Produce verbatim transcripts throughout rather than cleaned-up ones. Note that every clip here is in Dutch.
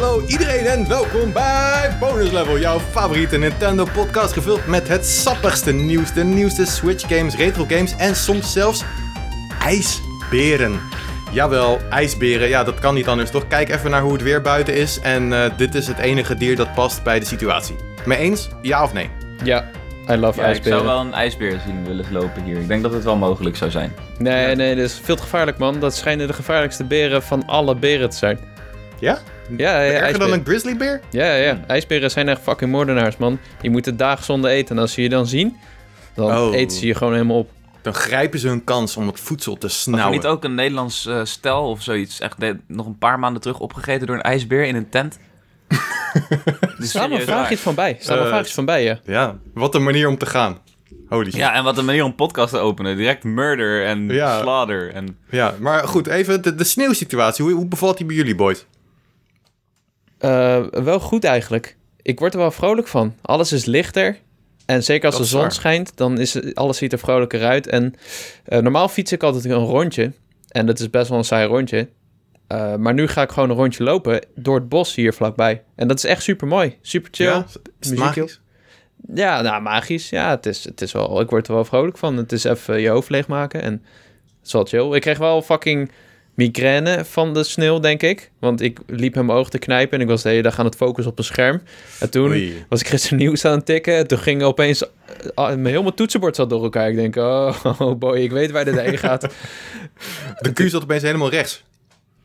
hallo iedereen en welkom bij Bonus Level, jouw favoriete Nintendo podcast gevuld met het sappigste nieuws, de nieuwste Switch games, retro games en soms zelfs ijsberen. Jawel, ijsberen, ja dat kan niet anders toch? Kijk even naar hoe het weer buiten is en uh, dit is het enige dier dat past bij de situatie. Mee eens? Ja of nee? Ja. I love ja, ik zou wel een ijsbeer zien willen lopen hier. Ik denk dat het wel mogelijk zou zijn. Nee, ja. nee, dat is veel te gevaarlijk, man. Dat schijnen de gevaarlijkste beren van alle beren te zijn. Ja? Ja, ja. Erger dan een grizzlybeer? Ja, ja. Hmm. Ijsberen zijn echt fucking moordenaars, man. Die moeten dagen zonder eten. En als ze je dan zien, dan oh. eten ze je gewoon helemaal op. Dan grijpen ze hun kans om het voedsel te snauwen. Had je niet ook een Nederlands uh, stel of zoiets echt de, nog een paar maanden terug opgegeten door een ijsbeer in een tent? Staan we vraagjes van bij. Staan we uh, vraagjes van bij, ja. Ja, wat een manier om te gaan. Holy shit. Ja, en wat een manier om podcast te openen. Direct murder en ja. slaughter. En... Ja, maar goed, even de, de sneeuwsituatie. Hoe, hoe bevalt die bij jullie, boys? Uh, wel goed eigenlijk. Ik word er wel vrolijk van. Alles is lichter. En zeker als dat de zon waar. schijnt, dan is alles ziet er vrolijker uit. En uh, normaal fiets ik altijd een rondje. En dat is best wel een saai rondje. Uh, maar nu ga ik gewoon een rondje lopen door het bos hier vlakbij. En dat is echt super mooi. Super chill. Ja, is het magisch? Ja, nou, magisch. Ja, het is, het is wel, ik word er wel vrolijk van. Het is even je hoofd leegmaken en het is wel chill. Ik kreeg wel fucking migraine van de sneeuw, denk ik. Want ik liep met mijn oog te knijpen en ik was de hele dag aan het focussen op een scherm. En toen Oei. was ik gisteren nieuws aan het tikken. En toen ging opeens... Oh, mijn hele toetsenbord zat door elkaar. Ik denk, oh boy, ik weet waar dit heen gaat. De Q zat opeens helemaal rechts.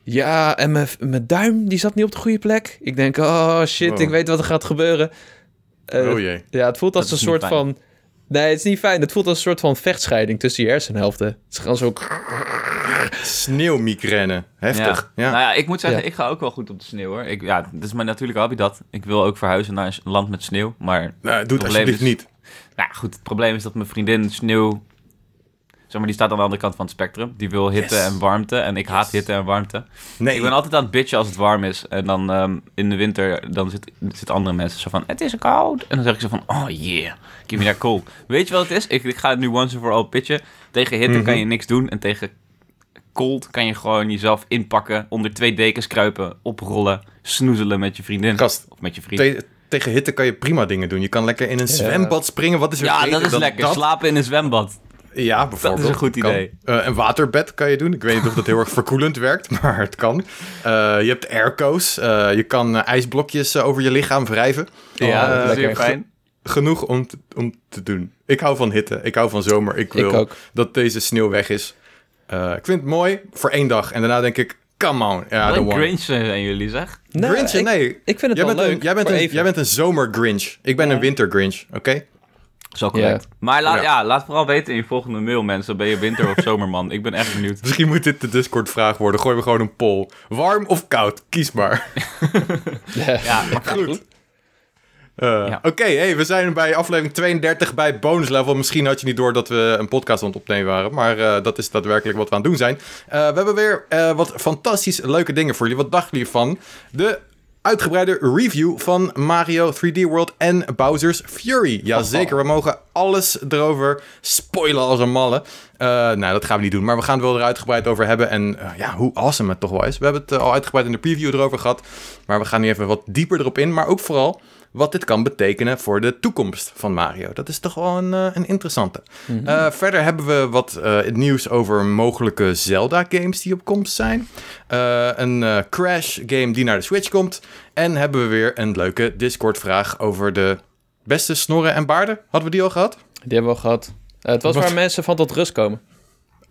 Ja, en mijn, mijn duim, die zat niet op de goede plek. Ik denk, oh shit, oh. ik weet wat er gaat gebeuren. Uh, oh jee. Ja, het voelt als dat een soort fijn. van... Nee, het is niet fijn. Het voelt als een soort van vechtscheiding tussen je hersenhelften. Het is gewoon zo... Sneeuwmigraine. Heftig. Ja. Ja. Nou ja, ik moet zeggen, ja. ik ga ook wel goed op de sneeuw, hoor. Ik, ja, dat is mijn natuurlijke habitat. Ik wil ook verhuizen naar een land met sneeuw, maar... Nou, doe het alsjeblieft is... niet. Nou goed, het probleem is dat mijn vriendin sneeuw... Zeg maar, die staat aan de andere kant van het spectrum. Die wil hitte yes. en warmte. En ik yes. haat hitte en warmte. Nee. Ik ben altijd aan het bitchen als het warm is. En dan um, in de winter, dan zitten zit andere mensen zo van... Het is koud. En dan zeg ik zo van... Oh yeah, give me that cold. Weet je wat het is? Ik, ik ga het nu once and for all pitchen. Tegen hitte mm-hmm. kan je niks doen. En tegen cold kan je gewoon jezelf inpakken. Onder twee dekens kruipen. Oprollen. Snoezelen met je vriendin. Gast. Of met je vriend. Te- tegen hitte kan je prima dingen doen. Je kan lekker in een ja. zwembad springen. Wat is er ja, dat is lekker. Dat? Slapen in een zwembad. Ja, bijvoorbeeld. Dat is een goed idee. Uh, een waterbed kan je doen. Ik weet niet of dat heel erg verkoelend werkt, maar het kan. Uh, je hebt airco's. Uh, je kan uh, ijsblokjes uh, over je lichaam wrijven. Ja, uh, dat is heel fijn. G- genoeg om, t- om te doen. Ik hou van hitte. Ik hou van zomer. Ik wil ik dat deze sneeuw weg is. Uh, ik vind het mooi voor één dag. En daarna denk ik, come on. Yeah, wat een Grinch zijn jullie, zeg. Nou, Grinch? Ik, nee. Ik vind het jij wel leuk. Een, jij, bent een, jij bent een zomer Grinch. Ik ben ja. een winter Grinch, oké? Okay? Zo correct. Yeah. Maar la- ja. ja, laat vooral weten in je volgende mail, mensen. Ben je winter- of zomerman? Ik ben echt benieuwd. Misschien moet dit de Discord-vraag worden. Gooi we gewoon een poll. Warm of koud? Kies maar. yeah. Ja, maar goed. goed. Uh, ja. Oké, okay, hey, we zijn bij aflevering tweeëndertig bij Bonus Level. Misschien had je niet door dat we een podcast aan het opnemen waren. Maar uh, dat is daadwerkelijk wat we aan het doen zijn. Uh, we hebben weer uh, wat fantastisch leuke dingen voor jullie. Wat dachten jullie van de... uitgebreide review van Mario drie D World en Bowser's Fury. Jazeker, we mogen alles erover spoilen als een malle. Uh, nou, dat gaan we niet doen, maar we gaan het wel er uitgebreid over hebben. En uh, ja, hoe awesome het toch wel is. We hebben het uh, al uitgebreid in de preview erover gehad. Maar we gaan nu even wat dieper erop in. Maar ook vooral wat dit kan betekenen voor de toekomst van Mario. Dat is toch wel een, uh, een interessante. Mm-hmm. Uh, verder hebben we wat uh, nieuws over mogelijke Zelda-games die op komst zijn. Uh, een uh, Crash-game die naar de Switch komt. En hebben we weer een leuke Discord-vraag over de beste snorren en baarden. Hadden we die al gehad? Die hebben we al gehad. Uh, het was wat? Waar mensen van tot rust komen.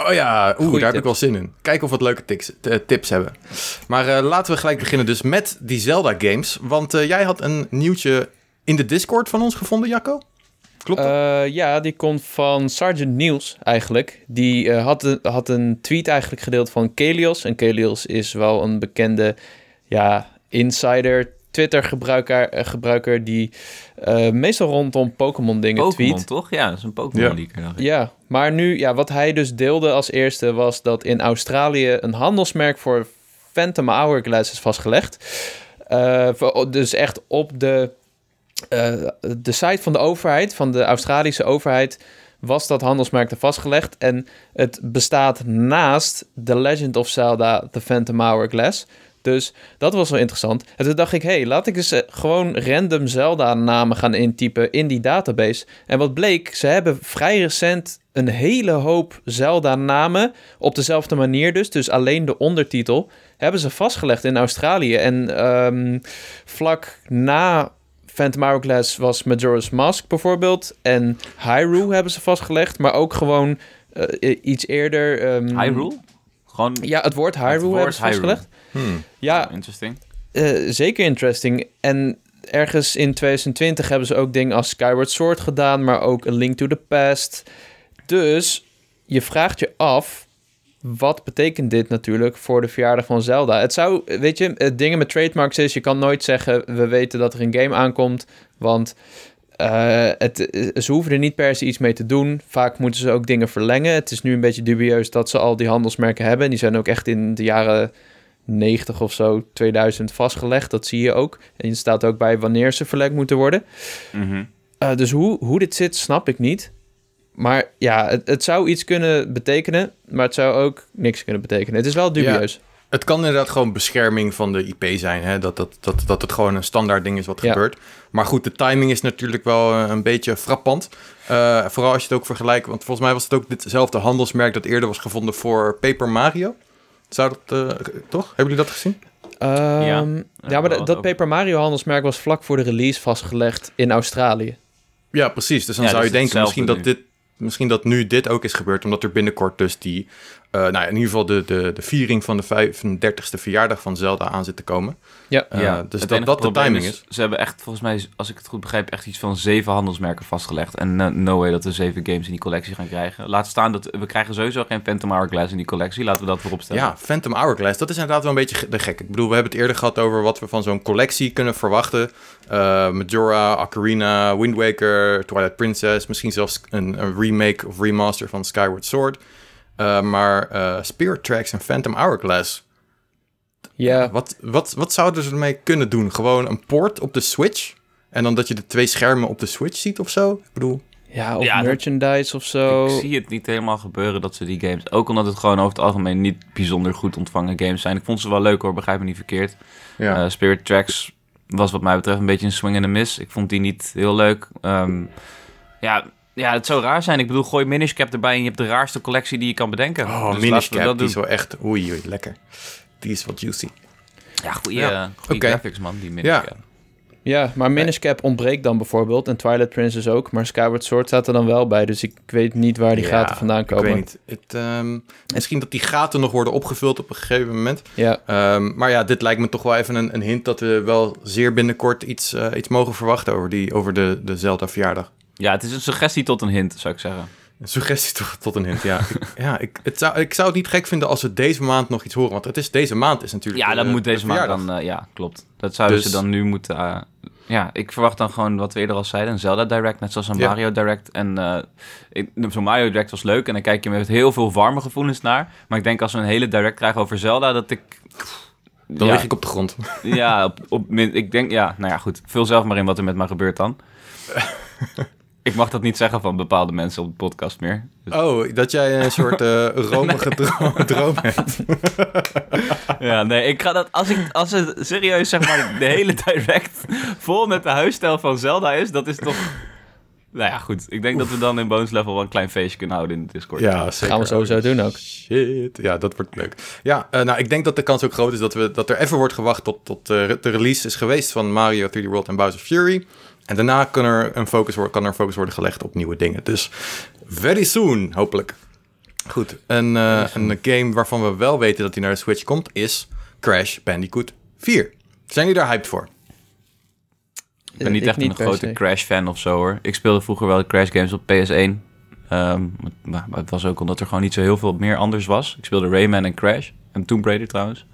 Oh ja, oeh, daar heb ik wel zin in. Kijken of we wat leuke tics, t- tips hebben. Maar uh, laten we gelijk beginnen dus met die Zelda-games. Want uh, jij had een nieuwtje in de Discord van ons gevonden, Jacco? Klopt dat? Uh, ja, die komt van Sergeant Niels eigenlijk. Die uh, had, een, had een tweet eigenlijk gedeeld van Kelios. En Kelios is wel een bekende ja, insider Twitter-gebruiker uh, gebruiker die uh, meestal rondom Pokémon dingen tweet. Pokémon, toch? Ja, dat is een Pokémon-leaker. Ja. ja, maar nu, ja, wat hij dus deelde als eerste was dat in Australië een handelsmerk voor Phantom Hourglass is vastgelegd. Uh, dus echt op de, uh, de site van de overheid, van de Australische overheid, was dat handelsmerk er vastgelegd. En het bestaat naast The Legend of Zelda, The Phantom Hourglass. Dus dat was wel interessant. En toen dacht ik, hé, hey, laat ik eens gewoon random Zelda-namen gaan intypen in die database. En wat bleek, ze hebben vrij recent een hele hoop Zelda-namen, op dezelfde manier dus, dus alleen de ondertitel, hebben ze vastgelegd in Australië. En um, vlak na Phantom Hourglass was Majora's Mask bijvoorbeeld. En Hyrule hebben ze vastgelegd, maar ook gewoon uh, iets eerder. Um, Hyrule? Gewoon ja, het woord Hyrule het woord hebben ze vastgelegd. Hmm. Ja, oh, interesting. Uh, zeker interesting. En ergens in twintig twintig hebben ze ook dingen als Skyward Sword gedaan, maar ook A Link to the Past. Dus je vraagt je af, wat betekent dit natuurlijk voor de verjaardag van Zelda? Het zou, weet je, het ding met trademarks is, je kan nooit zeggen, we weten dat er een game aankomt, want uh, het, ze hoeven er niet per se iets mee te doen. Vaak moeten ze ook dingen verlengen. Het is nu een beetje dubieus dat ze al die handelsmerken hebben. En die zijn ook echt in de jaren negentig of zo, tweeduizend vastgelegd. Dat zie je ook. En je staat ook bij wanneer ze verlegd moeten worden. Mm-hmm. Uh, dus hoe, hoe dit zit, snap ik niet. Maar ja, het, het zou iets kunnen betekenen, maar het zou ook niks kunnen betekenen. Het is wel dubieus. Ja, het kan inderdaad gewoon bescherming van de I P zijn. Hè? Dat, dat, dat, dat het gewoon een standaard ding is wat ja. gebeurt. Maar goed, de timing is natuurlijk wel een beetje frappant. Uh, vooral als je het ook vergelijkt. Want volgens mij was het ook ditzelfde handelsmerk dat eerder was gevonden voor Paper Mario. Zou dat, uh, toch? Hebben jullie dat gezien? Um, ja. ja, maar dat, dat Paper Mario handelsmerk was vlak voor de release vastgelegd in Australië. Ja, precies. Dus dan ja, zou dus je denken misschien dat dit... Misschien dat nu dit ook is gebeurd, omdat er binnenkort dus die... Uh, nou ja, in ieder geval de, de, de viering van de vijfendertigste verjaardag van Zelda aan zit te komen. Ja. Uh, ja. Dus dat dat de timing is, is. Ze hebben echt, volgens mij, als ik het goed begrijp, echt iets van zeven handelsmerken vastgelegd. En uh, no way dat we zeven games in die collectie gaan krijgen. Laat staan dat we krijgen sowieso geen Phantom Hourglass in die collectie. Laten we dat voorop stellen. Ja, Phantom Hourglass, dat is inderdaad wel een beetje de gek. Ik bedoel, we hebben het eerder gehad over wat we van zo'n collectie kunnen verwachten. Uh, Majora, Ocarina, Wind Waker, Twilight Princess. Misschien zelfs een, een remake of remaster van Skyward Sword. Uh, maar uh, Spirit Tracks en Phantom Hourglass. Ja. Yeah. Wat, wat, wat zouden ze ermee kunnen doen? Gewoon een port op de Switch? En dan dat je de twee schermen op de Switch ziet of zo? Ik bedoel... Ja, of ja, merchandise dat, of zo. Ik zie het niet helemaal gebeuren dat ze die games... Ook omdat het gewoon over het algemeen niet bijzonder goed ontvangen games zijn. Ik vond ze wel leuk hoor, begrijp me niet verkeerd. Ja. Uh, Spirit Tracks was wat mij betreft een beetje een swing en een miss. Ik vond die niet heel leuk. Um, ja... Ja, het zou raar zijn. Ik bedoel, gooi Minish Cap erbij en je hebt de raarste collectie die je kan bedenken. Oh, dus Minish Cap, die is wel echt... Oei, oei, lekker. Die is wat juicy. Ja, goeie, ja. goeie okay. graphics, man, die Minish ja. Cap. Ja, maar Minish Cap ontbreekt dan bijvoorbeeld. En Twilight Princess ook. Maar Skyward Sword staat er dan wel bij. Dus ik weet niet waar die ja, gaten vandaan komen. Ik weet niet. Het, um, misschien dat die gaten nog worden opgevuld op een gegeven moment. Ja. Um, maar ja, dit lijkt me toch wel even een, een hint... dat we wel zeer binnenkort iets, uh, iets mogen verwachten over, die, over de, de Zelda-verjaardag. Ja, het is een suggestie tot een hint, zou ik zeggen. Een suggestie tot, tot een hint, ja. ik, ja ik, het zou, ik zou het niet gek vinden als we deze maand nog iets horen. Want het is, deze maand is natuurlijk... Ja, dat de, moet deze de maand dan... Uh, ja, klopt. Dat zouden dus... ze dan nu moeten... Uh, ja, ik verwacht dan gewoon wat we eerder al zeiden. Een Zelda Direct, net zoals een ja. Mario Direct. En uh, ik, zo'n Mario Direct was leuk. En dan kijk je met heel veel warme gevoelens naar. Maar ik denk als we een hele Direct krijgen over Zelda, dat ik... Dan ja, lig ik op de grond. Ja, op, op, ik denk... Ja, nou ja, goed. Vul zelf maar in wat er met mij gebeurt dan. Ik mag dat niet zeggen van bepaalde mensen op de podcast meer. Dus... Oh, dat jij een soort uh, romige nee. droom, droom hebt. Ja, nee, ik ga dat... Als ik als het serieus, zeg maar, de hele Direct vol met de huisstijl van Zelda is, dat is toch... Nou ja, goed. Ik denk Oef. dat we dan in Bonus Level wel een klein feestje kunnen houden in de Discord. Ja, dat gaan we sowieso doen ook. Shit. Ja, dat wordt leuk. Ja, uh, nou, ik denk dat de kans ook groot is dat, we, dat er even wordt gewacht tot, tot uh, de release is geweest van Mario drie D World en Bowser's Fury. En daarna kan er een focus worden, kan er focus worden gelegd op nieuwe dingen. Dus very soon, hopelijk. Goed, en, uh, een game waarvan we wel weten dat die naar de Switch komt is Crash Bandicoot vier. Zijn jullie daar hyped voor? Ik ben niet echt een grote Crash-fan of zo, hoor. Ik speelde vroeger wel de Crash-games op P S één. Um, maar het was ook omdat er gewoon niet zo heel veel meer anders was. Ik speelde Rayman en Crash. En Tomb Raider trouwens.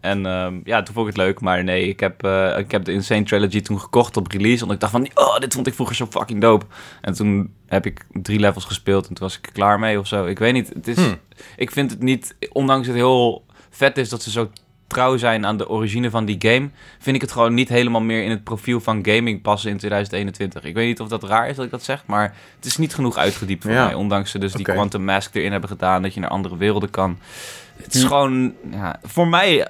En um, ja, toen vond ik het leuk. Maar nee, ik heb, uh, ik heb de Insane Trilogy toen gekocht op release. Omdat ik dacht van, oh, dit vond ik vroeger zo fucking dope. En toen heb ik drie levels gespeeld en toen was ik klaar mee of zo. Ik weet niet. Het is, hmm. Ik vind het niet, ondanks het heel vet is dat ze zo trouw zijn aan de origine van die game, vind ik het gewoon niet helemaal meer in het profiel van gaming passen in tweeduizend eenentwintig. Ik weet niet of dat raar is dat ik dat zeg, maar het is niet genoeg uitgediept voor ja. mij. Ondanks ze dus okay. die Quantum Mask erin hebben gedaan, dat je naar andere werelden kan. Het is hm. gewoon, ja, voor mij...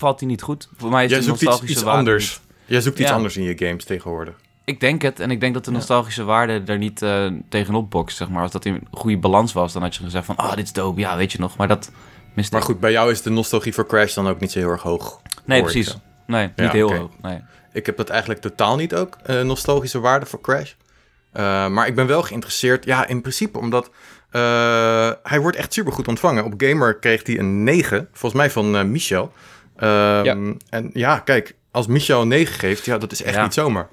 valt hij niet goed. Voor mij is Jij de nostalgische iets, iets waarde anders. Niet. Jij zoekt ja. iets anders in je games tegenwoordig. Ik denk het. En ik denk dat de nostalgische ja. waarde daar niet uh, tegenop bokst, zeg maar. Als dat in een goede balans was, dan had je gezegd van... Ah, oh, dit is dope. Ja, weet je nog. Maar dat... Mist maar goed, bij jou is de nostalgie voor Crash dan ook niet zo heel erg hoog. Nee, precies. Nee, niet ja, heel okay. hoog. Nee. Ik heb dat eigenlijk totaal niet ook. Uh, nostalgische waarde voor Crash. Uh, maar ik ben wel geïnteresseerd. Ja, in principe omdat... Uh, hij wordt echt supergoed ontvangen. Op Gamer kreeg hij een negen. Volgens mij van uh, Michel. Um, ja. En ja, kijk. Als Michel een negen geeft, ja, dat is echt ja. niet zomaar.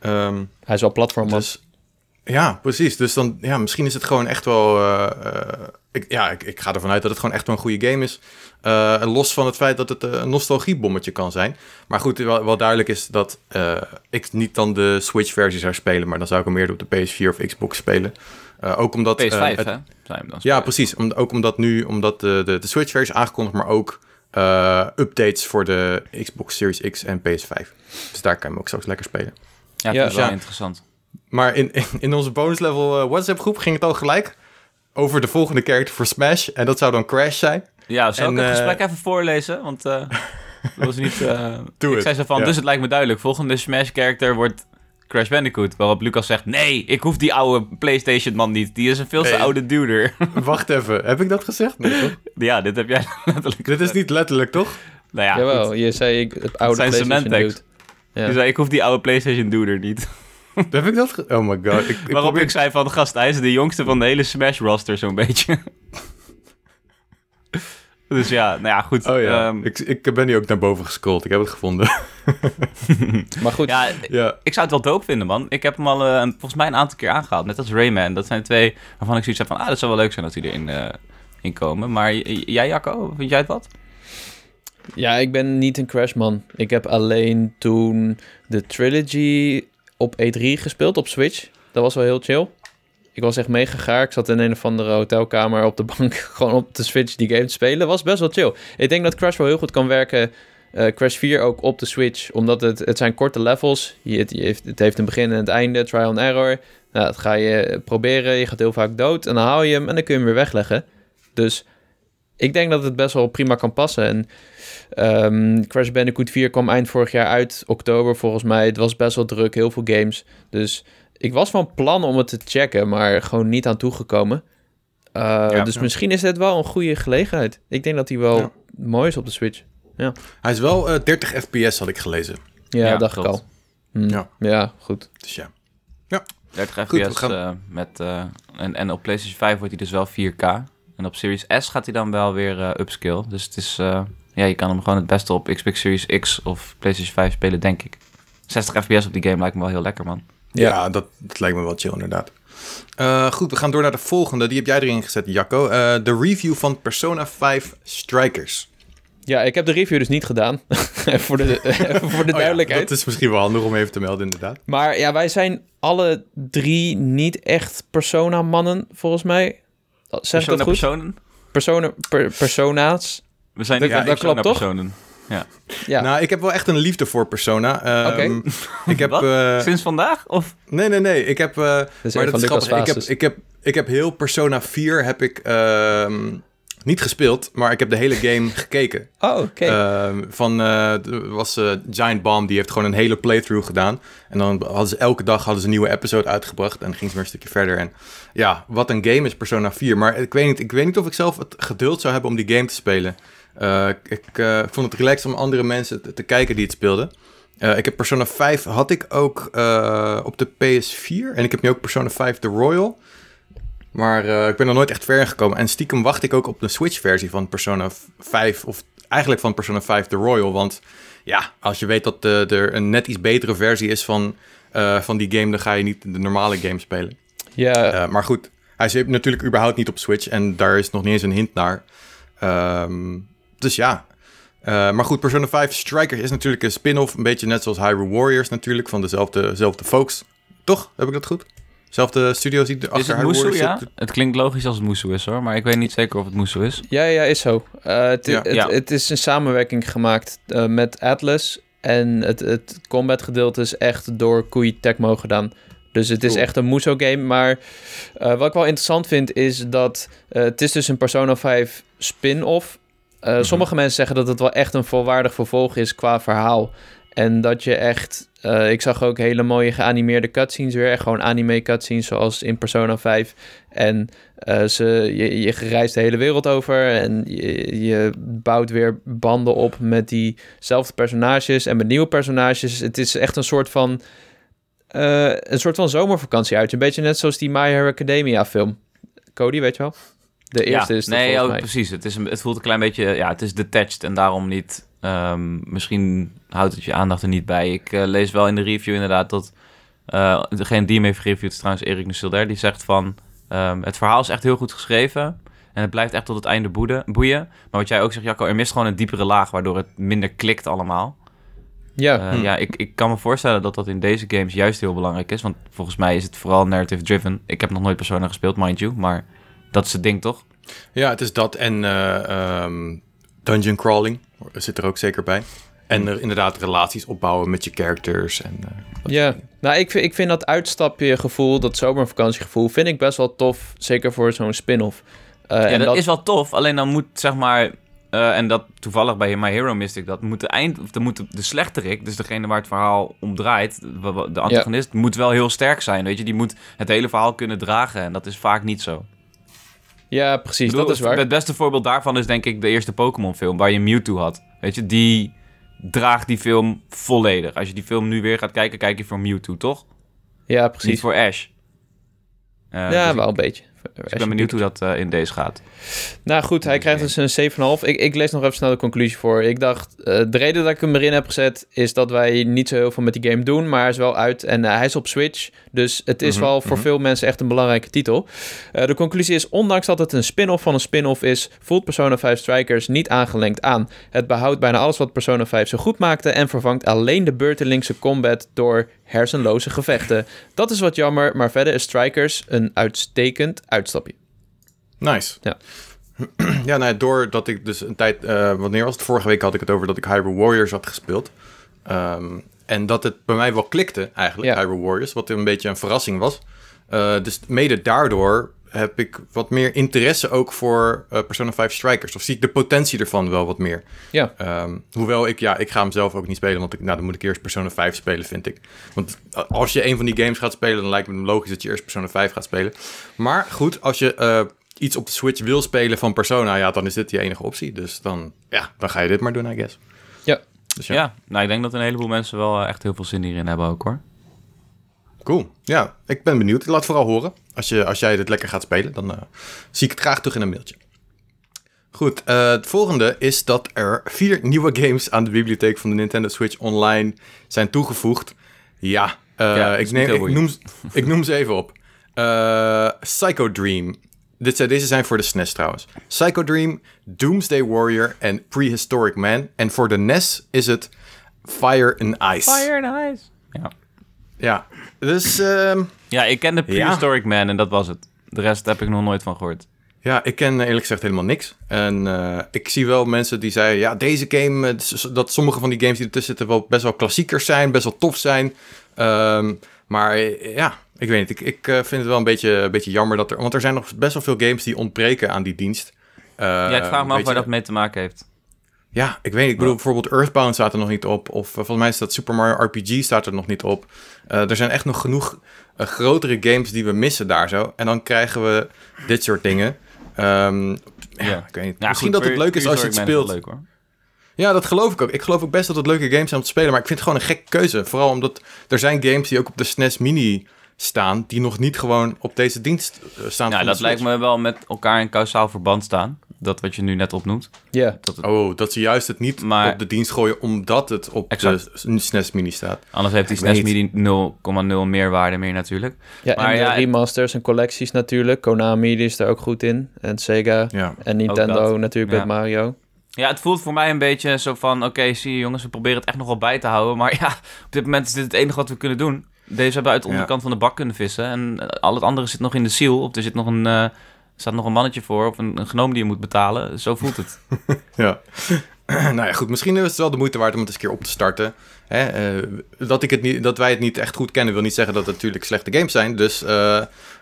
Um, hij is wel platform. Dus, ja, precies. Dus dan, ja, misschien is het gewoon echt wel... Uh, uh, ik, ja, ik, ik ga ervan uit dat het gewoon echt wel een goede game is. Uh, los van het feit dat het een nostalgiebommetje kan zijn. Maar goed, wel, wel duidelijk is dat uh, ik niet dan de Switch-versie zou spelen. Maar dan zou ik hem eerder op de P S vier of Xbox spelen. Uh, ook omdat, P S vijf, uh, het, hè? Dan ja, precies. Om, ook omdat nu omdat de, de, de Switch-versie is aangekondigd, maar ook uh, updates voor de Xbox Series X en P S vijf. Dus daar kan je hem ook straks lekker spelen. Ja, dat ja, is wel ja. interessant. Maar in, in, in onze bonus level uh, WhatsApp-groep ging het al gelijk over de volgende character voor Smash. En dat zou dan Crash zijn. Ja, zal en, ik het uh, gesprek even voorlezen? Want uh, dat was niet... Uh, Doe ik it. zei zo van, ja. dus het lijkt me duidelijk. Volgende Smash-character wordt... Crash Bandicoot, waarop Lucas zegt... Nee, ik hoef die oude PlayStation-man niet. Die is een veel te hey, oude duurder. Wacht even, heb ik dat gezegd? Nee, toch? Ja, dit heb jij letterlijk Dit is niet letterlijk, toch? Nou ja, Jawel, goed. je zei... Ik, het oude zijn semantics. Ja. Je zei, ik hoef die oude PlayStation-duder niet. Heb ik dat ge- Oh my god. Ik, ik waarop probeer... ik zei van, gast, hij is de jongste van de hele Smash-roster zo'n beetje. Dus ja, nou ja, goed. Oh ja, um, ik, ik ben hier ook naar boven gescrolld. Ik heb het gevonden. Maar goed. Ja, ja. Ik zou het wel dope vinden, man. Ik heb hem al uh, volgens mij een aantal keer aangehaald. Net als Rayman. Dat zijn twee waarvan ik zoiets heb van... Ah, dat zou wel leuk zijn dat die erin uh, in komen. Maar j- jij, Jacco, vind jij het wat? Ja, ik ben niet een Crashman. Ik heb alleen toen de Trilogy op E drie gespeeld, op Switch. Dat was wel heel chill. Ik was echt mega gaar. Ik zat in een of andere hotelkamer op de bank... gewoon op de Switch die game te spelen. Was best wel chill. Ik denk dat Crash wel heel goed kan werken. Uh, Crash vier ook op de Switch. Omdat het, het zijn korte levels. Je, het, je heeft, het heeft een begin en het einde. Trial and error. Nou, dat ga je proberen. Je gaat heel vaak dood. En dan haal je hem. En dan kun je hem weer wegleggen. Dus ik denk dat het best wel prima kan passen. En um, Crash Bandicoot vier kwam eind vorig jaar uit. Oktober volgens mij. Het was best wel druk. Heel veel games. Dus... Ik was van plan om het te checken, maar gewoon niet aan toegekomen. Uh, ja, dus ja. misschien is dit wel een goede gelegenheid. Ik denk dat hij wel ja. mooi is op de Switch. Ja. Hij is wel uh, dertig F P S, had ik gelezen. Ja, ja dacht ik al. Hm. Ja. ja, goed. Dus ja. ja. dertig F P S gaan... uh, met... Uh, en, en op PlayStation vijf wordt hij dus wel vier K. En op Series S gaat hij dan wel weer uh, upscale. Dus het is... Uh, ja, je kan hem gewoon het beste op Xbox Series X of PlayStation vijf spelen, denk ik. zestig F P S op die game lijkt me wel heel lekker, man. Ja, ja dat, dat lijkt me wel chill inderdaad. Uh, goed, we gaan door naar de volgende. Die heb jij erin gezet, Jacco. Uh, de review van Persona vijf Strikers. Ja, ik heb de review dus niet gedaan. voor de, even voor de oh, duidelijkheid. Ja, dat is misschien wel handig om even te melden, inderdaad. Maar ja, wij zijn alle drie niet echt Persona-mannen, volgens mij. Zeg ik dat goed? Personen? Persona, per, persona's. We zijn niet ja, dat klopt toch? Ja. ja. Nou, ik heb wel echt een liefde voor Persona. Um, Oké. Okay. Wat? Uh... Sinds vandaag? Of? Nee, nee, nee. Ik heb... Uh... Maar dat is grappig. Ik heb, ik, heb, ik heb heel Persona vier heb ik, uh, niet gespeeld, maar ik heb de hele game gekeken. Oh, oké. Okay. Uh, van... Uh, was uh, Giant Bomb, die heeft gewoon een hele playthrough gedaan. En dan hadden ze elke dag hadden ze een nieuwe episode uitgebracht. En dan ging ze weer een stukje verder. En ja, wat een game is Persona vier. Maar ik weet niet, ik weet niet of ik zelf het geduld zou hebben om die game te spelen. Uh, ik uh, vond het relaxed om andere mensen te, te kijken die het speelden. Uh, ik heb Persona vijf had ik ook uh, op de P S vier. En ik heb nu ook Persona vijf The Royal. Maar uh, ik ben er nooit echt ver in gekomen. En stiekem wacht ik ook op de Switch-versie van Persona vijf. Of eigenlijk van Persona vijf The Royal. Want ja, als je weet dat er een net iets betere versie is van, uh, van die game... dan ga je niet de normale game spelen. Yeah. Uh, maar goed, hij zit natuurlijk überhaupt niet op Switch. En daar is nog niet eens een hint naar. Ehm... Um, Dus ja, uh, maar goed, Persona vijf Strikers is natuurlijk een spin-off. Een beetje net zoals Hyrule Warriors natuurlijk, van dezelfde folks. Toch? Heb ik dat goed? Zelfde studio's die achter Hyrule Warriors zitten. Is het Musou, ja? Het klinkt logisch als het Musou is hoor, maar ik weet niet zeker of het Musou is. Ja, ja, is zo. Uh, het, ja. Het, ja. Het, het is een samenwerking gemaakt uh, met Atlus en het, het combat gedeelte is echt door Koei Tecmo gedaan. Dus het is cool. Echt een Musou game, maar uh, wat ik wel interessant vind is dat uh, het is dus een Persona vijf spin-off Uh, mm-hmm. Sommige mensen zeggen dat het wel echt een volwaardig vervolg is qua verhaal. En dat je echt... Uh, ik zag ook hele mooie geanimeerde cutscenes weer. Echt gewoon anime cutscenes zoals in Persona vijf. En uh, ze, je, je reist de hele wereld over. En je, je bouwt weer banden op met diezelfde personages. En met nieuwe personages. Het is echt een soort van... Uh, een soort van zomervakantie uit. Een beetje net zoals die My Hero Academia film. Cody, weet je wel? De eerste ja, is het Nee, oh, precies. Het, is een, het voelt een klein beetje... Ja, het is detached en daarom niet... Um, misschien houdt het je aandacht er niet bij. Ik uh, lees wel in de review inderdaad dat... Uh, degene die hem heeft gereviewd is trouwens Erik Nusselder. Die zegt van... Um, het verhaal is echt heel goed geschreven. En het blijft echt tot het einde boeien. Maar wat jij ook zegt, Jacco, er mist gewoon een diepere laag... waardoor het minder klikt allemaal. Ja. Uh, hm. Ja, ik, ik kan me voorstellen dat dat in deze games juist heel belangrijk is. Want volgens mij is het vooral narrative-driven. Ik heb nog nooit Persona gespeeld, mind you. Maar dat is het ding, toch? Ja, het is dat en uh, um, dungeon crawling zit er ook zeker bij. En er inderdaad relaties opbouwen met je characters. En, uh, ja, nou ik vind, ik vind dat uitstapjegevoel, dat zomervakantiegevoel... vind ik best wel tof, zeker voor zo'n spin-off. Uh, ja, en dat, dat is wel tof, alleen dan moet zeg maar... Uh, en dat toevallig bij My Hero miste ik dat. Moet de, eind, of de, moet de, de slechterik, dus degene waar het verhaal om draait, de, de antagonist, ja. moet wel heel sterk zijn. Weet je, die moet het hele verhaal kunnen dragen. En dat is vaak niet zo. Ja, precies. Bedoel, dat is waar. Het beste voorbeeld daarvan is denk ik de eerste Pokémon-film waar je Mewtwo had. Weet je, die draagt die film volledig. Als je die film nu weer gaat kijken, kijk je voor Mewtwo, toch? Ja, precies. Niet voor Ash. Uh, ja, dus wel ik... een beetje. Dus ik ben benieuwd hoe dat uh, in deze gaat. Nou goed, hij krijgt dus een zeven komma vijf. Ik, ik lees nog even snel de conclusie voor. Ik dacht, uh, de reden dat ik hem erin heb gezet... is dat wij niet zo heel veel met die game doen... maar hij is wel uit en uh, hij is op Switch. Dus het is mm-hmm, wel voor mm-hmm. veel mensen echt een belangrijke titel. Uh, de conclusie is, ondanks dat het een spin-off van een spin-off is... voelt Persona vijf Strikers niet aangelenkt aan. Het behoudt bijna alles wat Persona vijf zo goed maakte... en vervangt alleen de beurtelingse combat door... hersenloze gevechten. Dat is wat jammer, maar verder is Strikers een uitstekend uitstapje. Nice. Ja, ja nou ja, doordat ik dus een tijd... Uh, wanneer was het? Vorige week had ik het over dat ik Hyrule Warriors had gespeeld. Um, en dat het bij mij wel klikte eigenlijk, ja. Hyrule Warriors, wat een beetje een verrassing was. Uh, dus mede daardoor heb ik wat meer interesse ook voor uh, Persona vijf Strikers. Of zie ik de potentie ervan wel wat meer. Ja. Um, hoewel ik, ja, ik ga hem zelf ook niet spelen, want ik, nou, dan moet ik eerst Persona vijf spelen, vind ik. Want als je een van die games gaat spelen, dan lijkt het me logisch dat je eerst Persona vijf gaat spelen. Maar goed, als je uh, iets op de Switch wil spelen van Persona, ja, dan is dit je enige optie. Dus dan, ja, dan ga je dit maar doen, I guess. Ja. Dus ja. ja, nou, ik denk dat een heleboel mensen wel uh, echt heel veel zin hierin hebben ook, hoor. Cool. Ja, ik ben benieuwd. Laat vooral horen. Als, je, als jij dit lekker gaat spelen, dan uh, zie ik het graag terug in een mailtje. Goed, uh, het volgende is dat er vier nieuwe games aan de bibliotheek van de Nintendo Switch Online zijn toegevoegd. Ja, uh, ja ik, neem, ik, noem, ik noem ze even op. Uh, Psycho Dream. Dit zijn, deze zijn voor de S N E S trouwens. Psycho Dream, Doomsday Warrior en Prehistoric Man. En voor de N E S is het Fire and Ice. Fire and Ice. Ja. Ja, dus... Um, ja, ik ken de Prehistoric ja. Man en dat was het. De rest heb ik nog nooit van gehoord. Ja, ik ken eerlijk gezegd helemaal niks. En uh, ik zie wel mensen die zeiden... Ja, deze game... Dat sommige van die games die ertussen zitten... wel best wel klassiekers zijn, best wel tof zijn. Um, maar ja, ik weet niet. Ik, ik vind het wel een beetje, een beetje jammer dat er... Want er zijn nog best wel veel games die ontbreken aan die dienst. Uh, ja, ik vraag me af waar dat mee te maken heeft. Ja, ik weet niet. Ik bedoel, bijvoorbeeld Earthbound staat er nog niet op. Of uh, volgens mij staat Super Mario R P G staat er nog niet op. Uh, er zijn echt nog genoeg uh, grotere games die we missen daar zo. En dan krijgen we dit soort dingen. Um, ja, ja, ik weet niet. Ja, misschien goed, dat het leuk is als je het speelt. Leuk, hoor. Ja, dat geloof ik ook. Ik geloof ook best dat het leuke games zijn om te spelen. Maar ik vind het gewoon een gekke keuze. Vooral omdat er zijn games die ook op de S N E S Mini staan... die nog niet gewoon op deze dienst staan. Ja, dat lijkt me wel met elkaar in kausaal verband staan. Dat wat je nu net opnoemt. Ja. Yeah. Het... Oh, dat ze juist het niet maar... op de dienst gooien... omdat het op exact. de S N E S Mini staat. Anders heeft die S N E S Mini nul komma nul meerwaarde meer natuurlijk. Ja, maar en ja, de remasters en collecties natuurlijk. Konami die is daar ook goed in. En Sega. Ja. En Nintendo natuurlijk ja. met Mario. Ja, het voelt voor mij een beetje zo van... Oké, okay, zie je jongens, we proberen het echt nog wel bij te houden. Maar ja, op dit moment is dit het enige wat we kunnen doen. Deze hebben uit de onderkant ja. van de bak kunnen vissen. En al het andere zit nog in de ziel. Of er zit nog een... Uh, Er staat nog een mannetje voor of een, een gnoom die je moet betalen. Zo voelt het. ja. nou ja, goed. Misschien is het wel de moeite waard om het eens een keer op te starten. Hè? Uh, dat, ik het niet, dat wij het niet echt goed kennen wil niet zeggen dat het natuurlijk slechte games zijn. Dus uh,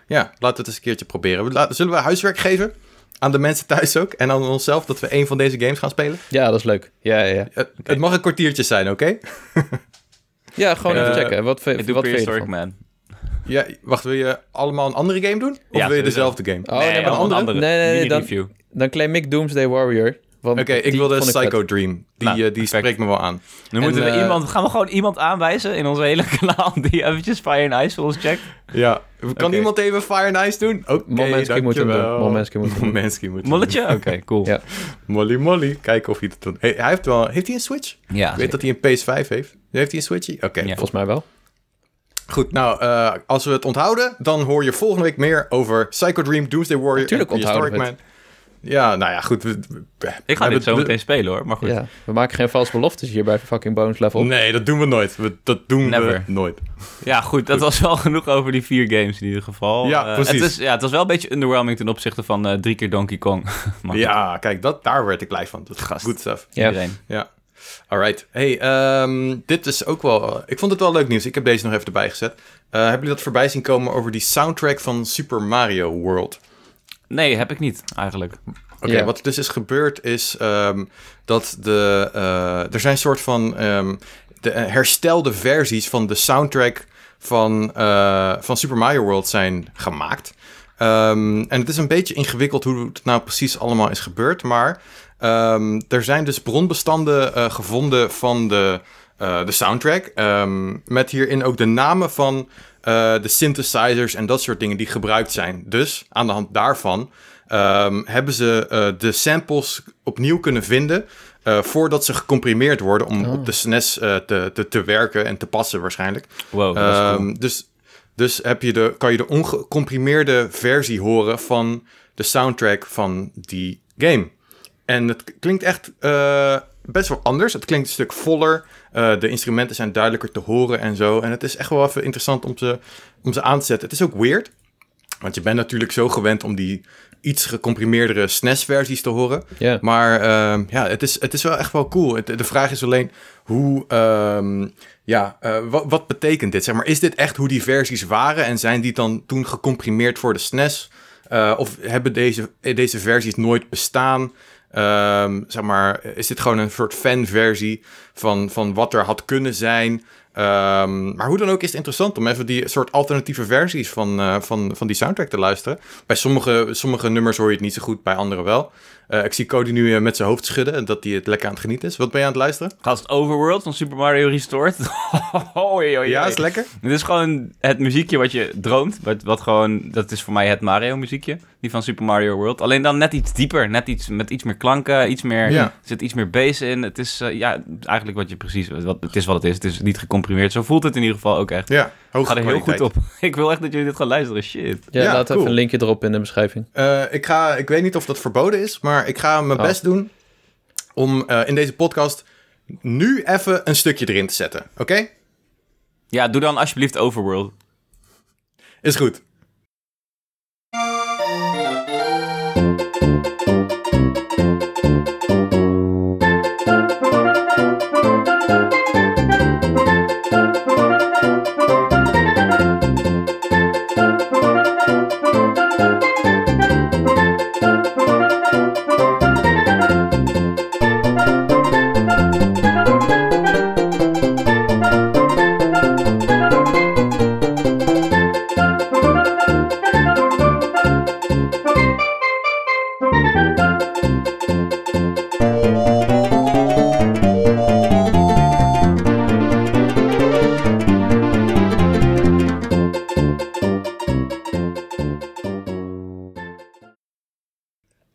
ja, laten we het eens een keertje proberen. Laten, zullen we huiswerk geven? aan de mensen thuis ook en aan onszelf dat we een van deze games gaan spelen. Ja, dat is leuk. Ja, ja, ja. Okay. Het mag een kwartiertje zijn, oké? Okay? Ja, gewoon even uh, checken. Wat, wat, wat vind je man? Ja, wacht, wil je allemaal een andere game doen? Of ja, wil je dezelfde game? Oh, nee, nee, maar een andere. andere. Nee, nee, nee dan, dan claim ik Doomsday Warrior. Oké, okay, ik wil de Psycho vet. Dream. Die, nou, uh, die spreekt me wel aan. Dan en, moeten we uh, iemand, gaan we gewoon iemand aanwijzen in ons hele kanaal die eventjes Fire and Ice voor ons checkt. Ja, kan okay. iemand even Fire and Ice doen? Oké, okay, dankjewel. Moeten doen. Momenski moet doen. Momenski moet Molletje? Oké, okay, cool. Ja. Molly, Molly. Kijken of hij dat doet. Hey, hij heeft wel... Heeft hij een Switch? Ja. Ik weet dat hij een P S vijf heeft. Heeft hij een Switchie? Oké. Okay. Ja. Volgens mij wel. Goed, nou, uh, als we het onthouden, dan hoor je volgende week meer over Psycho Dream, Doomsday Warrior Natuurlijk en Prehistoric Man. Ja, nou ja, goed. We, we, ik ga dit zo we, meteen spelen, hoor. Maar goed. Ja, we maken geen valse beloftes hier bij fucking Bonus Level. Nee, dat doen we nooit. We, dat doen Never. we nooit. Ja, goed. Dat goed. was wel genoeg over die vier games in ieder geval. Ja, uh, precies. Het, is, ja, het was wel een beetje underwhelming ten opzichte van uh, drie keer Donkey Kong. Ja, kijk, dat, daar werd ik blij van. Dat Gast. Good stuff. Yep. Iedereen. Ja. Alright. Hey, um, dit is ook wel... Uh, ik vond het wel leuk nieuws. Ik heb deze nog even erbij gezet. Uh, hebben jullie dat voorbij zien komen over die soundtrack van Super Mario World? Nee, heb ik niet, eigenlijk. Oké, okay, yeah. Wat er dus is gebeurd is um, dat de, uh, er zijn een soort van um, de herstelde versies van de soundtrack van, uh, van Super Mario World zijn gemaakt. Um, en het is een beetje ingewikkeld hoe het nou precies allemaal is gebeurd, maar um, er zijn dus bronbestanden uh, gevonden van de, uh, de soundtrack, um, met hierin ook de namen van... Uh, de synthesizers en dat soort dingen die gebruikt zijn. Dus aan de hand daarvan um, hebben ze uh, de samples opnieuw kunnen vinden... Uh, voordat ze gecomprimeerd worden om oh. op de S N E S uh, te, te, te werken en te passen waarschijnlijk. Wow, dat is cool. um, dus dus heb je de, kan je de ongecomprimeerde versie horen van de soundtrack van die game. En het klinkt echt uh, best wel anders. Het klinkt een stuk voller... Uh, de instrumenten zijn duidelijker te horen en zo. En het is echt wel even interessant om ze, om ze aan te zetten. Het is ook weird. Want je bent natuurlijk zo gewend om die iets gecomprimeerdere S N E S-versies te horen. Yeah. Maar uh, ja, het is, het is wel echt wel cool. Het, de vraag is alleen hoe... Uh, ja, uh, wat, wat betekent dit? Zeg maar, is dit echt hoe die versies waren? En zijn die dan toen gecomprimeerd voor de S N E S? Uh, of hebben deze, deze versies nooit bestaan? Um, zeg maar, is dit gewoon een soort fanversie van, van wat er had kunnen zijn? Um, maar hoe dan ook is het interessant om even die soort alternatieve versies van, uh, van, van die soundtrack te luisteren. Bij sommige, sommige nummers hoor je het niet zo goed, bij andere wel. Uh, ik zie Cody nu uh, met zijn hoofd schudden en dat hij het lekker aan het genieten is. Wat ben je aan het luisteren? Gast, Overworld van Super Mario Restored. Oei, oei, ja, is lekker. Dit is gewoon het muziekje wat je droomt. Wat, wat gewoon, dat is voor mij het Mario muziekje. Die van Super Mario World. Alleen dan net iets dieper. Net iets met iets meer klanken. Iets meer, ja. Er zit iets meer bass in. Het is uh, ja, eigenlijk wat je precies... Wat, het is wat het is. Het is niet gecomprimeerd. Zo voelt het in ieder geval ook echt. Ja, hoge Ga er heel kwaliteit. goed op. Ik wil echt dat jullie dit gaan luisteren. Shit. Ja, ja laat cool. even een linkje erop in de beschrijving. Uh, ik, ga, ik weet niet of dat verboden is, maar... Maar ik ga mijn oh. best doen om uh, in deze podcast nu even een stukje erin te zetten. Oké? Okay? Ja, doe dan alsjeblieft Overworld. Is goed.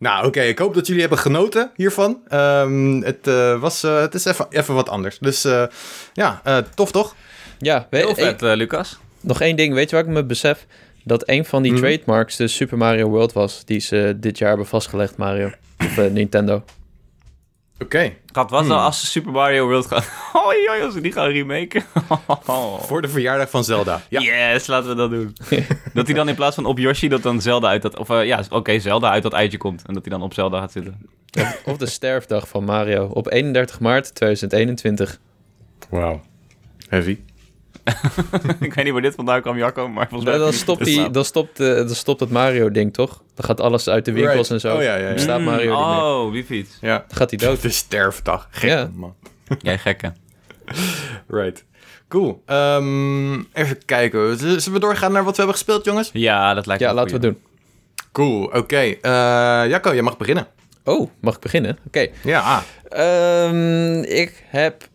Nou, oké, okay, ik hoop dat jullie hebben genoten hiervan. Um, het, uh, was, uh, het is even, even wat anders. Dus uh, ja, uh, tof toch? Ja, weet, heel vet, ik, uh, Lucas. Nog één ding, weet je waar ik me besef? Dat een van die mm. trademarks de Super Mario World was... die ze uh, dit jaar hebben vastgelegd, Mario. Of uh, Nintendo. Oké. Okay. Gaat wat hmm. nou als ze Super Mario World gaan... Oh joh, als ze die gaan remaken. Oh. Voor de verjaardag van Zelda. Ja. Yes, laten we dat doen. Dat hij dan in plaats van op Yoshi dat dan Zelda uit dat... Of uh, ja, oké, okay, Zelda uit dat eitje komt. En dat hij dan op Zelda gaat zitten. Of de sterfdag van Mario. Op eenendertig maart tweeduizend eenentwintig. Wauw. Heavy. Ik weet niet waar dit vandaan kwam, Jacco, maar volgens mij... Dan stopt, die, dan stopt, uh, dan stopt het Mario-ding, toch? Dan gaat alles uit de winkels right. en zo. Oh, ja, ja, ja. Bestaat Mario mm, niet oh, wie fiets. Ja. Dan gaat hij dood. Het is sterfdag. Gek, ja. man. Jij gekke. Right. Cool. Um, even kijken. Zullen we doorgaan naar wat we hebben gespeeld, jongens? Ja, dat lijkt me. Ja, laten we het doen. Cool, oké. Okay. Uh, Jacco, jij mag beginnen. Oh, mag ik beginnen? Oké. Okay. Ja. Ah. Um, ik heb...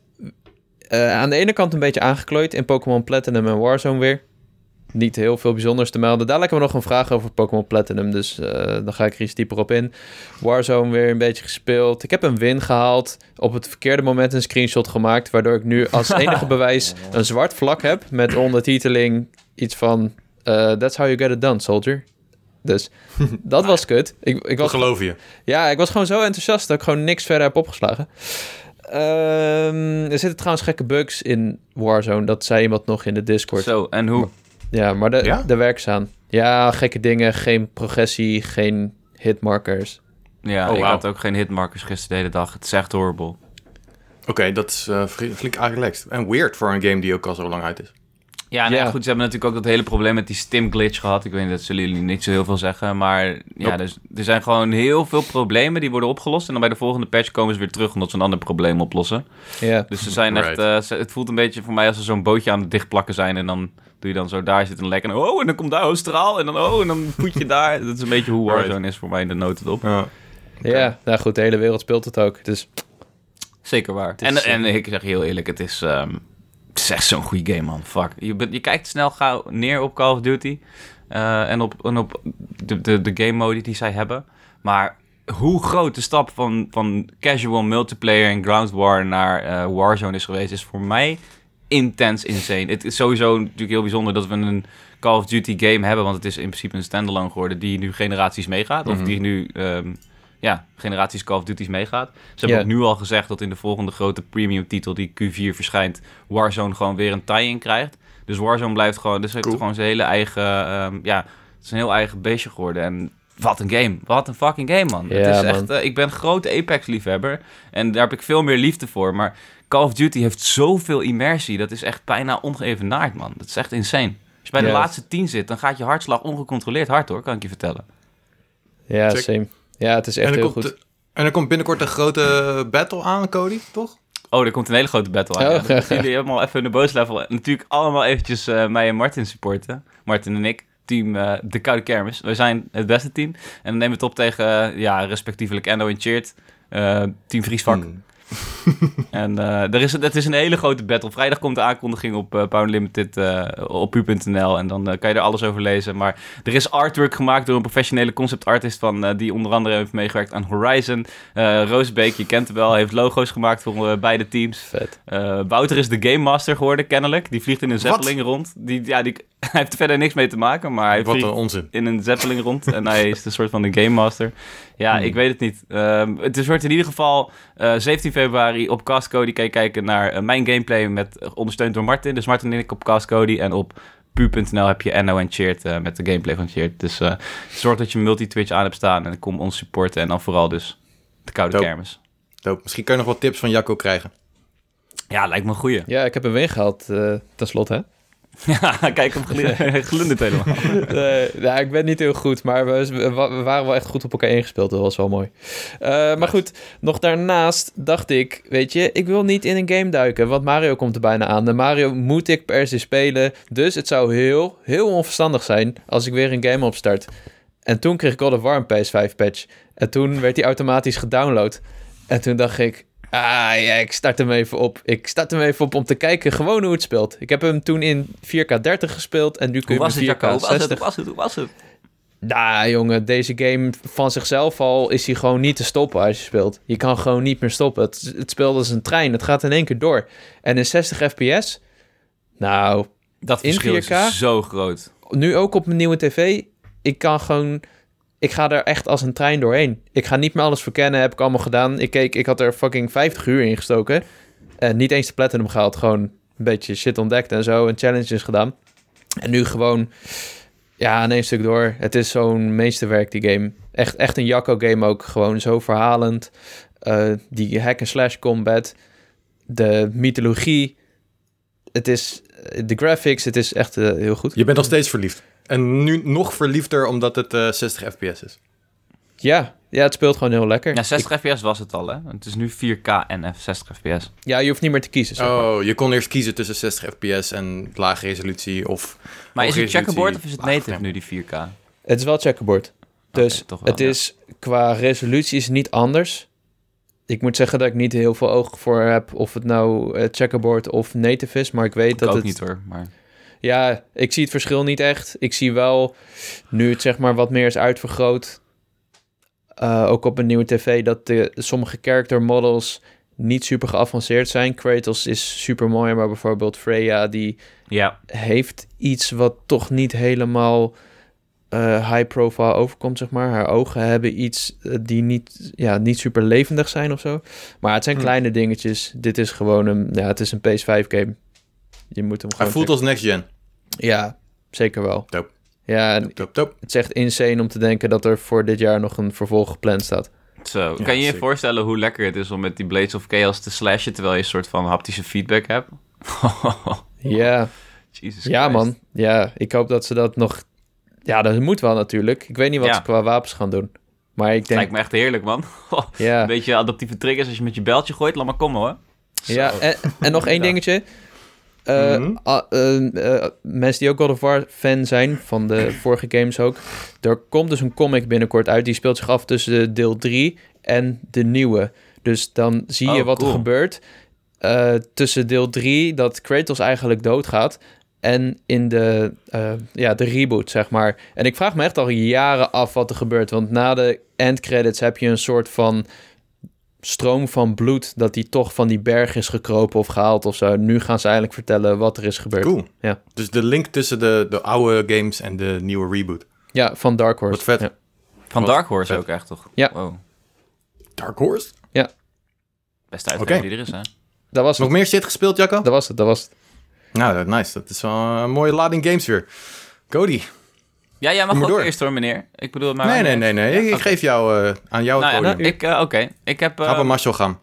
Uh, aan de ene kant een beetje aangeklooid in Pokémon Platinum en Warzone weer. Niet heel veel bijzonders te melden. Dadelijk hebben we nog een vraag over Pokémon Platinum, dus uh, dan ga ik er iets dieper op in. Warzone weer een beetje gespeeld. Ik heb een win gehaald. Op het verkeerde moment een screenshot gemaakt, waardoor ik nu als enige bewijs een zwart vlak heb met ondertiteling iets van... Uh, that's how you get it done, soldier. Dus dat was kut. Ik, ik was, geloof je. Ja, ik was gewoon zo enthousiast dat ik gewoon niks verder heb opgeslagen. Um, er zitten trouwens gekke bugs in Warzone. Dat zei iemand nog in de Discord. Zo, en hoe? Ja, maar daar ja? werken ze aan. Ja, gekke dingen. Geen progressie, geen hitmarkers. Ja, oh, ik wow. had ook geen hitmarkers gisteren de hele dag. Het is echt horrible. Oké, okay, dat is uh, flink relaxed. En weird voor een game die ook al zo lang uit is. Ja, nou ja, goed, ze hebben natuurlijk ook dat hele probleem met die stim glitch gehad. Ik weet niet, dat zullen jullie niet zo heel veel zeggen. Maar ja, nope. dus, er zijn gewoon heel veel problemen die worden opgelost. En dan bij de volgende patch komen ze weer terug omdat ze een ander probleem oplossen. Yeah. Dus ze zijn right. echt, uh, het voelt een beetje voor mij als ze zo'n bootje aan het dichtplakken zijn. En dan doe je dan zo daar zitten en lekker. Oh, en dan komt daar een straal. En dan oh, en dan voet je daar. Dat is een beetje hoe Warzone right. is voor mij in de notendop. Ja, okay. ja nou goed, de hele wereld speelt het ook. Dus... Zeker waar. En, is, en ik zeg heel eerlijk, het is... Um, Het is echt zo'n goede game, man. Fuck. Je, je kijkt snel gauw neer op Call of Duty. Uh, en op, en op de, de, de game mode die zij hebben. Maar hoe groot de stap van, van casual multiplayer en ground war naar uh, Warzone is geweest... is voor mij intens insane. Het is sowieso natuurlijk heel bijzonder dat we een Call of Duty game hebben... want het is in principe een standalone geworden die nu generaties meegaat. Mm-hmm. Of die nu... Um, ja, generaties Call of Duty's meegaat. Ze hebben yeah. ook nu al gezegd dat in de volgende grote premium titel... die Q vier verschijnt, Warzone gewoon weer een tie-in krijgt. Dus Warzone blijft gewoon... Dus cool. heeft gewoon zijn hele eigen... Um, ja, het is een heel eigen beestje geworden. En wat een game. Wat een fucking game, man. Yeah, het is man. echt... Uh, ik ben grote Apex-liefhebber. En daar heb ik veel meer liefde voor. Maar Call of Duty heeft zoveel immersie. Dat is echt bijna ongeëvenaard, man. Dat is echt insane. Als je bij yes. de laatste tien zit, dan gaat je hartslag ongecontroleerd hard, hoor. Kan ik je vertellen. Ja, yeah, same. Ja, het is echt heel goed. De, en er komt binnenkort een grote battle aan, Cody, toch? Oh, er komt een hele grote battle aan. Oh, ja. Ja. Jullie helemaal even in de Bonus Level. Natuurlijk allemaal eventjes uh, mij en Martin supporten. Martin en ik, team uh, De Koude Kermis. Wij zijn het beste team. En dan nemen we het op tegen, uh, ja, respectievelijk Endo en Cheert. Uh, team Vriesvak. Hmm. en uh, er is, het is een hele grote battle. Vrijdag komt de aankondiging op uh, Pound Limited uh, op u punt n l en dan uh, kan je er alles over lezen. Maar er is artwork gemaakt door een professionele concept artist van, uh, die onder andere heeft meegewerkt aan Horizon. Uh, Roosbeek, je kent hem wel, heeft logo's gemaakt voor uh, beide teams. Vet. Uh, Wouter is de Game Master geworden, kennelijk. Die vliegt in een Zeppelin rond. Die, ja, die, hij heeft er verder niks mee te maken, maar hij Wat vliegt een onzin. in een Zeppelin rond en hij is een soort van de Game Master. Ja, hmm. ik weet het niet. Um, het wordt in ieder geval uh, zeventien februari op Cast Cody. Kan je kijken naar uh, mijn gameplay met uh, ondersteund door Martin. Dus Martin en ik op Cast Cody. En op pu punt n l heb je Enno en Cheert uh, met de gameplay van Cheert. Dus uh, zorg dat je multi-twitch aan hebt staan. En kom ons supporten. En dan vooral dus de Koude Doop. Kermis. Doop. Misschien kan je nog wat tips van Jacco krijgen. Ja, lijkt me een goeie. Ja, ik heb hem weggehaald uh, tenslotte, hè? Ja, kijk, hem glundert helemaal. uh, nou, ik ben niet heel goed, maar we, we waren wel echt goed op elkaar ingespeeld. Dat was wel mooi. Uh, maar goed, nog daarnaast dacht ik, weet je, ik wil niet in een game duiken, want Mario komt er bijna aan. De Mario moet ik per se spelen, dus het zou heel, heel onverstandig zijn als ik weer een game opstart. En toen kreeg ik God of War een P S vijf patch. En toen werd die automatisch gedownload. En toen dacht ik... Ah ja, ik start hem even op. Ik start hem even op om te kijken gewoon hoe het speelt. Ik heb hem toen in vier k dertig gespeeld en nu kun je hem in vier k zestig. Hoe was het, Hoe was het, Hoe was het? Nou, jongen, deze game van zichzelf al is hij gewoon niet te stoppen als je speelt. Je kan gewoon niet meer stoppen. Het, het speelt als een trein. Het gaat in één keer door. En in zestig fps, nou, dat verschil in vier k, is zo groot. Nu ook op mijn nieuwe tv, ik kan gewoon... Ik ga er echt als een trein doorheen. Ik ga niet meer alles verkennen, heb ik allemaal gedaan. Ik keek, ik had er fucking vijftig uur in gestoken. En niet eens de platinum gehaald. Gewoon een beetje shit ontdekt en zo. En challenges gedaan. En nu gewoon... Ja, in één stuk door. Het is zo'n meesterwerk, die game. Echt, echt een Jacco-game ook. Gewoon zo verhalend. Uh, die hack-and-slash combat. De mythologie. Het is... de graphics, het is echt uh, heel goed. Je bent nog steeds verliefd. En nu nog verliefder omdat het uh, zestig F P S is. Ja, ja, het speelt gewoon heel lekker. Ja, zestig F P S was het al, hè? Het is nu vier K en zestig F P S. Ja, je hoeft niet meer te kiezen. Zeg maar. Oh, je kon eerst kiezen tussen zestig F P S en lage resolutie of... Maar is het checkerboard of is het native nu, die vier K? Het is wel checkerboard. Dus okay, toch wel, het ja. is qua resolutie is niet anders. Ik moet zeggen dat ik niet heel veel oog voor heb of het nou uh, checkerboard of native is, maar ik weet ik dat ook het... niet hoor, maar... Ja, ik zie het verschil niet echt. Ik zie wel, nu het zeg maar wat meer is uitvergroot... Uh, ook op een nieuwe tv, dat de, sommige character models niet super geavanceerd zijn. Kratos is super mooi, maar bijvoorbeeld Freya, die ja. heeft iets wat toch niet helemaal uh, high profile overkomt, zeg maar. Haar ogen hebben iets uh, die niet, ja, niet super levendig zijn of zo. Maar het zijn hmm. kleine dingetjes. Dit is gewoon een, ja, het is een P S vijf game. Je moet hem gewoon... Hij voelt als next gen. Ja, zeker wel. Dope. Ja, top, top, top. Het is echt insane om te denken dat er voor dit jaar nog een vervolg gepland staat. Zo, ja, kan je je zeker. voorstellen hoe lekker het is om met die Blades of Chaos te slashen... terwijl je een soort van haptische feedback hebt? Ja. Jesus ja, Christ. man. Ja, ik hoop dat ze dat nog... Ja, dat moet wel natuurlijk. Ik weet niet wat ja. ze qua wapens gaan doen. Maar ik denk... Lijkt me echt heerlijk, man. ja. Een beetje adaptieve triggers als je met je bijltje gooit. Laat maar komen, hoor. Zo. Ja, en, en nog één dingetje... Uh, mm-hmm. uh, uh, uh, mensen die ook God of War fan zijn van de vorige games ook, er komt dus een comic binnenkort uit, die speelt zich af tussen deel drie en de nieuwe, dus dan zie oh, je wat cool. er gebeurt uh, tussen deel drie, dat Kratos eigenlijk doodgaat, en in de, uh, ja, de reboot, zeg maar. En ik vraag me echt al jaren af wat er gebeurt, want na de endcredits heb je een soort van stroom van bloed, dat die toch van die berg is gekropen of gehaald of zo. Nu gaan ze eigenlijk vertellen wat er is gebeurd. Cool. Ja. Dus de link tussen de, de oude games en de nieuwe reboot. Ja, van Dark Horse. Wat vet. Ja. Van Wat Dark Horse vet. ook echt, toch? Ja. Wow. Dark Horse? Ja. Beste uitgever okay. die er is, hè? Dat was Nog het. meer shit gespeeld, Jacco? Dat was het, dat was het. Nou, nice. Dat is wel een mooie lading games weer. Cody. Ja, jij mag ook door. eerst hoor, meneer. Ik bedoel, maar nee, nee, nee, nee. Ja, ik okay. geef jou uh, aan jou nou, het podium. Nou, ik, uh, Oké, okay. ik heb... Uh, Ga bij Marshall gaan.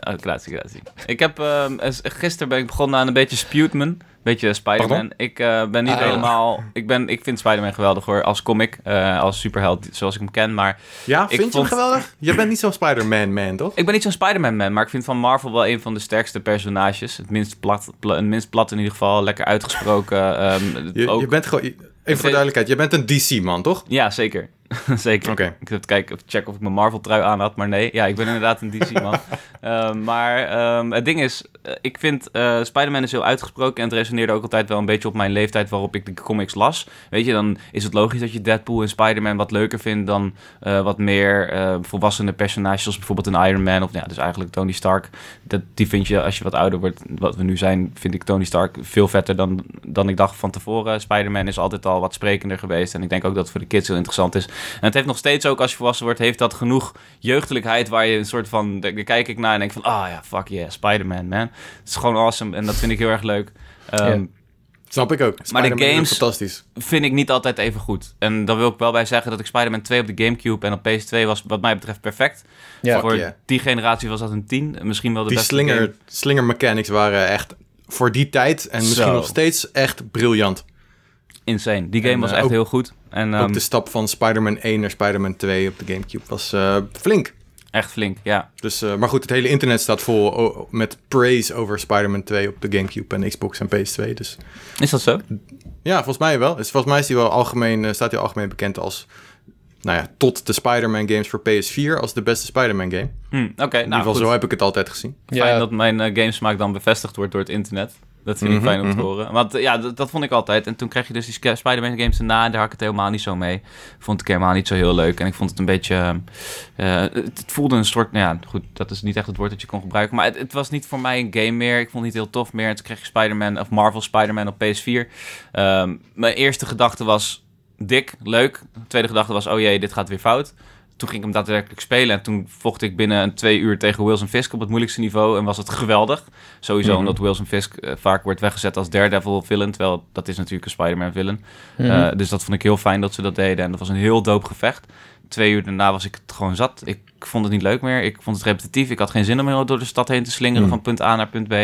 Oh, grazie, grazie. Ik heb... Uh, gisteren ben ik begonnen aan een beetje Sputeman. Een beetje Spider-Man. Ik uh, ben niet ah, helemaal... Ja. Ik, ben, ik vind Spider-Man geweldig hoor, als comic. Uh, als superheld, zoals ik hem ken, maar... Ja, vind vond... je hem geweldig? Je bent niet zo'n Spider-Man-man, toch? Ik ben niet zo'n Spider-Man-man, maar ik vind van Marvel wel een van de sterkste personages. Het minst plat, pla, het minst plat in ieder geval. Lekker uitgesproken. Um, je, ook... je bent gewoon... Even voor duidelijkheid, jij bent een D C-man, toch? Ja, zeker. zeker. Okay. Ik heb kijken, check of ik mijn Marvel-trui aan had, maar nee. Ja, ik ben inderdaad een D C-man. uh, maar um, het ding is, ik vind uh, Spider-Man is heel uitgesproken... en het resoneerde ook altijd wel een beetje op mijn leeftijd waarop ik de comics las. Weet je, dan is het logisch dat je Deadpool en Spider-Man wat leuker vindt... dan uh, wat meer uh, volwassene personages, zoals bijvoorbeeld een Iron Man... of ja, dus eigenlijk Tony Stark. Dat, die vind je, als je wat ouder wordt, wat we nu zijn... vind ik Tony Stark veel vetter dan, dan ik dacht van tevoren. Spider-Man is altijd al wat sprekender geweest... en ik denk ook dat het voor de kids heel interessant is... En het heeft nog steeds ook, als je volwassen wordt, heeft dat genoeg jeugdelijkheid waar je een soort van... Daar kijk ik naar en denk van, ah oh ja, fuck yeah, Spider-Man, man. Het is gewoon awesome en dat vind ik heel erg leuk. Um, yeah. Snap ik ook. Spider-Man, maar de games fantastisch. Vind ik niet altijd even goed. En daar wil ik wel bij zeggen dat ik Spider-Man twee op de Gamecube en op P S twee was, wat mij betreft, perfect. Yeah. Voor yeah. die generatie was dat een tien. Misschien wel de die beste slinger, game. Die slinger mechanics waren echt voor die tijd en misschien so. nog steeds echt briljant. Insane. Die game en, was echt ook, heel goed. En, um, ook de stap van Spider-Man één naar Spider-Man twee op de Gamecube was uh, flink. Echt flink, ja. Dus, uh, maar goed, het hele internet staat vol o- met praise over Spider-Man twee op de Gamecube en Xbox en P S twee. Dus. Is dat zo? Ja, volgens mij wel. Dus volgens mij is die wel algemeen, uh, staat hij algemeen bekend als... Nou ja, tot de Spider-Man games voor P S vier als de beste Spider-Man game. Hmm, Oké, okay, nou In ieder geval goed. Zo heb ik het altijd gezien. Fijn ja. dat mijn uh, gamesmaak dan bevestigd wordt door het internet. Dat vind ik mm-hmm, fijn om mm-hmm. te horen. Want ja, dat, dat vond ik altijd. En toen kreeg je dus die Spider-Man games daarna. En daar had ik het helemaal niet zo mee. Vond ik helemaal niet zo heel leuk. En ik vond het een beetje... Uh, het, het voelde een soort... Nou ja, goed. Dat is niet echt het woord dat je kon gebruiken. Maar het, het was niet voor mij een game meer. Ik vond het niet heel tof meer. En toen kreeg ik Spider-Man of Marvel Spider-Man op P S vier. Um, mijn eerste gedachte was... Dik, leuk. De tweede gedachte was... Oh jee, dit gaat weer fout. Toen ging ik hem daadwerkelijk spelen. En toen vocht ik binnen twee uur tegen Wilson Fisk op het moeilijkste niveau. En was het geweldig. Sowieso mm-hmm. omdat Wilson Fisk uh, vaak wordt weggezet als Daredevil villain. Terwijl dat is natuurlijk een Spider-Man villain. Mm-hmm. Uh, dus dat vond ik heel fijn dat ze dat deden. En dat was een heel dope gevecht. twee uur daarna was ik het gewoon zat. Ik vond het niet leuk meer. Ik vond het repetitief. Ik had geen zin om heel door de stad heen te slingeren mm. van punt A naar punt B.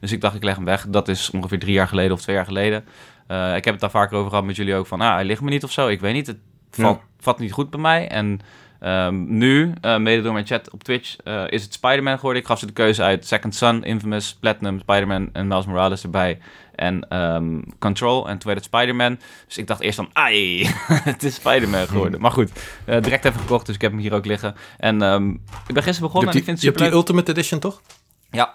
Dus ik dacht, ik leg hem weg. Dat is ongeveer drie jaar geleden of twee jaar geleden. Uh, ik heb het daar vaker over gehad met jullie ook. Van, ah, hij ligt me niet of zo. Ik weet niet. Het valt, ja. valt niet goed bij mij. En um, nu, uh, mede door mijn chat op Twitch, uh, is het Spider-Man geworden. Ik gaf ze de keuze uit Second Son, Infamous, Platinum, Spider-Man en Miles Morales erbij. En um, Control, en toen werd het Spider-Man. Dus ik dacht eerst dan, ai, het is Spider-Man geworden. Maar goed, uh, direct even gekocht, dus ik heb hem hier ook liggen. En um, ik ben gisteren begonnen die, en ik vind het super leuk. Je hebt die Ultimate Edition, toch? Ja.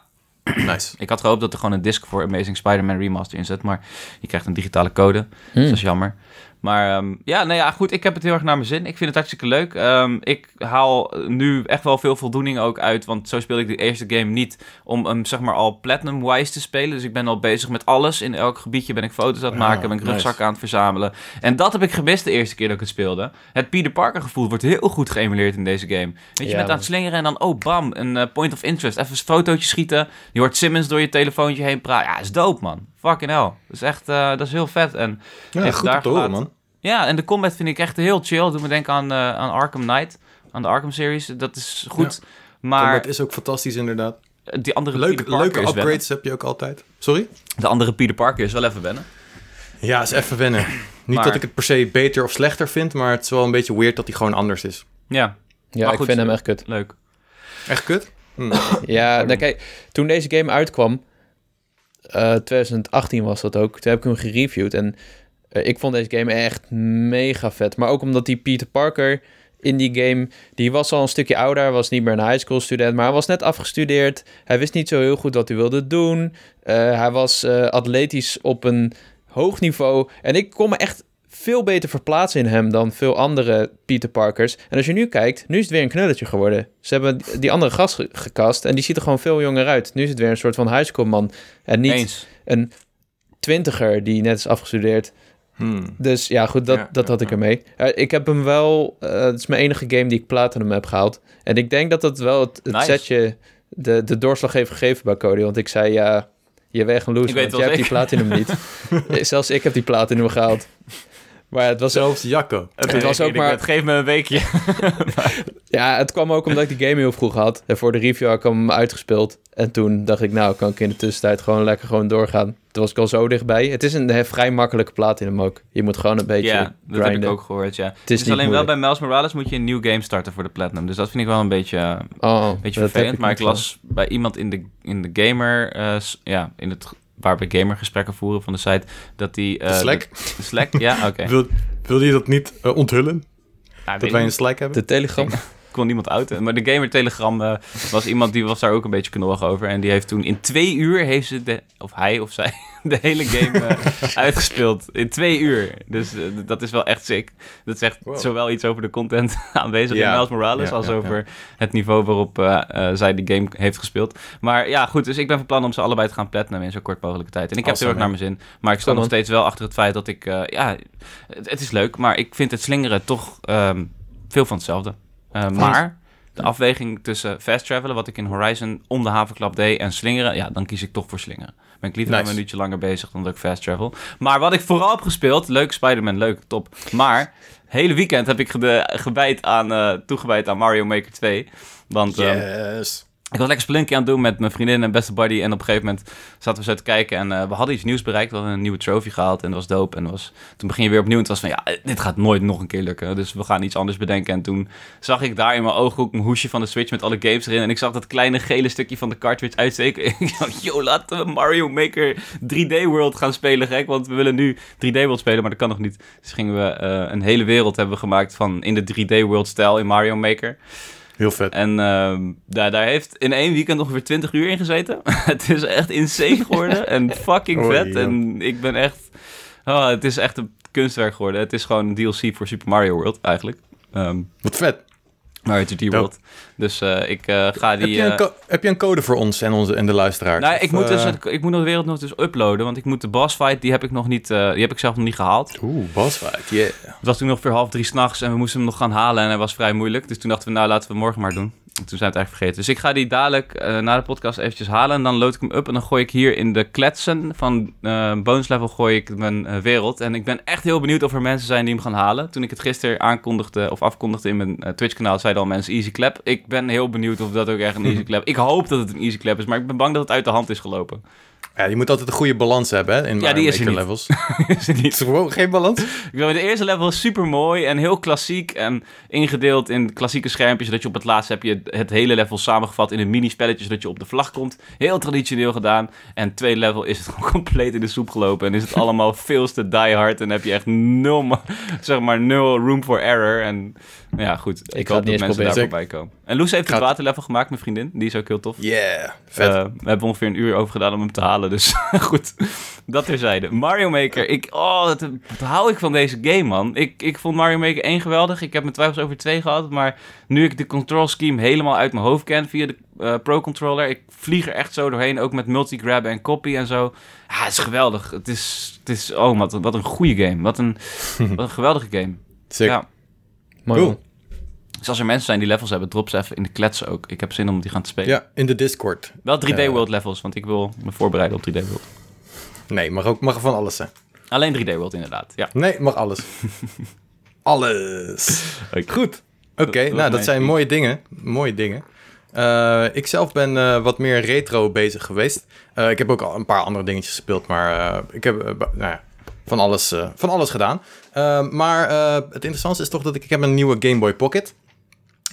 Nice. Ik had gehoopt dat er gewoon een disc voor Amazing Spider-Man Remaster in zit, maar je krijgt een digitale code. Hmm. Dus dat is jammer. Maar um, ja, nee, ja, goed, ik heb het heel erg naar mijn zin. Ik vind het hartstikke leuk. Um, ik haal nu echt wel veel voldoening ook uit, want zo speel ik de eerste game niet om hem um, zeg maar al platinum-wise te spelen. Dus ik ben al bezig met alles. In elk gebiedje ben ik foto's aan het maken, ja, ben ik rugzakken nice. aan het verzamelen. En dat heb ik gemist de eerste keer dat ik het speelde. Het Peter Parker gevoel wordt heel goed geëmuleerd in deze game. Weet je, ja, met aan het slingeren en dan, oh bam, een uh, point of interest. Even een fotootje schieten. Je hoort Simmons door je telefoontje heen praten. Ja, is dope, man. Fucking hell. Dat is echt, uh, dat is heel vet. En ja, goed daar te horen, man. Ja, en de combat vind ik echt heel chill. Dat doet me denken aan, uh, aan Arkham Knight. Aan de Arkham-series. Dat is goed. Ja. Maar combat is ook fantastisch, inderdaad. Die andere Leuk, Peter Parker leuke upgrades wennen. Heb je ook altijd. Sorry? De andere Peter Parker is wel even wennen. Ja, is even wennen. maar... Niet dat ik het per se beter of slechter vind, maar het is wel een beetje weird dat hij gewoon anders is. Ja, ja goed, ik vind hem echt kut. Leuk. Echt kut? Hm. ja, nou, kijk, toen deze game uitkwam, uh, twintig achttien was dat ook, toen heb ik hem gereviewd en uh, ik vond deze game echt mega vet. Maar ook omdat die Peter Parker in die game, die was al een stukje ouder, was niet meer een high school student, maar hij was net afgestudeerd. Hij wist niet zo heel goed wat hij wilde doen. Uh, hij was uh, atletisch op een hoog niveau en ik kon me echt veel beter verplaatsen in hem dan veel andere Peter Parkers. En als je nu kijkt, nu is het weer een knulletje geworden. Ze hebben die andere gast ge- gekast en die ziet er gewoon veel jonger uit. Nu is het weer een soort van high school man. En niet Eens. een twintiger die net is afgestudeerd. Hmm. Dus ja, goed, dat, ja, dat had ja, ik ermee. Uh, ik heb hem wel... Uh, het is mijn enige game die ik platinum heb gehaald. En ik denk dat dat wel het, het nice. setje... De, de doorslag heeft gegeven bij Cody. Want ik zei, ja, je bent een loser, want jij hebt die platinum niet. Zelfs ik heb die platinum gehaald. Maar het was zelfs Jacco. Het, het was ook maar... Het geeft me een weekje. ja, het kwam ook omdat ik die game heel vroeg had. En voor de review had ik hem uitgespeeld. En toen dacht ik, nou, kan ik in de tussentijd gewoon lekker gewoon doorgaan. Toen was ik al zo dichtbij. Het is een he, vrij makkelijke platinum ook. Je moet gewoon een beetje Ja, dat grinden. heb ik ook gehoord, ja. Het is, het is alleen moeilijk. Wel bij Miles Morales moet je een nieuw game starten voor de platinum. Dus dat vind ik wel een beetje, oh, een beetje vervelend. Ik maar ik las van. bij iemand in de, in de gamer... Uh, ja, in het... waar we gamergesprekken voeren van de site, dat die... Uh, Slack? De, de Slack, ja, oké. Okay. Wil, wilde je dat niet uh, onthullen? Ja, dat wij een Slack hebben? De Telegram? Ik kon niemand outen. Maar de Gamer Telegram uh, was iemand die was daar ook een beetje knollig over. En die heeft toen in twee uur, heeft ze de, of hij of zij, de hele game uh, uitgespeeld. In twee uur. Dus uh, dat is wel echt sick. Dat zegt wow. zowel iets over de content aanwezig ja. in Miles Morales... Ja, als ja, over ja. het niveau waarop uh, uh, zij die game heeft gespeeld. Maar ja, goed. Dus ik ben van plan om ze allebei te gaan platinum in zo kort mogelijke tijd. En ik awesome, heb het heel erg naar mijn zin. Maar ik sta cool, nog steeds wel achter het feit dat ik... Uh, ja, het, het is leuk, maar ik vind het slingeren toch um, veel van hetzelfde. Uh, maar de afweging tussen fast travelen, wat ik in Horizon om de havenklap deed, en slingeren, ja, dan kies ik toch voor slingeren. Ben ik liever nice. een minuutje langer bezig dan dat ik fast travel. Maar wat ik vooral heb gespeeld, leuk Spider-Man, leuk, top. Maar hele weekend heb ik ge- gewijd aan, uh, toegewijd aan Mario Maker twee. Want yes. um, ik was lekker Spelunky aan het doen met mijn vriendin en beste buddy. En op een gegeven moment zaten we zo te kijken en uh, we hadden iets nieuws bereikt. We hadden een nieuwe trofee gehaald en dat was dope. En was, toen begin je weer opnieuw en het was van, ja, dit gaat nooit nog een keer lukken. Dus we gaan iets anders bedenken. En toen zag ik daar in mijn ooghoek mijn hoesje van de Switch met alle games erin. En ik zag dat kleine gele stukje van de cartridge uitsteken. Ik dacht, yo, laten we Mario Maker drie D World gaan spelen, gek. Want we willen nu drie D World spelen, maar dat kan nog niet. Dus gingen we uh, een hele wereld hebben gemaakt van in de drie D World stijl in Mario Maker. Heel vet. En uh, daar, daar heeft in één weekend ongeveer twintig uur in gezeten. Het is echt insane geworden en fucking vet. Oh, yeah. En ik ben echt... Oh, het is echt een kunstwerk geworden. Het is gewoon een D L C voor Super Mario World eigenlijk. Um, Wat vet. Mario drie D World. Dus uh, ik uh, ga die... Heb je, een co- uh, heb je een code voor ons en, onze, en de luisteraars? Nou, ik, uh... moet dus, ik moet de wereld nog dus uploaden, want ik moet de boss fight, die heb ik nog niet, uh, die heb ik zelf nog niet gehaald. Oeh, boss fight, yeah. Het was toen nog weer half drie 's nachts en we moesten hem nog gaan halen en hij was vrij moeilijk. Dus toen dachten we, nou, laten we morgen maar doen. toen zijn we het eigenlijk vergeten. Dus ik ga die dadelijk uh, na de podcast eventjes halen. En dan load ik hem up en dan gooi ik hier in de kletsen van uh, Bonus Level gooi ik mijn uh, wereld. En ik ben echt heel benieuwd of er mensen zijn die hem gaan halen. Toen ik het gisteren aankondigde of afkondigde in mijn uh, Twitch kanaal, zeiden al mensen easy clap. Ik ben heel benieuwd of dat ook echt een easy clap. Ik hoop dat het een easy clap is, maar ik ben bang dat het uit de hand is gelopen. Ja, je moet altijd een goede balans hebben, hè, in Mario ja, die is Maker levels. Is er niet. Gewoon geen balans? Ik bedoel, de eerste level is super mooi en heel klassiek en ingedeeld in klassieke schermpjes, zodat je op het laatst heb je het hele level samengevat in een mini-spelletje, zodat je op de vlag komt. Heel traditioneel gedaan. En het tweede level is het gewoon compleet in de soep gelopen en is het allemaal veel te die hard en heb je echt nul, zeg maar, nul room for error. En ja, goed. Ik, ik hoop dat mensen daar voorbij komen. En Loes heeft gaat... het waterlevel gemaakt, mijn vriendin. Die is ook heel tof. Yeah, vet. Uh, we hebben ongeveer een uur over gedaan om hem te halen. Dus goed, dat terzijde. Mario Maker, ik, oh, dat, dat hou ik van deze game, man. Ik, ik vond Mario Maker één geweldig. Ik heb mijn twijfels over twee gehad. Maar nu ik de control scheme helemaal uit mijn hoofd ken via de uh, Pro Controller. Ik vlieg er echt zo doorheen. Ook met multi-grab en copy en zo. Ja, het is geweldig. Het is, het is oh, wat, wat een goede game. Wat een, wat een geweldige game. Sick. Ja. Cool. Dus als er mensen zijn die levels hebben, drop ze even in de kletsen ook. Ik heb zin om die gaan te spelen. Ja, in de Discord. Wel drie D uh, World levels, want ik wil me voorbereiden op drie D World. Nee, mag ook mag van alles zijn. Alleen drie D World inderdaad, ja. Nee, mag alles. Alles. Okay. Goed. Oké, okay, nou dat zijn mooie dingen. Mooie dingen. Uh, ik zelf ben uh, wat meer retro bezig geweest. Uh, ik heb ook al een paar andere dingetjes gespeeld, maar uh, ik heb... Uh, nou ja. Van alles, uh, van alles gedaan. Uh, maar uh, het interessante is toch dat ik, ik heb een nieuwe Game Boy Pocket.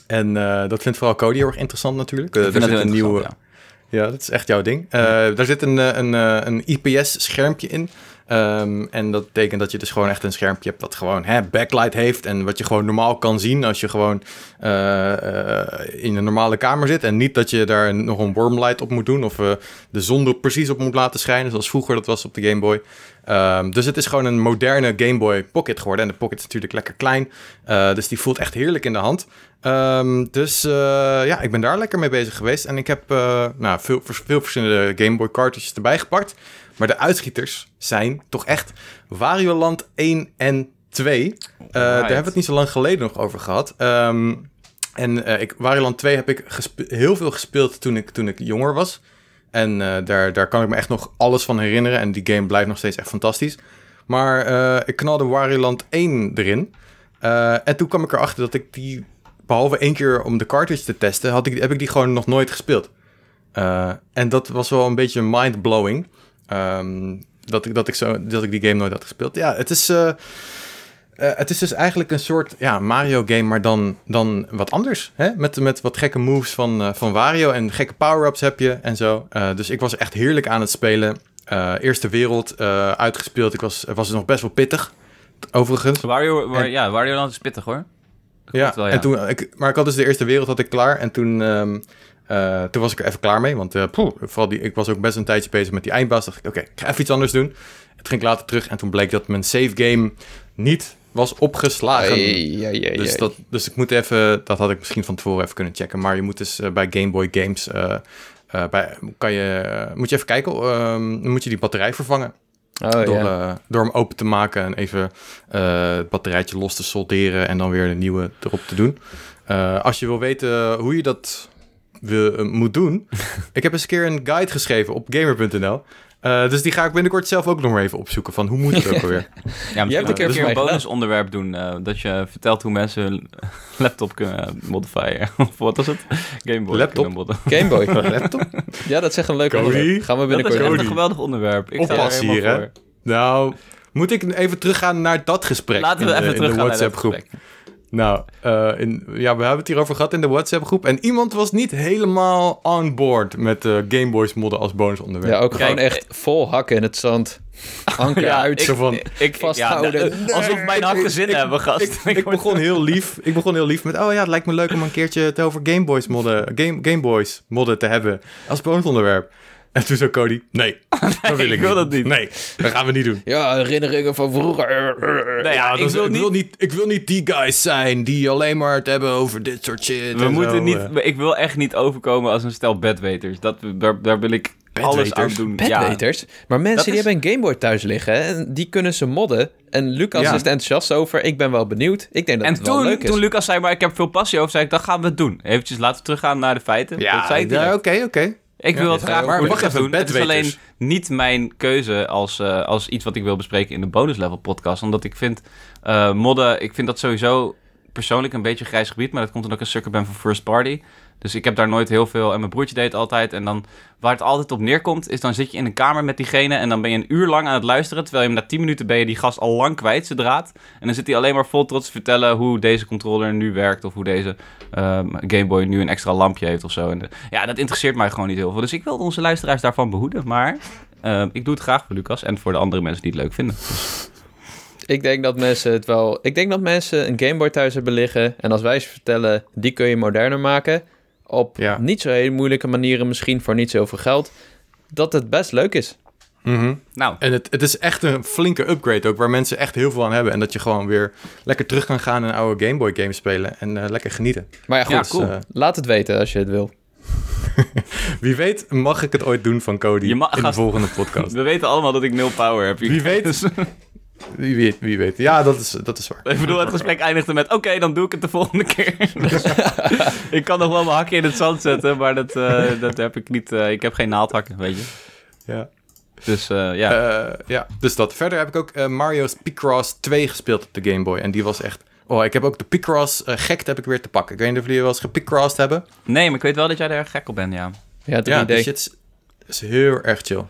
En uh, dat vindt vooral Cody heel erg interessant natuurlijk. Uh, ik vind dat heel interessant, nieuwe... ja. Ja, dat is echt jouw ding. Uh, ja. Daar zit een, een, een I P S-schermpje in. Um, en dat betekent dat je dus gewoon echt een schermpje hebt dat gewoon hè, backlight heeft. En wat je gewoon normaal kan zien als je gewoon uh, uh, in een normale kamer zit. En niet dat je daar nog een wormlight op moet doen. Of uh, de zon er precies op moet laten schijnen. Zoals vroeger dat was op de Game Boy. Um, dus het is gewoon een moderne Game Boy Pocket geworden. En de Pocket is natuurlijk lekker klein. Uh, dus die voelt echt heerlijk in de hand. Um, dus uh, ja, ik ben daar lekker mee bezig geweest. En ik heb uh, nou, veel, veel verschillende Game Boy cartridges erbij gepakt. Maar de uitschieters zijn toch echt Wario Land één en twee. Uh, right. Daar hebben we het niet zo lang geleden nog over gehad. Um, en uh, ik, Wario Land twee heb ik gespe- heel veel gespeeld toen ik, toen ik jonger was. En uh, daar, daar kan ik me echt nog alles van herinneren. En die game blijft nog steeds echt fantastisch. Maar uh, ik knalde Wario Land één erin. Uh, en toen kwam ik erachter dat ik die... behalve één keer om de cartridge te testen, had ik, heb ik die gewoon nog nooit gespeeld. Uh, en dat was wel een beetje mind-blowing. Um, dat, ik, dat, ik zo, dat ik die game nooit had gespeeld. Ja, het is, uh, uh, het is dus eigenlijk een soort ja, Mario-game, maar dan, dan wat anders. Hè? Met, met wat gekke moves van, uh, van Wario en gekke power-ups heb je en zo. Uh, dus ik was echt heerlijk aan het spelen. Uh, eerste wereld uh, uitgespeeld. Ik was, was nog best wel pittig, overigens. Wario, waar, en, ja, Wario Land is pittig, hoor. Ja, wel, ja, en toen, ik, maar ik had dus de eerste wereld had ik klaar. En toen, um, uh, toen was ik er even klaar mee. Want uh, poeh, vooral die, ik was ook best een tijdje bezig met die eindbaas. Dacht ik, oké, okay, ik ga even iets anders doen. Het ging ik later terug. En toen bleek dat mijn save game niet was opgeslagen. Hey, yeah, yeah, dus, yeah. Dat, dus ik moet even... Dat had ik misschien van tevoren even kunnen checken. Maar je moet dus uh, bij Game Boy Games... Uh, uh, bij, kan je, uh, moet je even kijken. Uh, moet je die batterij vervangen. Oh, door, ja. uh, door hem open te maken en even uh, het batterijtje los te solderen en dan weer een nieuwe erop te doen. Uh, als je wil weten hoe je dat wil, uh, moet doen, ik heb eens een keer een guide geschreven op gamer punt n l. Uh, dus die ga ik binnenkort zelf ook nog maar even opzoeken van hoe moet het ook alweer. Ja, je hebt een keer dus een bonusonderwerp doen, uh, dat je vertelt hoe mensen hun laptop kunnen modifieren. Of wat was het? Gameboy. Laptop? Gameboy. Laptop? Ja, dat is echt een leuk onderwerp. Gaan we binnenkort. Dat is echt een geweldig onderwerp. Ik oppas hier, hè? Voor. Nou, moet ik even teruggaan naar dat gesprek? Laten we in, even teruggaan naar dat gesprek. Nou, uh, in, ja, we hebben het hierover gehad in de WhatsApp-groep. En iemand was niet helemaal on board met uh, Game Boys modden als bonusonderwerp. Ja, ook Kijk, gewoon echt vol hakken in het zand. Anker ja, uit, ik, van, ik, vasthouden. Ja, nou, nee, alsof mijn hakken zin ik, hebben, gast. Ik, ik, ik, begon heel lief, ik begon heel lief met... Oh ja, het lijkt me leuk om een keertje het over Game Boys modden, Game, Game Boys modden te hebben als bonusonderwerp. En toen zei Cody, nee, dat wil ik, ik wil dat niet. Nee, dat gaan we niet doen. Ja, herinneringen van vroeger. Nee, ja, ik, wil ik, niet... Wil niet, ik wil niet die guys zijn die alleen maar het hebben over dit soort shit. We moeten zo. niet... Ik wil echt niet overkomen als een stel bedweters. Dat, daar, daar wil ik alles aan doen. Bedweters. Ja. Maar mensen dat die is... hebben een Game Boy thuis liggen, hè, en die kunnen ze modden. En Lucas ja. is er enthousiast over. Ik ben wel benieuwd. Ik denk dat en het toen, wel leuk is. En toen Lucas zei, maar ik heb veel passie over, zei ik, dan gaan we het doen. Eventjes laten we teruggaan naar de feiten. Ja, oké, oké. Ja, okay, okay. Ik ja, wil het graag voor Lucas doen. Het is alleen niet mijn keuze als, uh, als iets wat ik wil bespreken in de Bonus Level podcast. Omdat ik vind uh, modden, ik vind dat sowieso persoonlijk een beetje grijs gebied. Maar dat komt omdat ik een sucker ben voor first party. Dus ik heb daar nooit heel veel... En mijn broertje deed altijd. En dan waar het altijd op neerkomt... is dan zit je in een kamer met diegene... en dan ben je een uur lang aan het luisteren... terwijl je na tien minuten ben je die gast al lang kwijt, zijn draad. En dan zit hij alleen maar vol trots te vertellen... hoe deze controller nu werkt... of hoe deze um, Game Boy nu een extra lampje heeft of zo. En de, ja, dat interesseert mij gewoon niet heel veel. Dus ik wil onze luisteraars daarvan behoeden. Maar uh, ik doe het graag voor Lucas... en voor de andere mensen die het leuk vinden. Dus... Ik denk dat mensen het wel... Ik denk dat mensen een Game Boy thuis hebben liggen... en als wij ze vertellen... die kun je moderner maken... op ja. niet zo hele moeilijke manieren, misschien voor niet zoveel geld, dat het best leuk is. Mm-hmm. Nou. En het, het is echt een flinke upgrade ook, waar mensen echt heel veel aan hebben. En dat je gewoon weer lekker terug kan gaan en oude Game Boy games spelen en uh, lekker genieten. Maar ja, goed, ja, cool. Dus, uh... laat het weten als je het wil. Wie weet mag ik het ooit doen van Cody je mag, in gast, de volgende podcast. We weten allemaal dat ik nul power heb. Wie weet dus... Wie weet, wie weet. Ja, dat is, dat is waar. Ik bedoel, het gesprek eindigde met... Oké, okay, dan doe ik het de volgende keer. Dus, ik kan nog wel mijn hakje in het zand zetten... maar dat, uh, dat heb ik niet... Uh, ik heb geen naaldhakken, weet je. Ja. Dus, uh, ja. Uh, ja. Dus dat. Verder heb ik ook uh, Mario's Picross twee gespeeld op de Game Boy. En die was echt... Oh, ik heb ook de Picross uh, gekte heb ik weer te pakken. Ik weet niet of jullie wel eens gepicrossed hebben. Nee, maar ik weet wel dat jij daar erg gek op bent, ja. Ja, ja die shit is heel erg chill.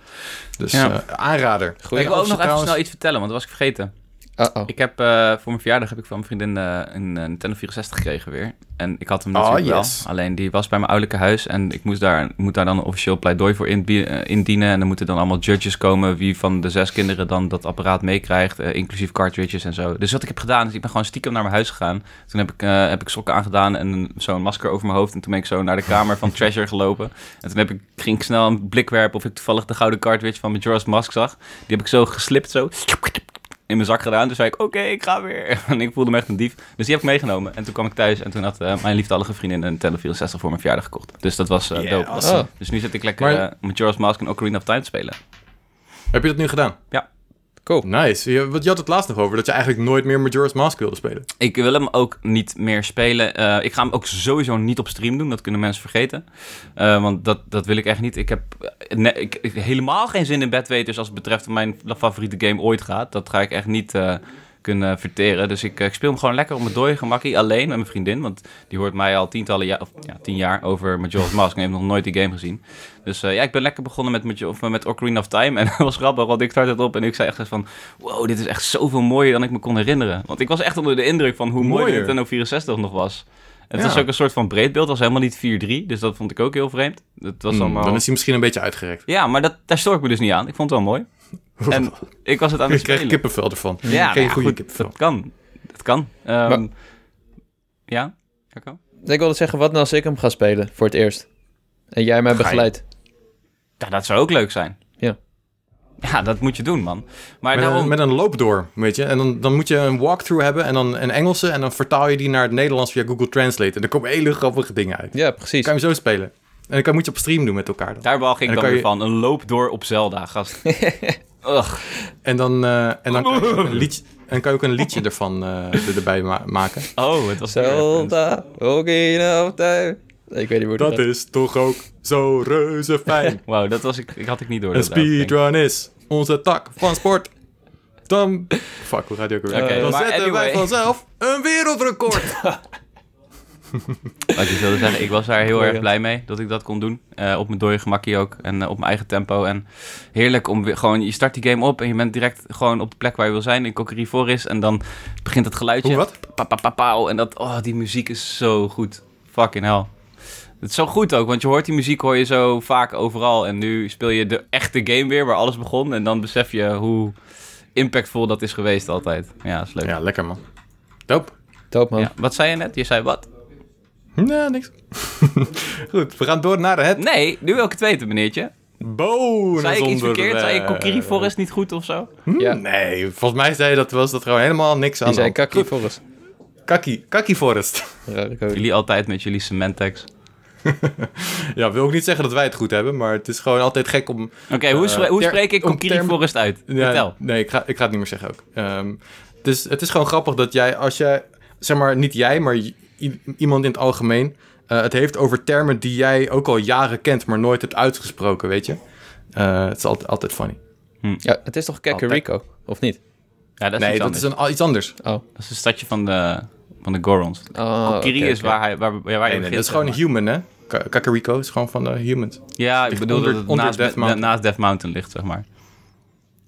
Dus ja. uh, aanrader. Goeie. Ik wil ook nog trouwens... even snel iets vertellen, want dat was ik vergeten. Uh-oh. Ik heb uh, voor mijn verjaardag heb ik van mijn vriendin uh, een uh, Nintendo vierenzestig gekregen weer. En ik had hem natuurlijk oh, yes. wel. Alleen die was bij mijn ouderlijke huis. En ik moest daar, moet daar dan een officieel pleidooi voor indienen. En dan moeten dan allemaal judges komen. Wie van de zes kinderen dan dat apparaat meekrijgt. Uh, inclusief cartridges en zo. Dus wat ik heb gedaan is ik ben gewoon stiekem naar mijn huis gegaan. Toen heb ik, uh, heb ik sokken aangedaan en zo'n masker over mijn hoofd. En toen ben ik zo naar de kamer van Treasure gelopen. En toen heb ik, ging ik snel een blik werpen of ik toevallig de gouden cartridge van Majora's Mask zag. Die heb ik zo geslipt zo. In mijn zak gedaan. Toen zei ik, oké, okay, ik ga weer. En ik voelde me echt een dief. Dus die heb ik meegenomen. En toen kwam ik thuis en toen had uh, mijn liefdallige vriendin een Nintendo vierenzestig voor mijn verjaardag gekocht. Dus dat was uh, yeah, dope. Awesome. Oh. Dus nu zit ik lekker maar... uh, Majora's Mask en Ocarina of Time te spelen. Heb je dat nu gedaan? Ja. Cool. Nice. Je, je had het laatst nog over dat je eigenlijk nooit meer Majora's Mask wilde spelen. Ik wil hem ook niet meer spelen. Uh, ik ga hem ook sowieso niet op stream doen. Dat kunnen mensen vergeten. Uh, want dat, dat wil ik echt niet. Ik heb ne- ik, ik, helemaal geen zin in bedweters als het betreft mijn favoriete game ooit gaat. Dat ga ik echt niet uh, kunnen verteren. Dus ik, ik speel hem gewoon lekker op mijn dooie gemakkie. Alleen met mijn vriendin. Want die hoort mij al tientallen jaar, of ja, tien jaar over Majora's Mask. En heeft nog nooit die game gezien. Dus uh, ja, ik ben lekker begonnen met, met, of, met Ocarina of Time. En dat was grappig, want ik startte het op en ik zei echt van... Wow, dit is echt zoveel mooier dan ik me kon herinneren. Want ik was echt onder de indruk van hoe mooi de Nintendo vierenzestig nog was. En het ja. was ook een soort van breedbeeld. Het was helemaal niet vier drie, dus dat vond ik ook heel vreemd. Dat was mm, allemaal... Dan is hij misschien een beetje uitgerekt. Ja, maar dat, daar stoor ik me dus niet aan. Ik vond het wel mooi. En ik was het aan het spelen. Ik kreeg kippenvel ervan. Ja, ja goed, kippenvel. dat kan. Dat kan. Um, maar... Ja, Jacco? Ik wilde zeggen, wat nou als ik hem ga spelen voor het eerst? En jij mij begeleidt. Ja, dat zou ook leuk zijn. Ja. Ja, dat moet je doen, man. Maar met, daarom... een, met een loopdoor, weet je. En dan, dan moet je een walkthrough hebben en dan een Engelse... en dan vertaal je die naar het Nederlands via Google Translate. En er komen hele grappige dingen uit. Ja, precies. Dan kan je zo spelen. En dan kan, moet je op stream doen met elkaar dan. Daar balg ik dan, dan weer je... van. Een loopdoor op Zelda, gast. Ugh. En dan, uh, en dan kan je ook een liedje, en kan je ook een liedje ervan uh, erbij ma- maken. Oh, het was... Zelda, Ocarina of Time... Ik weet niet hoe dat gaat. Is toch ook zo reuze fijn. Wauw, dat was ik, ik had ik niet door. Een speedrun is onze tak van sport. Dan... Fuck, hoe gaat die ook weer? Okay, dan zetten anyway. wij vanzelf een wereldrecord. Wat je wilde zeggen, ik was daar heel erg blij mee dat ik dat kon doen. Uh, op mijn dode gemakkie ook en uh, op mijn eigen tempo. En heerlijk om weer gewoon, je start die game op en je bent direct gewoon op de plek waar je wil zijn. In Kokiri Forest en dan begint het geluidje. Hoe wat? En dat, oh, die muziek is zo goed. Fucking hell. Het is zo goed ook, want je hoort die muziek hoor je zo vaak overal. En nu speel je de echte game weer, waar alles begon. En dan besef je hoe impactvol dat is geweest altijd. Ja, dat is leuk. Ja, lekker man. Doop. Doop man. Ja, wat zei je net? Je zei wat? Nee, niks. Goed, we gaan door naar het... Nee, nu wil ik het weten, meneertje. Bonus Zei ik iets verkeerd? Zei ik Kokiri Forest niet goed of zo? Hm, ja. Nee, volgens mij zei je dat, was dat gewoon helemaal niks aan de hand. Je zei Kakkie Forest. Kakkie, Kakkie Forest. Ja, jullie altijd met jullie cementex. Ja, wil ook niet zeggen dat wij het goed hebben, maar het is gewoon altijd gek om... Oké, okay, hoe, spre- uh, hoe spreek ik Kokiri term... Forest uit? Ja, vertel. Nee, ik ga, ik ga het niet meer zeggen ook. Um, het, is, het is gewoon grappig dat jij, als jij... Zeg maar, niet jij, maar i- iemand in het algemeen... Uh, het heeft over termen die jij ook al jaren kent, maar nooit hebt uitgesproken, weet je? Uh, het is altijd, altijd funny. Hm. Ja, het is toch Kakariko, of niet? Ja, dat is nee, iets dat is een, iets anders. Oh. Dat is een stadje van de... Van de Gorons. Oh, Kokiri okay, is okay. waar hij... Waar, waar, waar nee, nee, begint, dat is gewoon maar. Human, hè? K- Kakariko is gewoon van de humans. Ja, ik bedoel onder, dat het naast Death, Be- naast Death Mountain ligt, zeg maar.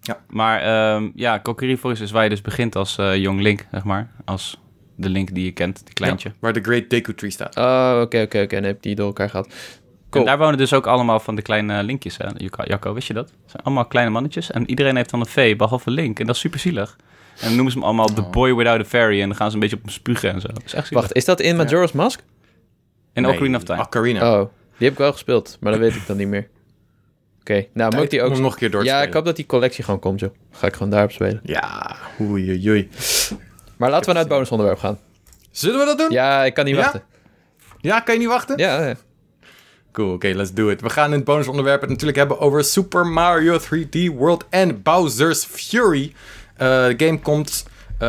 Ja. Maar um, ja, Kokiri Forest is waar je dus begint als uh, Young Link, zeg maar. Als de Link die je kent, die kleintje. Ja, waar de Great Deku Tree staat. Oh, oké, oké, oké. En heb je die door elkaar gehad. Cool. En daar wonen dus ook allemaal van de kleine Linkjes, hè? Jacco, wist je dat? Het zijn allemaal kleine mannetjes. En iedereen heeft dan een vee, behalve Link. En dat is super zielig. En dan noemen ze hem allemaal oh. The Boy Without a Fairy. En dan gaan ze een beetje op hem spugen en zo. Is echt Wacht, is dat in Majora's Mask? In nee, Ocarina of Time. Ocarina. Oh, die heb ik wel gespeeld. Maar dat weet ik dan niet meer. Oké, okay, nou moet die ook... nog een keer door te Ja, spelen. Ik hoop dat die collectie gewoon komt, joh. Ga ik gewoon daarop spelen. Ja, oei, oei. Maar laten we naar het bonusonderwerp gaan. Zullen we dat doen? Ja, ik kan niet ja? wachten. Ja, kan je niet wachten? Ja, ja. Cool, oké, okay, let's do it. We gaan in het bonusonderwerp het natuurlijk hebben over Super Mario drie D World en Bowser's Fury... Uh, de game komt... Uh,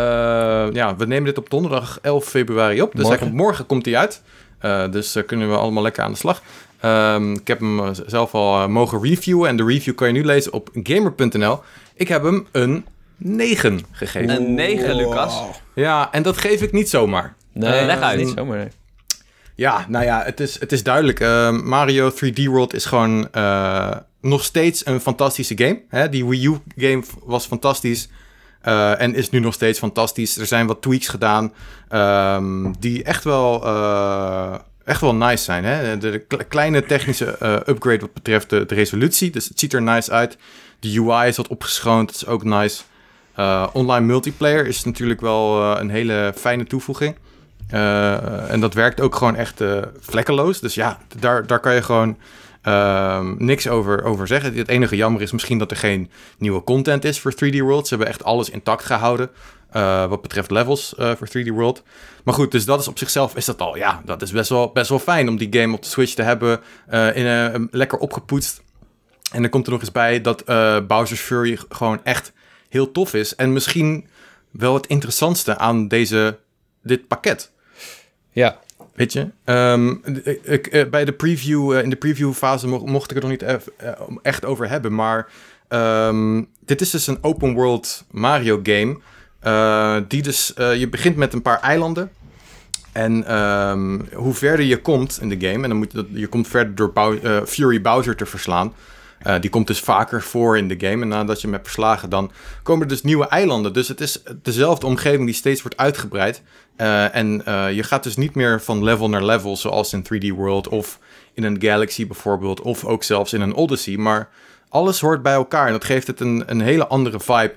ja, we nemen dit op donderdag elf februari op. Dus morgen, eigenlijk, morgen komt hij uit. Uh, dus uh, kunnen we allemaal lekker aan de slag. Um, ik heb hem zelf al uh, mogen reviewen. En de review kan je nu lezen op gamer punt n l. Ik heb hem een negen gegeven. Een negen, Lucas? Wow. Ja, en dat geef ik niet zomaar. Nee, uh, leg uit. Niet zomaar, nee. Ja, nou ja, het is, het is duidelijk. Uh, Mario drie D World is gewoon uh, nog steeds een fantastische game. Hè? Die Wii U game was fantastisch... Uh, en is nu nog steeds fantastisch. Er zijn wat tweaks gedaan um, die echt wel, uh, echt wel nice zijn. Hè? De, de kleine technische uh, upgrade wat betreft de, de resolutie. Dus het ziet er nice uit. De U I is wat opgeschoond. Dat is ook nice. Uh, online multiplayer is natuurlijk wel uh, een hele fijne toevoeging. Uh, en dat werkt ook gewoon echt uh, vlekkeloos. Dus ja, daar, daar kan je gewoon... Uh, niks over, over zeggen. Het enige jammer is misschien dat er geen nieuwe content is voor drie D World. Ze hebben echt alles intact gehouden uh, wat betreft levels uh, voor drie D World. Maar goed, dus dat is op zichzelf is dat al. Ja, dat is best wel, best wel fijn om die game op de Switch te hebben. Uh, in, uh, lekker opgepoetst. En dan komt er nog eens bij dat uh, Bowser's Fury gewoon echt heel tof is. En misschien wel het interessantste aan deze, dit pakket. Ja. Weet je, um, ik, ik, bij de preview, uh, in de previewfase mo- mocht ik het nog niet eff, uh, echt over hebben, maar um, dit is dus een open world Mario game, uh, die dus, uh, je begint met een paar eilanden en um, hoe verder je komt in de game, en dan moet je, je komt verder door Bow- uh, Fury Bowser te verslaan, uh, die komt dus vaker voor in de game en nadat je hem hebt verslagen, dan komen er dus nieuwe eilanden, dus het is dezelfde omgeving die steeds wordt uitgebreid. Uh, en uh, je gaat dus niet meer van level naar level, zoals in drie D World of in een Galaxy bijvoorbeeld, of ook zelfs in een Odyssey. Maar alles hoort bij elkaar en dat geeft het een, een hele andere vibe.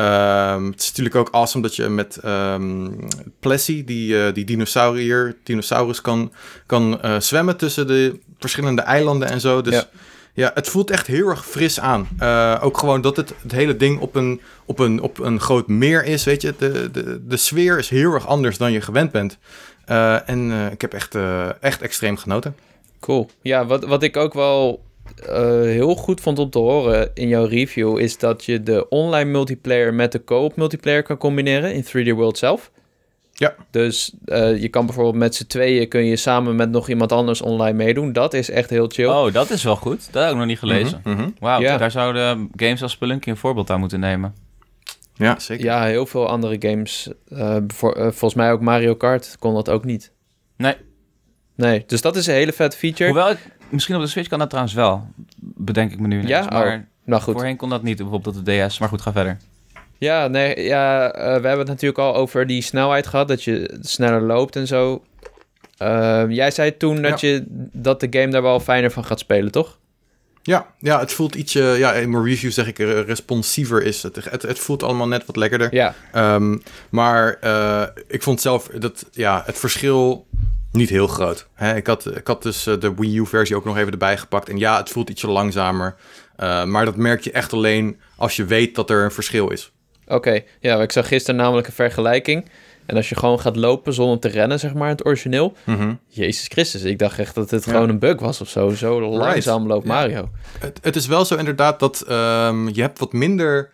Uh, het is natuurlijk ook awesome dat je met um, Plessy, die, uh, die dinosaurier, dinosaurus, kan, kan uh, zwemmen tussen de verschillende eilanden en zo. Dus ja, ja het voelt echt heel erg fris aan. Uh, ook gewoon dat het, het hele ding op een... Op een, op een groot meer is, weet je. De, de, de sfeer is heel erg anders dan je gewend bent. Uh, en uh, ik heb echt, uh, echt extreem genoten. Cool. Ja, wat, wat ik ook wel uh, heel goed vond om te horen in jouw review... is dat je de online multiplayer met de co-op multiplayer kan combineren... in drie D World zelf. Ja. Dus uh, je kan bijvoorbeeld met z'n tweeën... kun je samen met nog iemand anders online meedoen. Dat is echt heel chill. Oh, dat is wel goed. Dat heb ik nog niet gelezen. Mm-hmm, mm-hmm. Wauw, ja. Daar zouden games als Spelunky een voorbeeld aan moeten nemen. Ja, zeker. Ja, heel veel andere games. Uh, voor, uh, volgens mij ook Mario Kart kon dat ook niet. Nee. Nee, dus dat is een hele vet feature. Hoewel, ik, misschien op de Switch kan dat trouwens wel. Bedenk ik me nu ineens. Ja? Maar oh, nou goed. Voorheen kon dat niet, bijvoorbeeld op de D S. Maar goed, ga verder. Ja, nee, ja, uh, we hebben het natuurlijk al over die snelheid gehad. Dat je sneller loopt en zo. Uh, jij zei toen dat, ja. je, dat de game daar wel fijner van gaat spelen, toch? Ja, ja, het voelt ietsje... Ja, in mijn review zeg ik responsiever is. Het, het, het voelt allemaal net wat lekkerder. Ja. Um, maar uh, ik vond zelf dat ja, het verschil niet heel groot. Hè, ik, had, ik had dus de Wii U-versie ook nog even erbij gepakt. En ja, het voelt ietsje langzamer. Uh, maar dat merk je echt alleen als je weet dat er een verschil is. Oké, okay. Ja, ik zag gisteren namelijk een vergelijking... En als je gewoon gaat lopen zonder te rennen, zeg maar, in het origineel. Mm-hmm. Jezus Christus, ik dacht echt dat het ja. gewoon een bug was of zo. Zo langzaam right. loopt Mario. Ja. Het, het is wel zo inderdaad dat um, je hebt wat minder...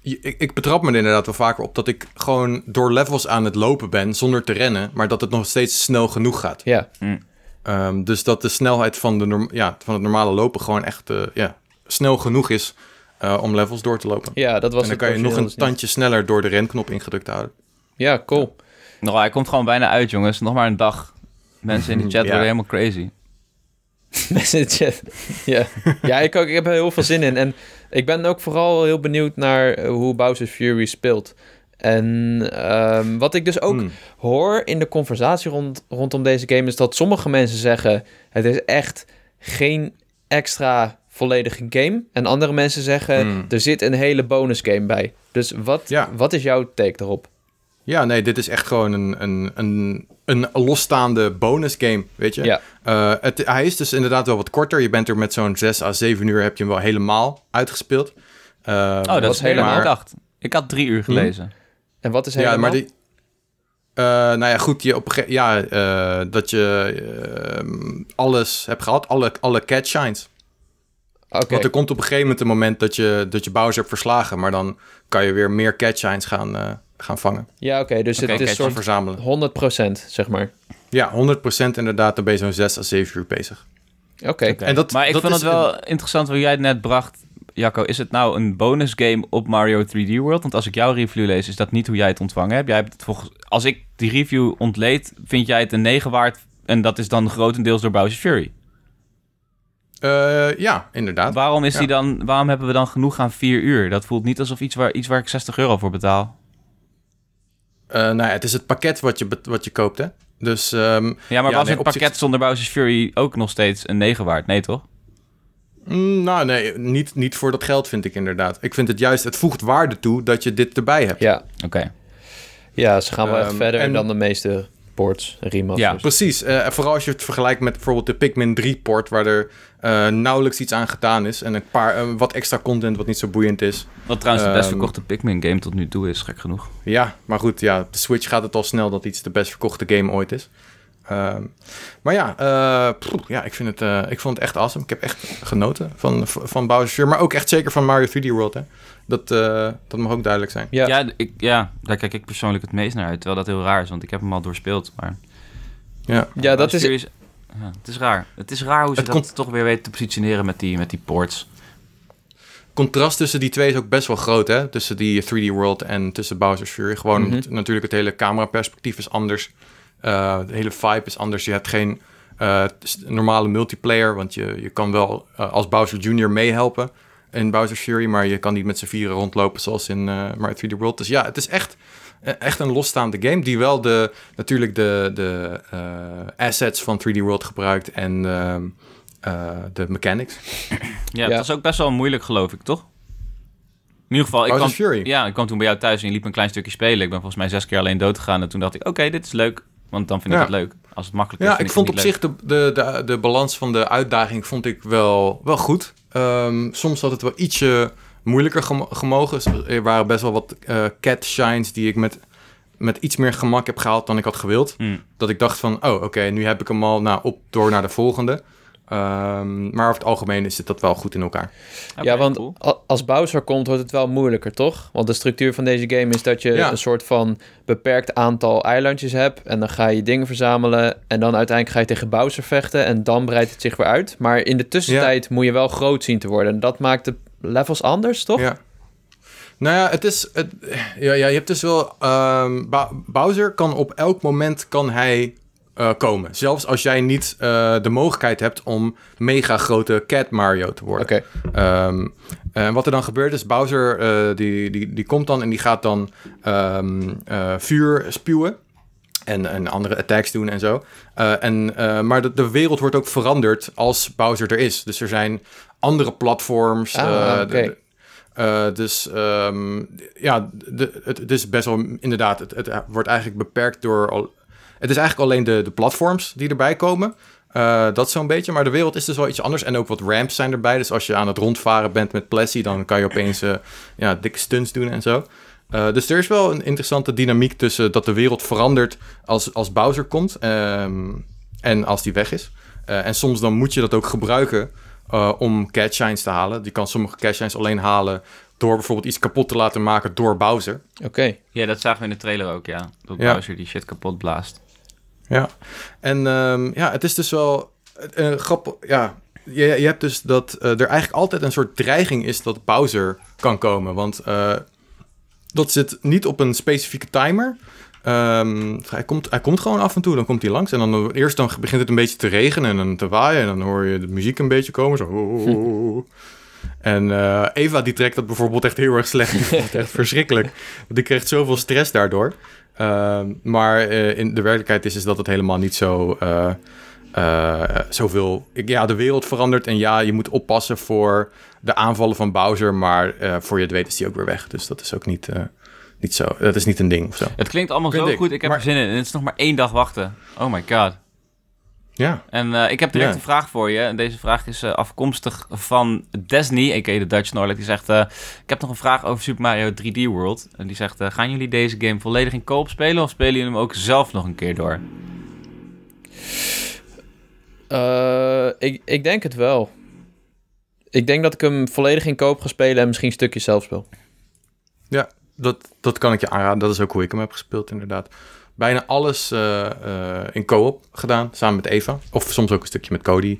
Je, ik, ik betrap me er inderdaad wel vaker op dat ik gewoon door levels aan het lopen ben zonder te rennen. Maar dat het nog steeds snel genoeg gaat. Ja. Mm. Um, dus dat de snelheid van, de norm- ja, van het normale lopen gewoon echt uh, yeah, snel genoeg is uh, om levels door te lopen. Ja, dat was en dan kan je nog een tandje niet. sneller door de renknop ingedrukt houden. Ja, cool. Nou, hij komt gewoon bijna uit, jongens. Nog maar een dag. Mensen in de chat ja. worden helemaal crazy. Mensen in de chat. Ja, ja ik, ook, ik heb er heel veel zin in. En ik ben ook vooral heel benieuwd naar hoe Bowser's Fury speelt. En um, wat ik dus ook hmm. hoor in de conversatie rond, rondom deze game... is dat sommige mensen zeggen... het is echt geen extra volledige game. En andere mensen zeggen... Hmm. er zit een hele bonus game bij. Dus wat, ja. wat is jouw take daarop? Ja, nee, dit is echt gewoon een, een, een, een losstaande bonusgame, weet je. Ja. Uh, het, hij is dus inderdaad wel wat korter. Je bent er met zo'n zes à zeven uur heb je hem wel helemaal uitgespeeld. Uh, oh, dat was helemaal maar... dacht. Ik had drie uur gelezen. Hmm. En wat is helemaal? Ja, maar die... Uh, nou ja, goed, je op een gege- ja, uh, dat je uh, alles hebt gehad, alle, alle cat shines. Okay. Want er komt op een gegeven moment een moment dat je, dat je Bowser hebt verslagen, maar dan kan je weer meer cat shines gaan... Uh, gaan vangen. Ja, oké, okay, dus okay, het is soort verzamelen. honderd procent, zeg maar. Ja, honderd procent inderdaad, dan ben je zo'n zes à zeven uur bezig. Oké. Okay. Okay. Dat Maar ik dat vind het wel een... interessant hoe jij het net bracht, Jacco. Is het nou een bonus game op Mario drie D World? Want als ik jouw review lees, is dat niet hoe jij het ontvangen hebt. Jij hebt het volgens... Als ik die review ontleed, vind jij het een negen waard en dat is dan grotendeels door Bowser's Fury. Uh, ja, inderdaad. Waarom is ja. die dan... Waarom hebben we dan genoeg aan vier uur? Dat voelt niet alsof iets waar, iets waar ik zestig euro voor betaal. Uh, nou ja, het is het pakket wat je, wat je koopt, hè? Dus, um, ja, maar ja, was nee, het pakket zich... zonder Bowser's Fury ook nog steeds een negen waard? Nee, toch? Mm, nou, nee, niet, niet voor dat geld vind ik inderdaad. Ik vind het juist, het voegt waarde toe dat je dit erbij hebt. Ja, oké. Okay. Ja, ze gaan wel um, echt verder en... dan de meeste ports, remasters. Ja, precies. Uh, vooral als je het vergelijkt met bijvoorbeeld de Pikmin drie port... waar er uh, nauwelijks iets aan gedaan is... en een paar uh, wat extra content wat niet zo boeiend is. Wat trouwens um, de best verkochte Pikmin game tot nu toe is, gek genoeg. Ja, maar goed, ja, op de Switch gaat het al snel... dat iets de best verkochte game ooit is. Um, maar ja, uh, pff, ja ik, vind het, uh, ik vond het echt awesome. Ik heb echt genoten van, van Bowser's Fury... maar ook echt zeker van Mario drie D World, hè. Dat, uh, dat mag ook duidelijk zijn. Ja, ja, ik, ja, daar kijk ik persoonlijk het meest naar uit. Terwijl dat heel raar is, want ik heb hem al doorspeeld. Maar... Ja, ja dat is... is... Ja, het is raar. Het is raar hoe ze het dat cont- toch weer weten te positioneren met die, met die ports. Contrast tussen die twee is ook best wel groot, hè? Tussen die drie D World en tussen Bowser's Fury. Gewoon mm-hmm. het, natuurlijk het hele cameraperspectief is anders. Uh, de hele vibe is anders. Je hebt geen uh, normale multiplayer, want je, je kan wel uh, als Bowser junior meehelpen... in Bowser's Fury, maar je kan niet met z'n vieren rondlopen zoals in uh, Mario drie D World. Dus ja, het is echt, echt een losstaande game die wel de, natuurlijk de, de uh, assets van drie D World gebruikt en uh, uh, de mechanics. Ja, dat ja. was ook best wel moeilijk, geloof ik, toch? In ieder geval, ik kwam, Fury. Ja, ik kwam toen bij jou thuis en je liep een klein stukje spelen. Ik ben volgens mij zes keer alleen dood gegaan en toen dacht ik, oké, okay, dit is leuk, want dan vind ik ja. het leuk. Als het makkelijk is, ja, vind ik vond het op leuk. zich de, de, de, de balans van de uitdaging vond ik wel, wel goed. Um, soms had het wel ietsje moeilijker gem- gemogen. Er waren best wel wat uh, cat shines die ik met, met iets meer gemak heb gehaald dan ik had gewild. Mm. Dat ik dacht van, oh, oké, okay, nu heb ik hem al nou, op door naar de volgende. Um, maar over het algemeen zit dat wel goed in elkaar. Okay, ja, want cool. als Bowser komt, wordt het wel moeilijker, toch? Want de structuur van deze game is dat je ja. een soort van beperkt aantal eilandjes hebt. En dan ga je dingen verzamelen. En dan uiteindelijk ga je tegen Bowser vechten. En dan breidt het zich weer uit. Maar in de tussentijd ja. moet je wel groot zien te worden. En dat maakt de levels anders, toch? Ja. Nou ja, het is, het, ja, ja, je hebt dus wel... Um, ba- Bowser kan op elk moment kan hij... Uh, komen. Zelfs als jij niet uh, de mogelijkheid hebt om mega grote Cat Mario te worden. Okay. Um, en wat er dan gebeurt is, Bowser uh, die, die, die komt dan en die gaat dan um, uh, vuur spuwen. En, en andere attacks doen en zo. Uh, en, uh, maar de, de wereld wordt ook veranderd als Bowser er is. Dus er zijn andere platforms. Ah, uh, okay. de, Uh, dus um, ja, de, het, het is best wel inderdaad, het, het wordt eigenlijk beperkt door... Al, Het is eigenlijk alleen de, de platforms die erbij komen. Uh, dat zo'n beetje. Maar de wereld is dus wel iets anders. En ook wat ramps zijn erbij. Dus als je aan het rondvaren bent met Plessy... dan kan je opeens uh, ja, dikke stunts doen en zo. Uh, dus er is wel een interessante dynamiek tussen dat de wereld verandert als, als Bowser komt um, en als die weg is. Uh, en soms dan moet je dat ook gebruiken uh, om cash shines te halen. Je kan sommige cash shines alleen halen door bijvoorbeeld iets kapot te laten maken door Bowser. Oké. Okay. Ja, dat zagen we in de trailer ook, ja. Dat ja. Bowser die shit kapot blaast. Ja. En um, ja, het is dus wel een uh, grap... Ja, je, je hebt dus dat uh, er eigenlijk altijd een soort dreiging is dat Bowser kan komen. Want... Uh, Dat zit niet op een specifieke timer. Um, hij, komt, hij komt gewoon af en toe, dan komt hij langs. En dan eerst dan begint het een beetje te regenen en dan te waaien. En dan hoor je de muziek een beetje komen. Zo. Hm. En uh, Eva die trekt dat bijvoorbeeld echt heel erg slecht. Echt verschrikkelijk. Want die kreeg zoveel stress daardoor. Uh, maar uh, in de werkelijkheid is, is dat het helemaal niet zo... Uh, Uh, zoveel... Ja, de wereld verandert en ja, je moet oppassen voor de aanvallen van Bowser, maar uh, voor je het weet is die ook weer weg. Dus dat is ook niet, uh, niet zo... Dat is niet een ding of zo. Het klinkt allemaal klinkt zo ik, goed, ik heb maar... er zin in. En het is nog maar één dag wachten. Oh my god. Ja. En uh, ik heb direct ja. een vraag voor je. En deze vraag is uh, afkomstig van Disney, a k a de Dutch Nordic. Die zegt, uh, ik heb nog een vraag over Super Mario drie D World. En die zegt, uh, gaan jullie deze game volledig in co-op spelen of spelen jullie hem ook zelf nog een keer door? Uh, ik, ik denk het wel. Ik denk dat ik hem volledig in koop ga spelen en misschien een stukje zelf speel. Ja, dat, dat kan ik je aanraden. Dat is ook hoe ik hem heb gespeeld, inderdaad. Bijna alles uh, uh, in co-op gedaan, samen met Eva. Of soms ook een stukje met Cody.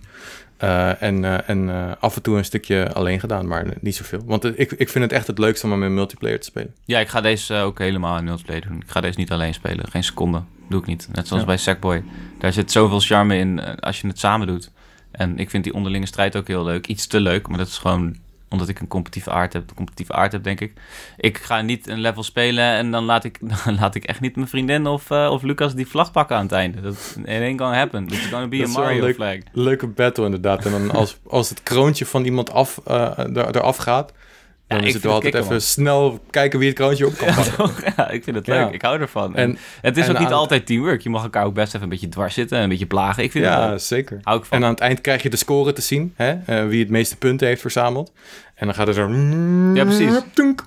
Uh, en uh, en uh, af en toe een stukje alleen gedaan, maar niet zoveel. Want uh, ik, ik vind het echt het leukste om hem in multiplayer te spelen. Ja, ik ga deze uh, ook helemaal in multiplayer doen. Ik ga deze niet alleen spelen, geen seconde. Doe ik niet. Net zoals ja. bij Sackboy. Daar zit zoveel charme in als je het samen doet. En ik vind die onderlinge strijd ook heel leuk. Iets te leuk, maar dat is gewoon omdat ik een competitieve aard heb. Een competitieve aard heb, denk ik. Ik ga niet een level spelen en dan laat ik, dan laat ik echt niet mijn vriendin of, uh, of Lucas die vlag pakken aan het einde. Dat ain't gonna happen. It's gonna be dat a Mario leuk, flag. Leuke battle inderdaad. En dan als, als het kroontje van iemand af, uh, er, eraf gaat... Ja, dan zitten we altijd kicken, even man. Snel kijken wie het kroontje op kan ja, toch? Ja, ik vind het leuk. Ja. Ik hou ervan. En, en het is en ook niet altijd teamwork. Je mag elkaar ook best even een beetje dwars zitten en een beetje plagen. Ik vind ja, het zeker. Hou ik van. En aan het eind krijg je de score te zien. Hè? Uh, wie het meeste punten heeft verzameld. En dan gaat er zo... Ja, precies.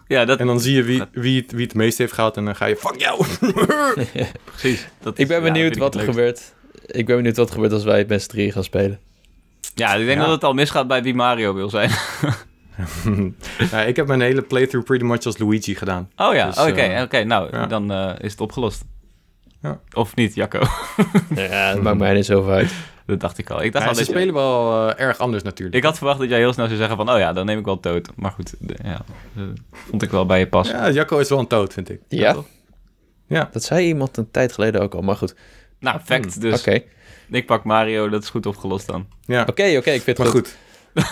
Ja, dat... En dan zie je wie, wie, het, wie het meeste heeft gehad. En dan ga je... Fuck jou! Ja, precies. Dat is, ik ben benieuwd ja, wat er leuk. gebeurt. Ik ben benieuwd wat er gebeurt als wij het met z'n drieën gaan spelen. Ja, ik denk ja. dat het al misgaat bij wie Mario wil zijn. Ja, ik heb mijn hele playthrough pretty much als Luigi gedaan. Oh ja, dus, oké, okay, uh, okay, nou, ja. dan uh, is het opgelost. Ja. Of niet, Jacco? Ja, dat maakt mij niet zoveel uit. Dat dacht ik al. Ik dacht ja, al ze spelen je... wel uh, erg anders natuurlijk. Ik had verwacht dat jij heel snel zou zeggen van, oh ja, dan neem ik wel Toad. Maar goed, d- ja, dat vond ik wel bij je pas. Ja, Jacco is wel een Toad, vind ik. Ja? Dat, ja. dat zei iemand een tijd geleden ook al, maar goed. Nou, fact dus. Oké. Okay. Ik pak Mario, dat is goed opgelost dan. Ja. Oké, okay, oké, okay, ik vind het maar goed. goed.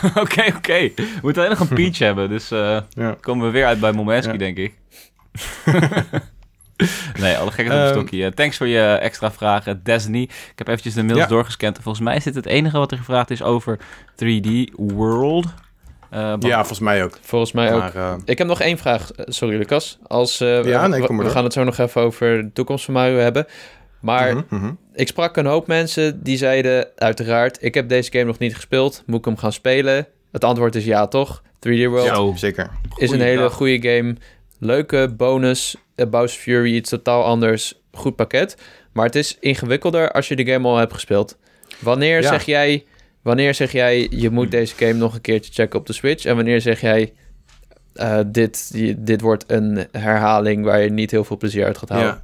Oké, oké. Okay, okay. We moeten alleen nog een Peach hebben, dus uh, ja. komen we weer uit bij Momeski, ja. denk ik. Nee, alle gekheid op een um, stokje. Thanks voor je extra vragen, Disney. Ik heb eventjes de mails ja. doorgescand. Volgens mij is dit het enige wat er gevraagd is over drie D World. Uh, ja, volgens mij ook. Volgens mij maar, ook. Uh, ik heb nog één vraag. Sorry, Lucas. Als, uh, ja, nee, kom maar we door. gaan het zo nog even over de toekomst van Mario hebben. Maar mm-hmm, mm-hmm. ik sprak een hoop mensen die zeiden, uiteraard, ik heb deze game nog niet gespeeld. Moet ik hem gaan spelen? Het antwoord is ja, toch? drie D World ja, zeker. Goeie is een hele dag. goede game. Leuke bonus. Uh, Bowser's Fury, iets totaal anders. Goed pakket. Maar het is ingewikkelder als je de game al hebt gespeeld. Wanneer, ja. zeg, jij, wanneer zeg jij, je moet deze game nog een keertje checken op de Switch? En wanneer zeg jij, uh, dit, dit wordt een herhaling waar je niet heel veel plezier uit gaat halen? Ja.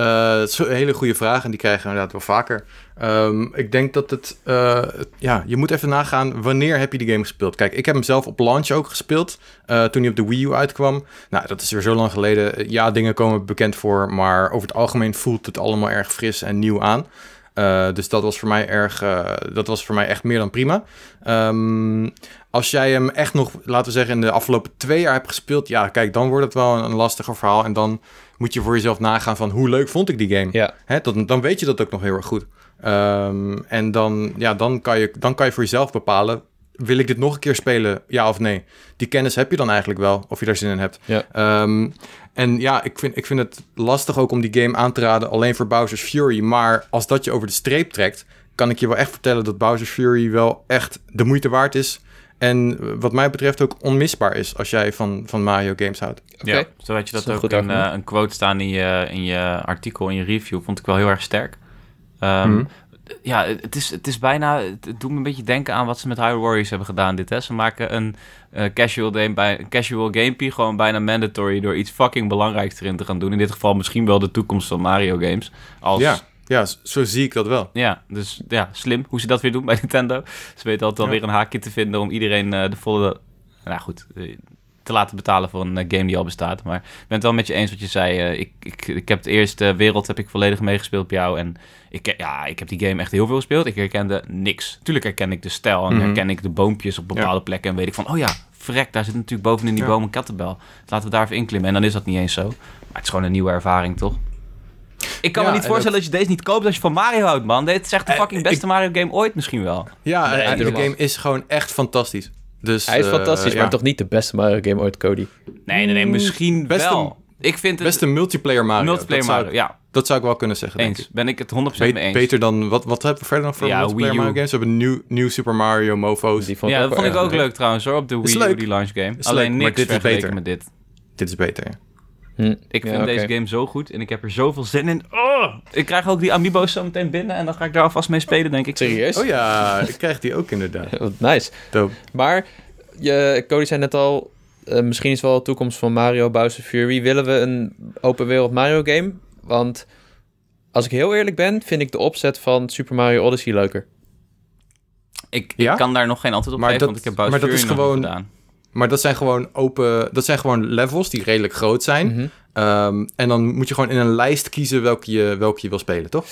Uh, dat is een hele goede vraag en die krijgen we inderdaad wel vaker. Um, ik denk dat het... Uh, ja, je moet even nagaan wanneer heb je die game gespeeld. Kijk, ik heb hem zelf op launch ook gespeeld. Uh, toen hij op de Wii U uitkwam. Nou, dat is weer zo lang geleden. Ja, dingen komen bekend voor, maar over het algemeen voelt het allemaal erg fris en nieuw aan. Uh, dus dat was voor mij erg... Uh, dat was voor mij echt meer dan prima. Um, als jij hem echt nog, laten we zeggen, in de afgelopen twee jaar hebt gespeeld... Ja, kijk, dan wordt het wel een, een lastiger verhaal en dan... moet je voor jezelf nagaan van hoe leuk vond ik die game. Ja. Hè, dat, dan weet je dat ook nog heel erg goed. Um, en dan, ja, dan, kan je, dan kan je voor jezelf bepalen... wil ik dit nog een keer spelen, ja of nee? Die kennis heb je dan eigenlijk wel, of je daar zin in hebt. Ja. Um, en ja, ik vind, ik vind het lastig ook om die game aan te raden... alleen voor Bowser's Fury. Maar als dat je over de streep trekt... kan ik je wel echt vertellen dat Bowser's Fury wel echt de moeite waard is... En wat mij betreft ook onmisbaar is als jij van, van Mario games houdt. Okay. Ja, zo had je dat, dat ook in uh, een quote staan in je, in je artikel, in je review. Vond ik wel heel erg sterk. Um, mm-hmm. Ja, het is, het is bijna... Het doet me een beetje denken aan wat ze met Hyrule Warriors hebben gedaan dit, hè. Ze maken een uh, casual game bij, casual gamepie gewoon bijna mandatory door iets fucking belangrijks erin te gaan doen. In dit geval misschien wel de toekomst van Mario games. Als... Ja. Ja, zo zie ik dat wel. Ja, dus ja, slim hoe ze dat weer doen bij Nintendo. Ze weten altijd wel ja. weer een haakje te vinden om iedereen uh, de volle... Nou goed, uh, te laten betalen voor een uh, game die al bestaat. Maar ik ben het wel met je eens wat je zei. Uh, ik, ik, ik heb de eerste wereld heb ik volledig meegespeeld bij jou. En ik, ja, ik heb die game echt heel veel gespeeld. Ik herkende niks. Tuurlijk herken ik de stijl en mm-hmm. herken ik de boompjes op bepaalde ja. plekken. En weet ik van, oh ja, verrek, daar zit natuurlijk bovenin die ja. boom een kattenbel. Dus laten we daar even inklimmen. En dan is dat niet eens zo. Maar het is gewoon een nieuwe ervaring, toch? Ik kan ja, me niet voorstellen dat... dat je deze niet koopt als je van Mario houdt, man. Dit is echt de fucking beste ik... Mario game ooit misschien wel. Ja, nee, de game is gewoon echt fantastisch. Dus, Hij is uh, fantastisch, ja. maar toch niet de beste Mario game ooit, Cody. Nee, nee, nee, misschien beste, wel. Ik vind het... Beste multiplayer Mario. Multiplayer Mario, zou, ja. Dat zou ik wel kunnen zeggen, eens. Denk ik. Ben ik het honderd procent Be- mee eens. Beter dan... Wat, wat hebben we verder nog voor ja, multiplayer Mario games? We hebben New, new Super Mario, Mofo's. Die vond ja, dat vond ik ook leuk, leuk trouwens hoor, op de Wii U, die launch game. Is Alleen leuk, niks dit vergeleken is beter. met dit. Dit is beter, ja. Hm. Ik vind ja, okay. deze game zo goed en ik heb er zoveel zin in. Oh! Ik krijg ook die amiibo's zo meteen binnen en dan ga ik daar alvast mee spelen, denk ik. Serieus? Oh ja, ik krijg die ook inderdaad. Nice. Dope. Maar, je, Cody zei net al, uh, misschien is wel de toekomst van Mario, Bowser's Fury. Willen we een open wereld Mario game? Want, als ik heel eerlijk ben, vind ik de opzet van Super Mario Odyssey leuker. Ik, ja? ik kan daar nog geen antwoord op maar geven, dat, want ik heb Bowser's Fury nog gewoon... gedaan. Maar dat zijn gewoon open, dat zijn gewoon levels die redelijk groot zijn. Mm-hmm. Um, en dan moet je gewoon in een lijst kiezen welke je, welke je wil spelen, toch?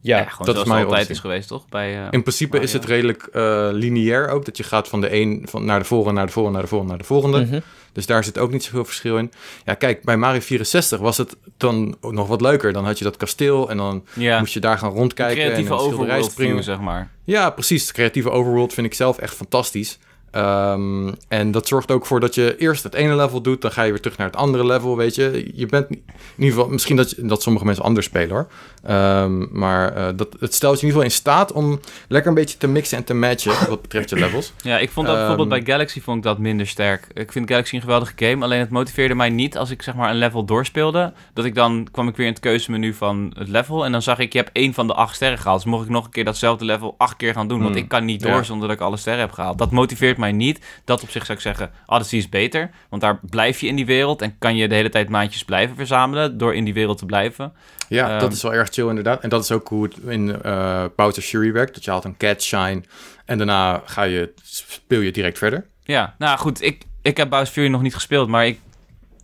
Ja, ja gewoon dat zoals is altijd optie. Is geweest, toch? Bij, uh, in principe Mario. Is het redelijk uh, lineair ook. Dat je gaat van de een van, naar de volgende, naar de volgende, naar de volgende, naar de volgende. Mm-hmm. Dus daar zit ook niet zoveel verschil in. Ja, kijk, bij Mario vierenzestig was het dan nog wat leuker. Dan had je dat kasteel en dan ja. moest je daar gaan rondkijken. De creatieve en overworld springen, zeg maar. Ja, precies. De creatieve overworld vind ik zelf echt fantastisch. Um, en dat zorgt ook voor dat je eerst het ene level doet, dan ga je weer terug naar het andere level, weet je. Je bent in ieder geval, misschien dat, je, dat sommige mensen anders spelen hoor. Um, maar uh, dat, het stelt je in ieder geval in staat om lekker een beetje te mixen en te matchen wat betreft je levels. Ja, ik vond dat um, bijvoorbeeld bij Galaxy vond ik dat minder sterk. Ik vind Galaxy een geweldige game, alleen het motiveerde mij niet als ik zeg maar een level doorspeelde. Dat ik dan kwam ik weer in het keuzemenu van het level en dan zag ik, je hebt één van de acht sterren gehaald. Dus mocht ik nog een keer datzelfde level acht keer gaan doen, mm, want ik kan niet door ja. zonder dat ik alle sterren heb gehaald. Dat motiveert mij niet. Dat op zich zou ik zeggen, Odyssey is beter, want daar blijf je in die wereld en kan je de hele tijd maandjes blijven verzamelen door in die wereld te blijven. Ja, um, dat is wel erg chill inderdaad. En dat is ook hoe het in uh, Bowser's Fury werkt, dat je haalt een Cat Shine en daarna ga je, speel je direct verder. Ja, nou goed, ik, ik heb Bowser's Fury nog niet gespeeld, maar ik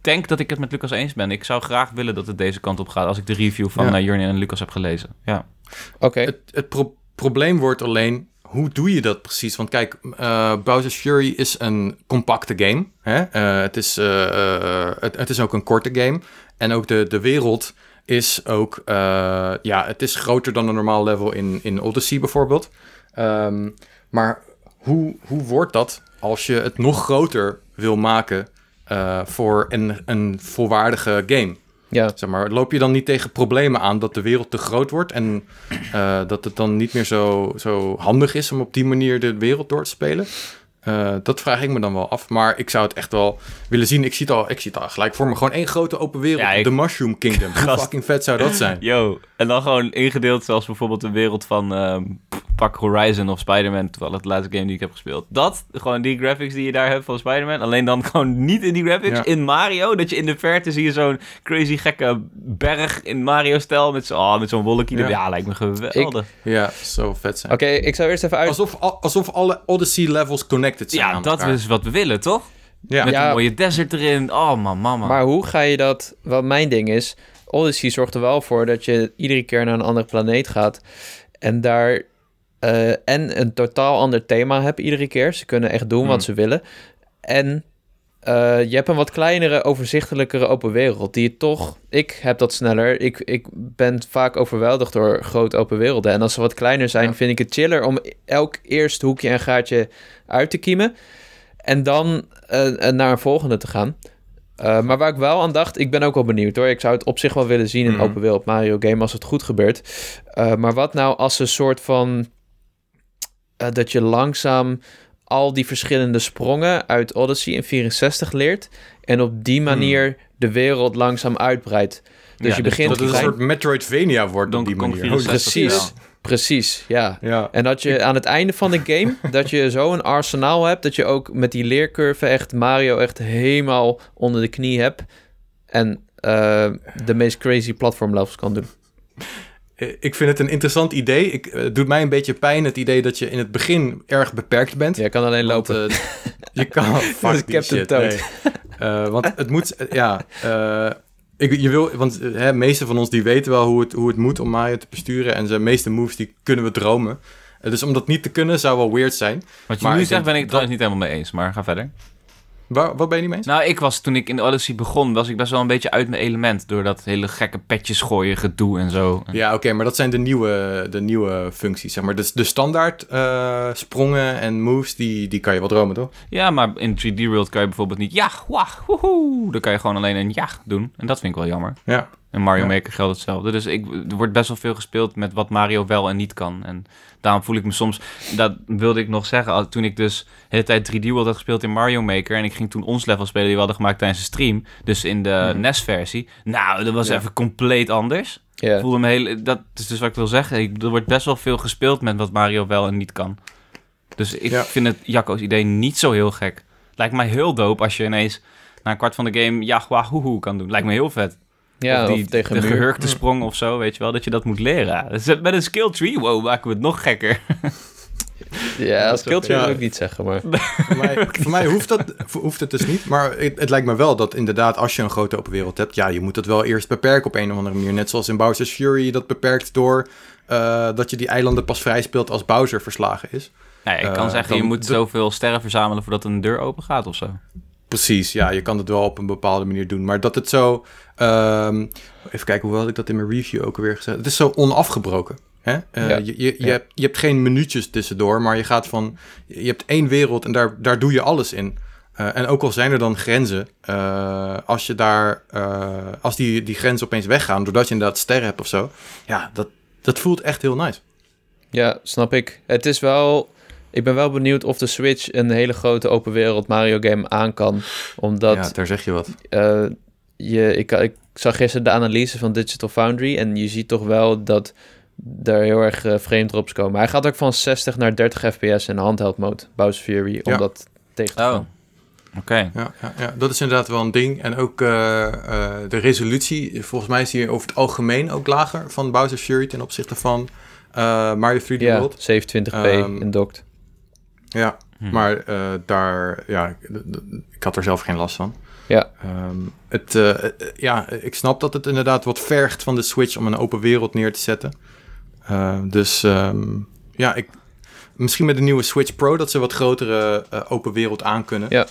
denk dat ik het met Lucas eens ben. Ik zou graag willen dat het deze kant op gaat als ik de review van ja. uh, Jurnie en Lucas heb gelezen. Ja. Oké. Okay. Het, het pro- probleem wordt alleen... Hoe doe je dat precies? Want kijk, uh, Bowser's Fury is een compacte game. Hè? Uh, het, is, uh, uh, het, het is ook een korte game. En ook de, de wereld is ook... Uh, ja, het is groter dan een normaal level in, in Odyssey bijvoorbeeld. Um, maar hoe, hoe wordt dat als je het nog groter wil maken uh, voor een, een volwaardige game? Ja. Zeg maar, loop je dan niet tegen problemen aan dat de wereld te groot wordt en uh, dat het dan niet meer zo, zo handig is om op die manier de wereld door te spelen? Uh, dat vraag ik me dan wel af, maar ik zou het echt wel willen zien. Ik zie het al, ik zie het al gelijk voor me. Gewoon één grote open wereld, ja, ik... de Mushroom Kingdom. Hoe fucking vet zou dat zijn? Yo, en dan gewoon ingedeeld zoals bijvoorbeeld de wereld van uh, pak Horizon of Spider-Man, terwijl het laatste game die ik heb gespeeld. Dat, gewoon die graphics die je daar hebt van Spider-Man, alleen dan gewoon niet in die graphics. Ja. In Mario, dat je in de verte zie je zo'n crazy gekke berg in Mario-stijl met, zo, oh, met zo'n wolkje. Ja. ja, lijkt me geweldig. Ik... Ja, zo vet zijn. Oké, okay, ik zou eerst even uit... Alsof, alsof alle Odyssey-levels connecten. Ja, dat elkaar. Is wat we willen, toch? Ja. Met ja, een mooie desert erin. Oh, man, mama. Maar hoe ga je dat... Wat mijn ding is... Odyssey zorgt er wel voor dat je iedere keer naar een andere planeet gaat. En daar... Uh, en een totaal ander thema hebt iedere keer. Ze kunnen echt doen hmm. wat ze willen. En uh, je hebt een wat kleinere, overzichtelijkere open wereld. Die je toch... Ik heb dat sneller. Ik, ik ben vaak overweldigd door grote open werelden. En als ze wat kleiner zijn, ja. vind ik het chiller om elk eerst hoekje en gaatje uit te kiemen. En dan uh, naar een volgende te gaan. Uh, maar waar ik wel aan dacht, ik ben ook wel benieuwd hoor. Ik zou het op zich wel willen zien in mm. open wereld Mario game als het goed gebeurt. Uh, maar wat nou als een soort van... Uh, dat je langzaam al die verschillende sprongen uit Odyssey in vierenzestig leert. En op die manier hmm. de wereld langzaam uitbreidt. Dus ja, je begint dat het een soort Metroidvania wordt op die manier. Oh, precies, ja. precies, ja. ja. En dat je aan het einde van de game, dat je zo een arsenaal hebt, dat je ook met die leercurve echt Mario echt helemaal onder de knie hebt. En uh, de meest crazy platform levels kan doen. Ik vind het een interessant idee. Ik, het doet mij een beetje pijn, het idee dat je in het begin erg beperkt bent. Je kan alleen want, lopen. Uh, je kan... Fuck dus die shit, nee. uh, Want het moet... Uh, ja... Uh, Ik, je wil, want de meeste van ons die weten wel hoe het, hoe het moet om Mario te besturen. En zijn meeste moves die kunnen we dromen. Dus om dat niet te kunnen zou wel weird zijn. Wat je maar nu zegt ben ik het trouwens niet helemaal mee eens, maar ga verder. Waar, wat ben je niet mee eens? Nou, ik was toen ik in Odyssey begon, was ik best wel een beetje uit mijn element. Door dat hele gekke petjes gooien, gedoe en zo. Ja, oké, okay, maar dat zijn de nieuwe, de nieuwe functies, zeg maar. Dus de standaard uh, sprongen en moves, die, die kan je wel dromen, toch? Ja, maar in drie D World kan je bijvoorbeeld niet ja, wah, woehoe. Dan kan je gewoon alleen een ja doen. En dat vind ik wel jammer. Ja. En Mario Maker geldt hetzelfde. Dus ik, er wordt best wel veel gespeeld met wat Mario wel en niet kan. En daarom voel ik me soms... Dat wilde ik nog zeggen. Toen ik dus de hele tijd drie D World had gespeeld in Mario Maker... en ik ging toen ons level spelen die we hadden gemaakt tijdens de stream. Dus in de mm. N E S-versie. Nou, dat was ja. even compleet anders. Yeah. Voelde me heel, dat is dus wat ik wil zeggen. Ik, er wordt best wel veel gespeeld met wat Mario wel en niet kan. Dus ik ja. vind het Jacco's idee niet zo heel gek. Lijkt mij heel dope als je ineens... na een kwart van de game... ja, wahoehoe kan doen. Lijkt me heel vet. Ja, of, die, of tegen de gehurkte sprong of zo, weet je wel, dat je dat moet leren. Dus met een skill tree, wow, maken we het nog gekker. Ja, skill tree wil ik niet zeggen, maar... voor mij, voor mij hoeft, dat, hoeft het dus niet, maar het, het lijkt me wel dat inderdaad, als je een grote open wereld hebt, ja, je moet dat wel eerst beperken op een of andere manier. Net zoals in Bowser's Fury, dat beperkt door uh, dat je die eilanden pas vrij speelt als Bowser verslagen is. Nou ja, ik kan uh, zeggen, je moet de... zoveel sterren verzamelen voordat een deur open gaat of zo. Precies, ja, je kan het wel op een bepaalde manier doen. Maar dat het zo... Um, even kijken, hoe had ik dat in mijn review ook alweer gezegd? Het is zo onafgebroken. Hè? Uh, ja, je, je, ja. je, hebt, je hebt geen minuutjes tussendoor, maar je gaat van... Je hebt één wereld en daar, daar doe je alles in. Uh, en ook al zijn er dan grenzen... Uh, als je daar, uh, als die, die grenzen opeens weggaan... doordat je inderdaad sterren hebt of zo... ja, dat, dat voelt echt heel nice. Ja, snap ik. Het is wel... Ik ben wel benieuwd of de Switch een hele grote open wereld Mario game aan kan. Omdat... Ja, daar zeg je wat. Uh, je, ik, ik zag gisteren de analyse van Digital Foundry... en je ziet toch wel dat daar heel erg uh, frame drops komen. Hij gaat ook van zestig naar dertig fps in handheld mode, Bowser's Fury, om ja. dat tegen te gaan. Oh. Oké. Okay. Ja, ja, ja, dat is inderdaad wel een ding. En ook uh, uh, de resolutie, volgens mij is hier over het algemeen ook lager... van Bowser's Fury ten opzichte van uh, Mario drie D ja, World. zevenentwintig p um, in docked. Ja, hmm. maar uh, daar... Ja, d- d- ik had er zelf geen last van. Ja. Um, het, uh, uh, ja, ik snap dat het inderdaad wat vergt van de Switch... om een open wereld neer te zetten. Uh, dus um, ja, ik, misschien met de nieuwe Switch Pro... dat ze wat grotere uh, open wereld aan kunnen. Ja.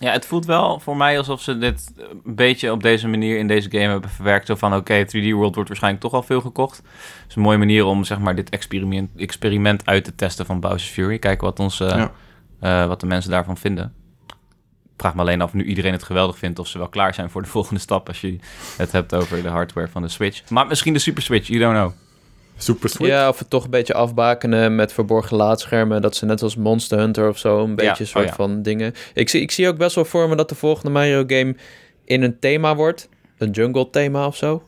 Ja, het voelt wel voor mij alsof ze dit... een beetje op deze manier in deze game hebben verwerkt. Zo van, oké, okay, drie D World wordt waarschijnlijk toch al veel gekocht. Het is een mooie manier om, zeg maar, dit experiment, experiment uit te testen van Bowser's Fury. Kijken wat, ons, uh, ja. uh, wat de mensen daarvan vinden. Ik vraag me alleen af nu iedereen het geweldig vindt... of ze wel klaar zijn voor de volgende stap... als je het hebt over de hardware van de Switch. Maar misschien de Super Switch, you don't know. Super Switch? Ja, of het toch een beetje afbakenen met verborgen laadschermen... dat ze net als Monster Hunter of zo... een beetje ja, een soort oh ja. van dingen... Ik zie, ik zie ook best wel voor me dat de volgende Mario game... in een thema wordt. Een jungle thema of zo.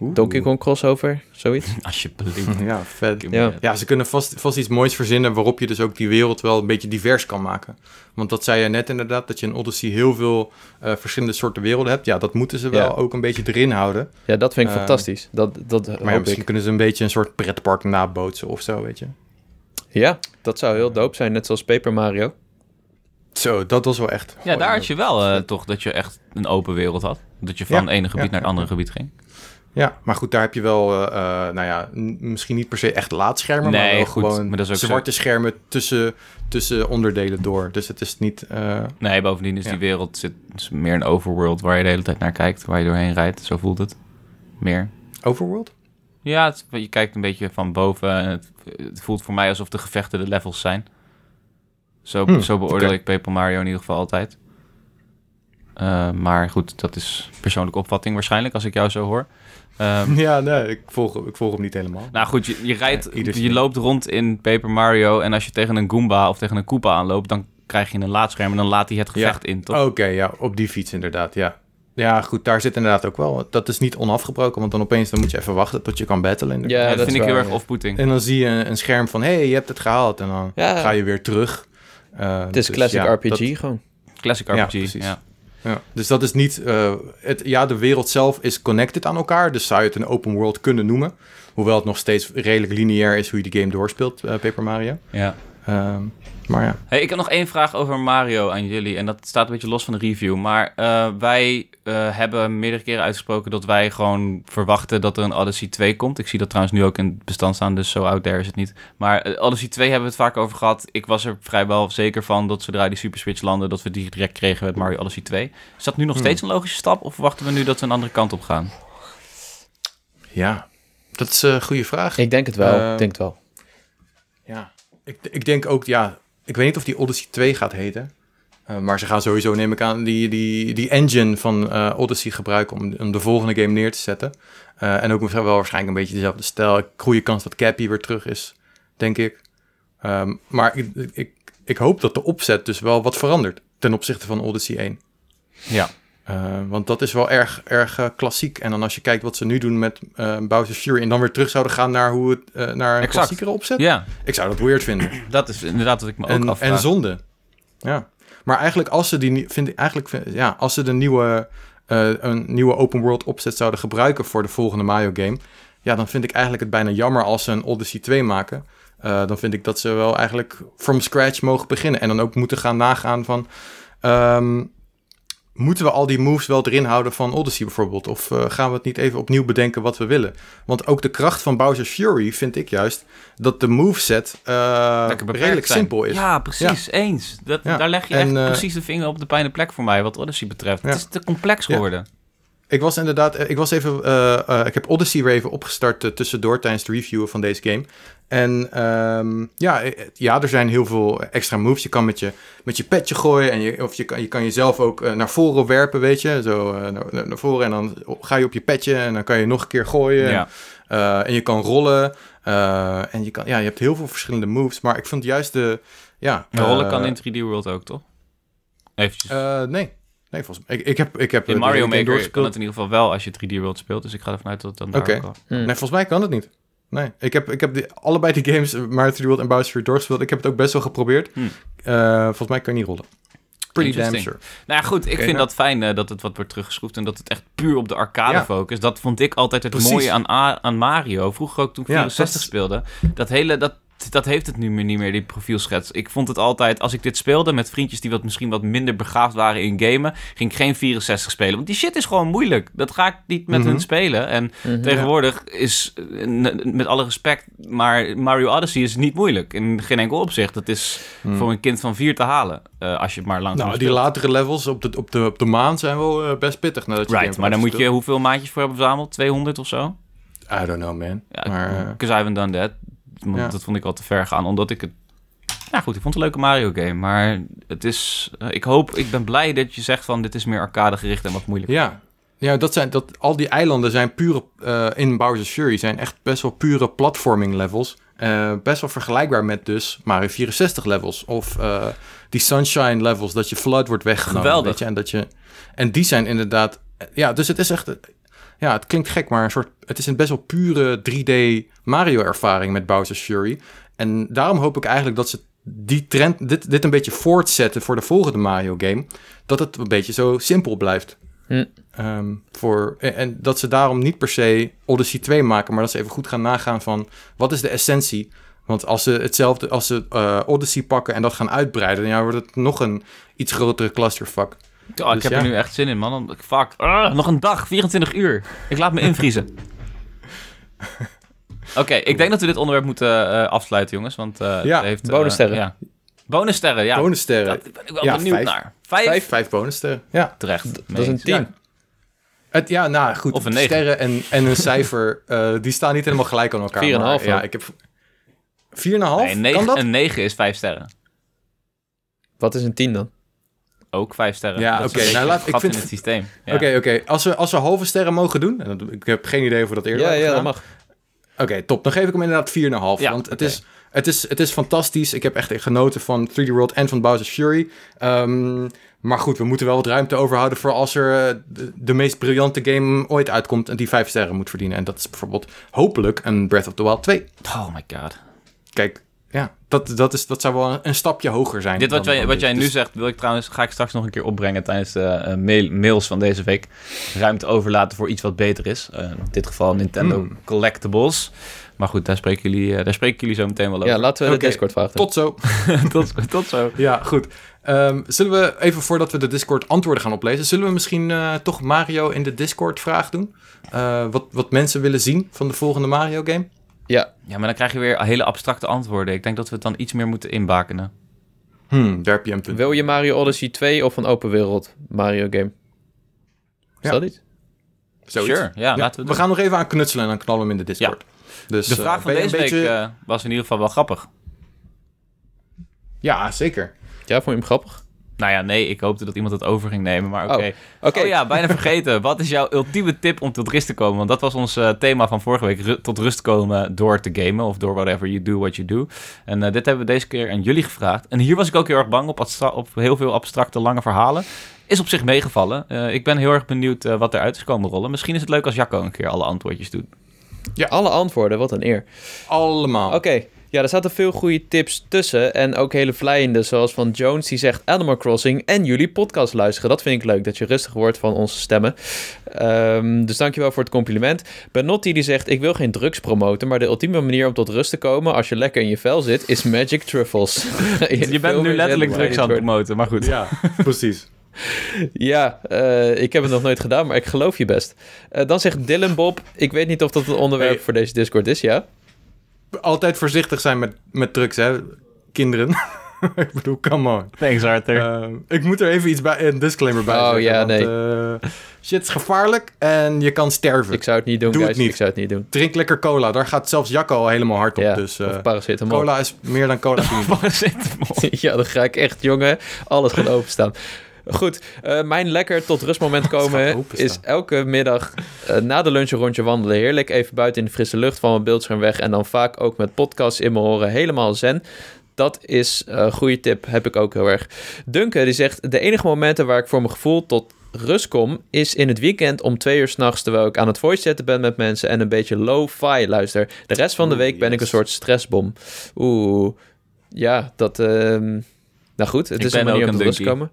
Oeh. Donkey Kong crossover, zoiets. Alsjeblieft. Ja, vet. Ja, ja ze kunnen vast, vast iets moois verzinnen... waarop je dus ook die wereld wel een beetje divers kan maken. Want dat zei je net inderdaad... dat je in Odyssey heel veel uh, verschillende soorten werelden hebt. Ja, dat moeten ze wel ja. ook een beetje erin houden. Ja, dat vind ik uh, fantastisch. Dat, dat maar ja, misschien ik. kunnen ze een beetje een soort pretpark nabootsen of zo, weet je. Ja, dat zou heel dope zijn. Net zoals Paper Mario. Zo, dat was wel echt... Ja, oh, daar had je wel uh, toch dat je echt een open wereld had. Dat je van ja, het ene gebied ja, naar het andere ja. gebied ging. Ja, maar goed, daar heb je wel, uh, nou ja, n- misschien niet per se echt laadschermen, nee, maar wel goed, gewoon maar dat is ook zwarte zo. schermen tussen, tussen onderdelen door. Dus het is niet... Uh... Nee, bovendien is ja. die wereld zit, is meer een overworld waar je de hele tijd naar kijkt, waar je doorheen rijdt. Zo voelt het meer. Overworld? Ja, het, je kijkt een beetje van boven en het, het voelt voor mij alsof de gevechten de levels zijn. Zo, hmm, zo beoordeel okay. ik Paper Mario in ieder geval altijd. Uh, maar goed, dat is persoonlijke opvatting waarschijnlijk, als ik jou zo hoor. Um, ja, nee, ik volg, ik volg hem niet helemaal. Nou goed, je, je, rijdt, ja, je loopt rond in Paper Mario en als je tegen een Goomba of tegen een Koopa aanloopt, dan krijg je een laadscherm en dan laat hij het gevecht ja. in, toch? Oké, okay, ja, op die fiets inderdaad, ja. Ja, goed, daar zit inderdaad ook wel. Dat is niet onafgebroken, want dan opeens dan moet je even wachten tot je kan battelen. Ja, ja, dat, dat vind ik heel erg off-putting. En dan zie je een, een scherm van, hé, hey, je hebt het gehaald. En dan ja. ga je weer terug. Uh, het is dus, classic ja, R P G dat... gewoon. Classic R P G, ja. Precies. ja. Ja, dus dat is niet... Uh, het, ja, de wereld zelf is connected aan elkaar. Dus zou je het een open world kunnen noemen. Hoewel het nog steeds redelijk lineair is hoe je de game doorspeelt, uh, Paper Mario. Ja. Um, maar ja. Hey, ik heb nog één vraag over Mario aan jullie. En dat staat een beetje los van de review. Maar uh, wij uh, hebben meerdere keren uitgesproken dat wij gewoon verwachten dat er een Odyssey two komt. Ik zie dat trouwens nu ook in het bestand staan, dus zo out there is het niet. Maar uh, Odyssey two hebben we het vaak over gehad. Ik was er vrijwel zeker van dat zodra die Super Switch landde, dat we die direct kregen met Mario Odyssey two. Is dat nu nog hmm. steeds een logische stap? Of verwachten we nu dat we een andere kant op gaan? Ja, dat is een goede vraag. Ik denk het wel. Uh, ik denk het wel. Ja. Ik, ik denk ook, ja, ik weet niet of die Odyssey two gaat heten. Uh, maar ze gaan sowieso, neem ik aan, die, die, die engine van uh, Odyssey gebruiken om, om de volgende game neer te zetten. Uh, en ook misschien wel waarschijnlijk een beetje dezelfde stijl. Goede kans dat Cappy weer terug is, denk ik. Um, maar ik, ik, ik hoop dat de opzet dus wel wat verandert ten opzichte van Odyssey one. Ja. Uh, want dat is wel erg, erg uh, klassiek. En dan als je kijkt wat ze nu doen met uh, Bowser's Fury... en dan weer terug zouden gaan naar, hoe het, uh, naar een exact. klassiekere opzet... Yeah. Ik zou dat weird vinden. Dat is inderdaad wat ik me en, ook afvraag. En zonde. Ja. Maar eigenlijk als ze die vind, eigenlijk vind, ja, als ze de nieuwe, uh, een nieuwe open world opzet zouden gebruiken... voor de volgende Mario game... ja, dan vind ik eigenlijk het bijna jammer als ze een Odyssey two maken... Uh, dan vind ik dat ze wel eigenlijk from scratch mogen beginnen... en dan ook moeten gaan nagaan van... Um, moeten we al die moves wel erin houden van Odyssey bijvoorbeeld? Of uh, gaan we het niet even opnieuw bedenken wat we willen? Want ook de kracht van Bowser's Fury vind ik juist... dat de moveset uh, redelijk zijn. simpel is. Ja, precies, ja. eens. Dat, ja. Daar leg je en, echt uh, precies de vinger op de pijne plek voor mij... wat Odyssey betreft. Ja. Het is te complex geworden. Ja. Ik was inderdaad... Ik, was even, uh, uh, ik heb Odyssey weer even opgestart uh, tussendoor... tijdens de reviewen van deze game... En um, ja, ja, er zijn heel veel extra moves. Je kan met je, met je petje gooien. En je, of je kan, je kan jezelf ook uh, naar voren werpen, weet je. Zo uh, naar, naar voren. En dan ga je op je petje. En dan kan je nog een keer gooien. Ja. Uh, en je kan rollen. Uh, en je, kan, ja, je hebt heel veel verschillende moves. Maar ik vond juist de... Ja, uh, rollen kan in drie D World ook, toch? Eventjes. Uh, nee. Nee, volgens mij. Ik, ik heb, ik heb in Mario Maker kan het in ieder geval wel als je drie D World speelt. Dus ik ga ervan uit dat het dan daar okay. kan. Hmm. Nee, volgens mij kan het niet. Nee, ik heb, ik heb die, allebei die games, Mario three D World en Bowser's Fury doorgespeeld. Ik heb het ook best wel geprobeerd. Hmm. Uh, volgens mij kan je niet rollen. Pretty damn sure. Nou ja, goed, ik okay, vind nou. dat fijn uh, dat het wat wordt teruggeschroefd... en dat het echt puur op de arcade ja. focust. Dat vond ik altijd het Precies. mooie aan, aan Mario. Vroeger ook toen ik vierenzestig ja, speelde. Dat hele... Dat Dat heeft het nu niet meer, die profielschets. Ik vond het altijd, als ik dit speelde met vriendjes die wat misschien wat minder begaafd waren in gamen, ging ik geen vierenzestig spelen. Want die shit is gewoon moeilijk. Dat ga ik niet met mm-hmm. hun spelen. En mm-hmm, tegenwoordig ja. is, met alle respect, maar Mario Odyssey is niet moeilijk. In geen enkel opzicht. Dat is mm. voor een kind van vier te halen. Uh, als je het maar lang. Nou, die speelt. Latere levels op de, op de, op de maan zijn wel uh, best pittig. Nadat je right, maar dan moet je hoeveel maatjes voor hebben verzameld? tweehonderd of zo? I don't know, man. Ja, maar, 'cause I haven't done that. Ja. Dat vond ik al te ver gaan, omdat ik het... Ja goed, ik vond het een leuke Mario-game, maar het is... Uh, ik hoop, ik ben blij dat je zegt van dit is meer arcadegericht en wat moeilijker. Ja, ja dat zijn, dat, al die eilanden zijn pure... Uh, in Bowser's Fury zijn echt best wel pure platforming-levels. Uh, best wel vergelijkbaar met dus Mario vierenzestig-levels of uh, die Sunshine-levels, dat je Flood wordt weggenomen. Geweldig. Weet je, en, dat je, en die zijn inderdaad... Ja, dus het is echt... Ja, het klinkt gek, maar een soort, het is een best wel pure drie D Mario-ervaring met Bowser's Fury. En daarom hoop ik eigenlijk dat ze die trend, dit, dit een beetje voortzetten voor de volgende Mario-game. Dat het een beetje zo simpel blijft. Hm. Um, voor, en, en dat ze daarom niet per se Odyssey two maken, maar dat ze even goed gaan nagaan van wat is de essentie. Want als ze hetzelfde, als ze uh, Odyssey pakken en dat gaan uitbreiden, dan ja, wordt het nog een iets grotere clusterfuck. Oh, dus ik heb ja. er nu echt zin in, man. Fuck. Arr, nog een dag, vierentwintig uur. Ik laat me invriezen. Oké, okay, ik denk dat we dit onderwerp moeten uh, afsluiten, jongens. Want uh, ja, het heeft... Uh, bonussterren. Ja. Bonussterren, ja. Bonussterren. Daar ben ik wel ja, benieuwd vijf, naar. Vijf? Vijf, vijf bonussterren, ja. Terecht. D- dat is een tien. Ja. Het, ja, nou goed. Of een negen. Sterren en, en een cijfer, uh, die staan niet helemaal gelijk aan elkaar. Vier en een half. Ja, ik heb... Vier en een half? Nee, negen, kan dat? Een negen is vijf sterren. Wat is een tien dan? ook vijf sterren. Ja, oké. Okay. Nou, laat ik vind in het systeem. Oké, ja. oké. Okay, okay. Als we als we halve sterren mogen doen, en dat, ik heb geen idee of we dat eerder ja, hebben ja, gedaan. Ja, dat mag. Oké, okay, top. Dan geef ik hem inderdaad vier en een half. Ja, want okay. het, is, het, is, het is fantastisch. Ik heb echt genoten van drie D World en van Bowser's Fury. Um, maar goed, we moeten wel wat ruimte overhouden voor als er uh, de, de meest briljante game ooit uitkomt en die vijf sterren moet verdienen. En dat is bijvoorbeeld hopelijk een Breath of the Wild twee. Oh my god. Kijk, ja, dat, dat, is, dat zou wel een, een stapje hoger zijn. Dit wat jij, wat jij nu dus... zegt, wil ik trouwens, ga ik straks nog een keer opbrengen tijdens de uh, mail, mails van deze week. Ruimte overlaten voor iets wat beter is. Uh, in dit geval Nintendo mm. Collectibles. Maar goed, daar spreken jullie, daar spreken jullie zo meteen wel over. Ja, laten we okay. de Discord vragen. Tot zo. tot, tot zo. Ja, goed. Um, zullen we even voordat we de Discord antwoorden gaan oplezen, zullen we misschien uh, toch Mario in de Discord vraag doen? Uh, wat, wat mensen willen zien van de volgende Mario game? Ja. ja, maar dan krijg je weer hele abstracte antwoorden. Ik denk dat we het dan iets meer moeten inbakenen. Hmm, daar heb je een punt. Wil je Mario Odyssey twee of een open wereld Mario game? Is ja. dat iets? Zoiets. Sure, ja, ja. Laten we doen. We gaan nog even aan knutselen en dan knallen we hem in de Discord. Ja. Dus, de vraag uh, van deze beetje... week uh, was in ieder geval wel grappig. Ja, zeker. Ja, vond je hem grappig? Nou ja, nee, ik hoopte dat iemand het over ging nemen, maar oké. Okay. Oh. Okay. oh ja, bijna vergeten. Wat is jouw ultieme tip om tot rust te komen? Want dat was ons uh, thema van vorige week. Ru- tot rust komen door te gamen of door whatever you do what you do. En uh, dit hebben we deze keer aan jullie gevraagd. En hier was ik ook heel erg bang op, abstra- op heel veel abstracte lange verhalen. Is op zich meegevallen. Uh, ik ben heel erg benieuwd uh, wat eruit is komen rollen. Misschien is het leuk als Jacco een keer alle antwoordjes doet. Ja, alle antwoorden, wat een eer. Allemaal. Oké. Okay. Ja, er zaten veel goede tips tussen en ook hele vlijende, zoals van Jones, die zegt Animal Crossing en jullie podcast luisteren. Dat vind ik leuk, dat je rustig wordt van onze stemmen. Um, dus dankjewel voor het compliment. Benotti die zegt, ik wil geen drugs promoten, maar de ultieme manier om tot rust te komen als je lekker in je vel zit, is Magic Truffles. je, je bent nu letterlijk drugs aan het promoten, maar goed. Ja, precies. Ja, uh, ik heb het nog nooit gedaan, maar ik geloof je best. Uh, dan zegt Dylan Bob, ik weet niet of dat het onderwerp hey. voor deze Discord is, ja? Altijd voorzichtig zijn met, met drugs, hè. Kinderen. ik bedoel, come on. Thanks, Arthur. Uh, ik moet er even iets bij, een disclaimer bij zetten. Oh ja, want, nee. Uh, shit is gevaarlijk en je kan sterven. Ik zou het niet doen, Doe guys. Het niet. Ik zou het niet doen. Drink lekker cola. Daar gaat zelfs Jacco al helemaal hard op. Ja, dus, uh, of paracetamol. Cola is meer dan cola. Paracetamol. ja, dan ga ik echt, jongen. Alles gaat openstaan. Goed, uh, mijn lekker tot rustmoment komen is elke middag uh, na de lunch een rondje wandelen. Heerlijk, even buiten in de frisse lucht van mijn beeldscherm weg. En dan vaak ook met podcasts in mijn horen. Helemaal zen. Dat is een uh, goede tip, heb ik ook heel erg. Duncan die zegt, de enige momenten waar ik voor mijn gevoel tot rust kom, is in het weekend om twee uur 's nachts, terwijl ik aan het voice chatten ben met mensen en een beetje lo-fi luister. De rest van de week Oeh, ben yes. ik een soort stressbom. Oeh, ja, dat... Uh... Nou goed, het ik is een manier om tot rust te komen.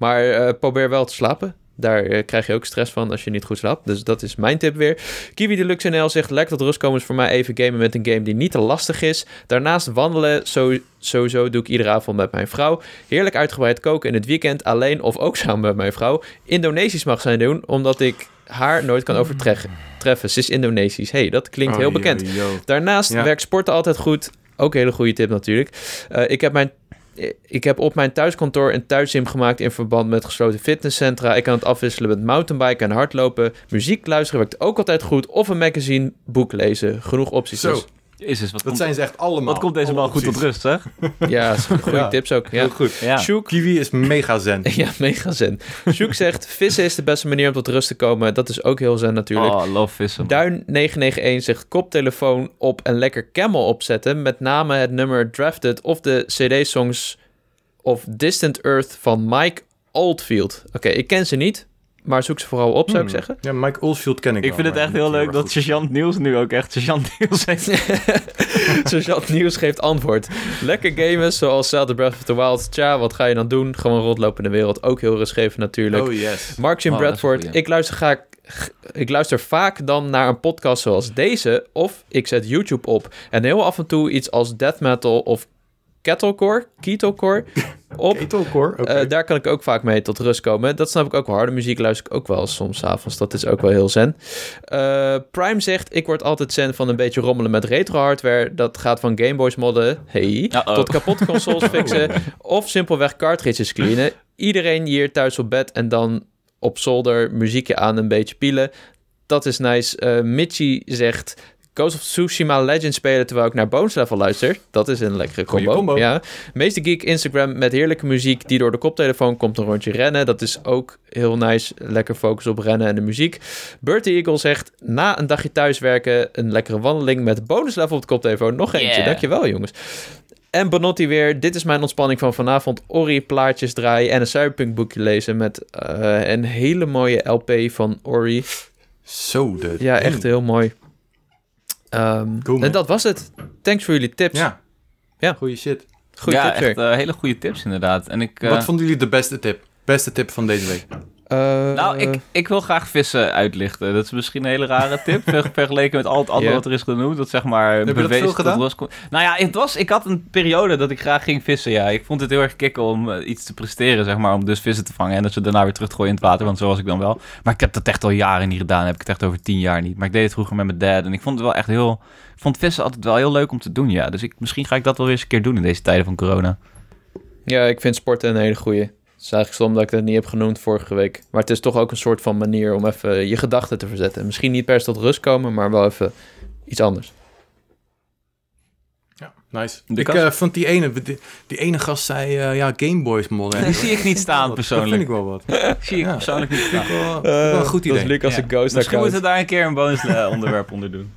Maar uh, probeer wel te slapen. Daar uh, krijg je ook stress van als je niet goed slaapt. Dus dat is mijn tip weer. Kiwi Deluxe N L zegt... Lekker tot rust komen is voor mij even gamen met een game die niet te lastig is. Daarnaast wandelen. Zo, sowieso doe ik iedere avond met mijn vrouw. Heerlijk uitgebreid koken in het weekend. Alleen of ook samen met mijn vrouw. Indonesisch mag zijn doen, omdat ik haar nooit kan overtreffen. Ze is Indonesisch. Hé, hey, dat klinkt oh, heel bekend. Yo, yo. Daarnaast ja. werkt sporten altijd goed. Ook een hele goede tip natuurlijk. Uh, ik heb mijn... Ik heb op mijn thuiskantoor een thuisgym gemaakt in verband met gesloten fitnesscentra. Ik kan het afwisselen met mountainbiken en hardlopen. Muziek luisteren werkt ook altijd goed. Of een magazine, boek lezen. Genoeg opties. Zo. Dus. Jezus, wat dat komt, zijn ze echt allemaal. Wat komt deze man goed tot rust, hè? Ja, goede ja. tips ook. Ja. Heel goed. Ja. Shook, Kiwi is mega zen. ja, mega zen. Shook zegt, vissen is de beste manier om tot rust te komen. Dat is ook heel zen natuurlijk. Oh, love vissen. Duin negen negen een zegt, koptelefoon op en lekker Camel opzetten. Met name het nummer Drafted of de C D-songs of Distant Earth van Mike Oldfield. Oké, okay, ik ken ze niet. Maar zoek ze vooral op, zou hmm. ik zeggen. Ja, Mike Oldfield ken ik Ik wel, vind het echt heel leuk dat Sergeant Niels nu ook echt Sergeant Niels heeft. Sergeant Niels geeft antwoord. Lekker gamen, zoals Zelda Breath of the Wild. Tja, wat ga je dan doen? Gewoon rondlopen in de wereld. Ook heel rustgevend natuurlijk. Oh yes. Mark Jim oh, Bradford. Goed, ja. Ik luister graag... Ik luister vaak dan naar een podcast zoals deze. Of ik zet YouTube op. En heel af en toe iets als death metal of... Kettlecore, Kettlecore, op. Kettlecore, okay. uh, daar kan ik ook vaak mee tot rust komen. Dat snap ik ook wel. Harde muziek luister ik ook wel soms 's avonds. Dat is ook wel heel zen. Uh, Prime zegt, ik word altijd zen van een beetje rommelen met retro hardware. Dat gaat van Game Boys modden, hey, Uh-oh. tot kapotte consoles fixen. Of simpelweg cartridges cleanen. Iedereen hier thuis op bed en dan op zolder muziekje aan een beetje pielen. Dat is nice. Uh, Mitchie zegt... Ghost of Tsushima Legend spelen terwijl ik naar Bonus Level luister. Dat is een lekkere combo. combo. Ja. Meester Geek Instagram met heerlijke muziek die door de koptelefoon komt een rondje rennen. Dat is ook heel nice. Lekker focus op rennen en de muziek. Bertie Eagle zegt, na een dagje thuiswerken een lekkere wandeling met Bonus Level op de koptelefoon. Nog eentje. Yeah. Dankjewel jongens. En Bonotti weer. Dit is mijn ontspanning van vanavond. Ori, plaatjes draaien en een cyberpunk boekje lezen met uh, een hele mooie L P van Ori. Zo de... Ja, echt mm. heel mooi. Um, cool, en dat was het. Thanks voor jullie tips. Ja, ja. Goeie shit. Goeie ja, tips, echt uh, hele goede tips inderdaad. En ik, uh... Wat vonden jullie de beste tip? Beste tip van deze week? Uh... Nou, ik, ik wil graag vissen uitlichten. Dat is misschien een hele rare tip, ver, vergeleken met al het andere yeah. wat er is genoemd. Dat zeg maar... Heb je dat veel gedaan? Dat was... Nou ja, het was, ik had een periode dat ik graag ging vissen, ja. Ik vond het heel erg kicken om uh, iets te presteren, zeg maar, om dus vissen te vangen. En dat ze daarna weer teruggooien in het water, want zo was ik dan wel. Maar ik heb dat echt al jaren niet gedaan. Heb ik het echt over tien jaar niet. Maar ik deed het vroeger met mijn dad. En ik vond het wel echt heel... Ik vond vissen altijd wel heel leuk om te doen, ja. Dus ik, misschien ga ik dat wel weer eens een keer doen in deze tijden van corona. Ja, ik vind sporten een hele goeie. Het is eigenlijk stom dat ik dat niet heb genoemd vorige week. Maar het is toch ook een soort van manier om even je gedachten te verzetten. Misschien niet per se tot rust komen, maar wel even iets anders. Ja, nice. De ik uh, vond die ene, die, die ene gast zei, uh, ja, Game Boys modder. Die zie ik niet staan persoonlijk. Dat vind ik wel wat. zie ik ja. persoonlijk niet staan. Wel, wel een goed idee. Uh, dat is Lucas ja. een ghost. Misschien moeten we daar een keer een bonus uh, onderwerp onder doen.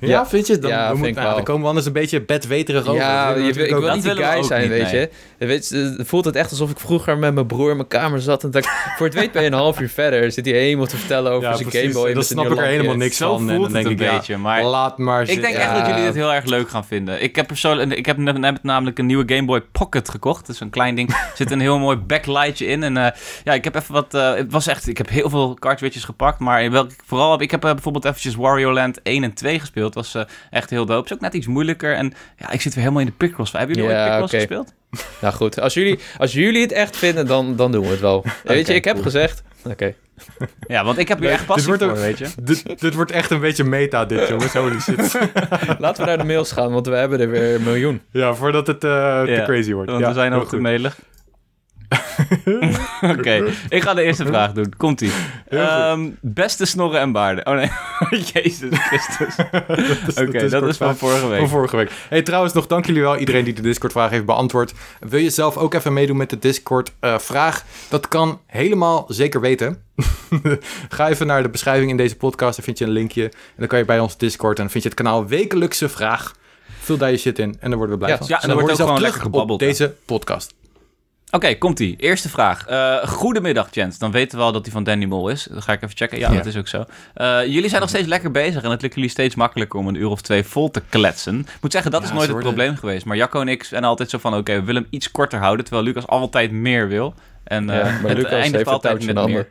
Ja, ja, vind je? Dan, ja, we moet, nou, dan komen we anders een beetje bedweterig over. Ja, je, ik wil dat niet de guy zijn, niet, weet, nee. je. weet je. Het voelt het echt alsof ik vroeger met mijn broer in mijn kamer zat. En dat ik, voor het weet ben je een half uur verder. Zit hij helemaal te vertellen over ja, zijn Game Boy. Dat snap ik er helemaal niks Zo van. Zo voelt en dan het denk een ik, beetje. Ja, maar laat maar zitten. Ik denk echt ja. dat jullie dit heel erg leuk gaan vinden. Ik heb persoonlijk, ik heb net namelijk een nieuwe Game Boy Pocket gekocht. Dat is een klein ding. Er zit een heel mooi backlightje in. En uh, ja, ik heb even wat... Uh, het was echt... Ik heb heel veel cartridges gepakt. Maar welk, vooral heb ik heb uh, bijvoorbeeld eventjes Wario Land één en twee gespeeld. Het was uh, echt heel dope. Het is ook net iets moeilijker. En ja, ik zit weer helemaal in de Picross. Hebben jullie yeah, ooit Picross okay. gespeeld? Nou goed, als jullie, als jullie het echt vinden, dan, dan doen we het wel. Okay, weet je, ik cool. heb gezegd... Oké. Okay. Ja, want ik heb hier echt passie voor, ook, weet je. Dit, dit wordt echt een beetje meta, dit, jongens. Holy shit. Laten we naar de mails gaan, want we hebben er weer een miljoen. Ja, voordat het uh, yeah, te crazy wordt. Want ja, we zijn ook te mailig. Oké, okay. Ik ga de eerste vraag doen. Komt-ie. Um, beste snorren en baarden. Oh nee, Jezus Christus. Oké, okay, dat is van vorige week. Van vorige week. Hey, trouwens nog, dank jullie wel. Iedereen die de Discord-vraag heeft beantwoord. Wil je zelf ook even meedoen met de Discord-vraag? Uh, dat kan helemaal zeker weten. Ga even naar de beschrijving in deze podcast. Daar vind je een linkje. En dan kan je bij ons Discord. En dan vind je het kanaal Wekelijkse Vraag. Vul daar je shit in. En daar worden we blij ja, van. Ja, en, en dan, dan wordt ook gewoon lekker gebabbeld. Deze dan. podcast. Oké, okay, komt-ie. Eerste vraag. Uh, goedemiddag, Jens. Dan weten we al dat die van Danny Mol is. Dat ga ik even checken. Ja, ja. dat is ook zo. Uh, jullie zijn nog steeds lekker bezig en het lukt jullie steeds makkelijker om een uur of twee vol te kletsen. Ik moet zeggen, dat ja, is nooit het worden... probleem geweest. Maar Jacco en ik zijn altijd zo van, oké, okay, we willen hem iets korter houden, terwijl Lucas altijd meer wil. En ja, uh, maar het Lucas eindigt heeft altijd met meer.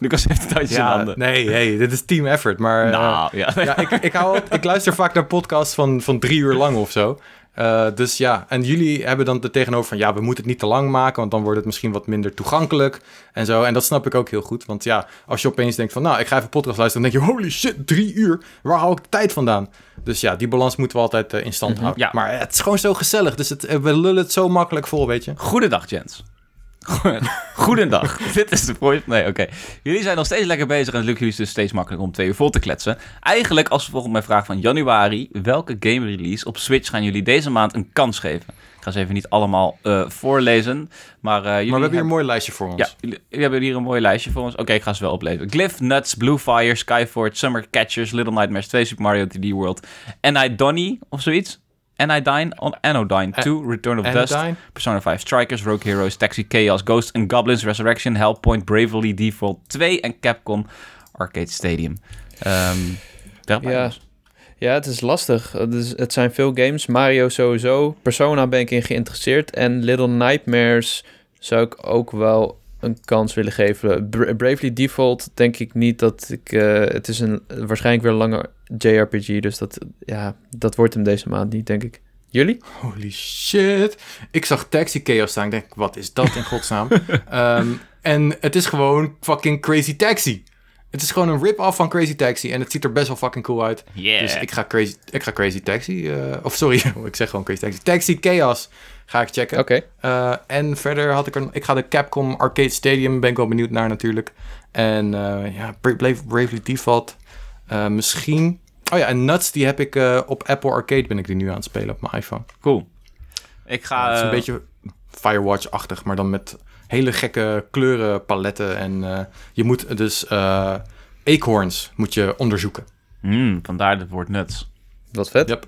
Lucas heeft het touwtje ja, in handen. Nee, hey, dit is team effort, maar... Nou, uh, ja. ja ik, ik, hou op, ik luister vaak naar podcasts van, van drie uur lang of zo. Uh, dus ja, en jullie hebben dan er tegenover van... ja, we moeten het niet te lang maken... want dan wordt het misschien wat minder toegankelijk en zo. En dat snap ik ook heel goed. Want ja, als je opeens denkt van... nou, ik ga even podcast luisteren... dan denk je, holy shit, drie uur. Waar haal ik de tijd vandaan? Dus ja, die balans moeten we altijd uh, in stand mm-hmm. houden. Ja. Maar het is gewoon zo gezellig. Dus het, we lullen het zo makkelijk vol, weet je. Goedendag, Jens. Goedendag. Dit is de voice. Nee, oké. Okay. Jullie zijn nog steeds lekker bezig en het lukt jullie dus steeds makkelijker om twee uur vol te kletsen. Eigenlijk als vervolg op mijn vraag van januari, welke game release op Switch gaan jullie deze maand een kans geven? Ik ga ze even niet allemaal uh, voorlezen, maar, uh, jullie maar we hebben hier hebben... een mooi lijstje voor ons. Ja, jullie, jullie hebben hier een mooi lijstje voor ons. Oké, okay, ik ga ze wel oplezen. Glyph, Nuts, Blue Fire, Skyfort, Summer Catchers, Little Nightmares twee, Super Mario drie D World, en I Donnie of zoiets. Anodyne, Anodyne two, Return of Anodyne? Dust, Persona five Strikers, Rogue Heroes, Taxi, Chaos, Ghosts and Goblins, Resurrection, Hellpoint, Bravely Default two en Capcom Arcade Stadium. Um, ja. ja, het is lastig. Het, is, het zijn veel games. Mario sowieso, Persona ben ik in geïnteresseerd en Little Nightmares zou ik ook wel een kans willen geven. Bra- Bravely Default denk ik niet dat ik... Uh, het is een waarschijnlijk weer een lange J R P G, dus dat, ja, dat wordt hem deze maand niet, denk ik. Jullie? Holy shit. Ik zag Taxi Chaos staan. Ik denk, wat is dat in godsnaam? um, en het is gewoon fucking Crazy Taxi. Het is gewoon een rip-off van Crazy Taxi en het ziet er best wel fucking cool uit. Yeah. Dus ik ga Crazy, ik ga crazy Taxi... Uh, of sorry, ik zeg gewoon Crazy Taxi. Taxi Chaos ga ik checken. Oké. Okay. Uh, en verder had ik een... Ik ga de Capcom Arcade Stadium, ben ik wel benieuwd naar natuurlijk. En uh, ja, Bravely Default... Uh, misschien Oh ja, en Nuts, die heb ik uh, op Apple Arcade ben ik die nu aan het spelen op mijn iPhone. Cool. Ik ga... Ja, het is een uh... beetje Firewatch-achtig, maar dan met hele gekke kleurenpaletten. En uh, je moet dus uh, acorns moet je onderzoeken. Mm, vandaar het woord Nuts. Wat vet. Yep.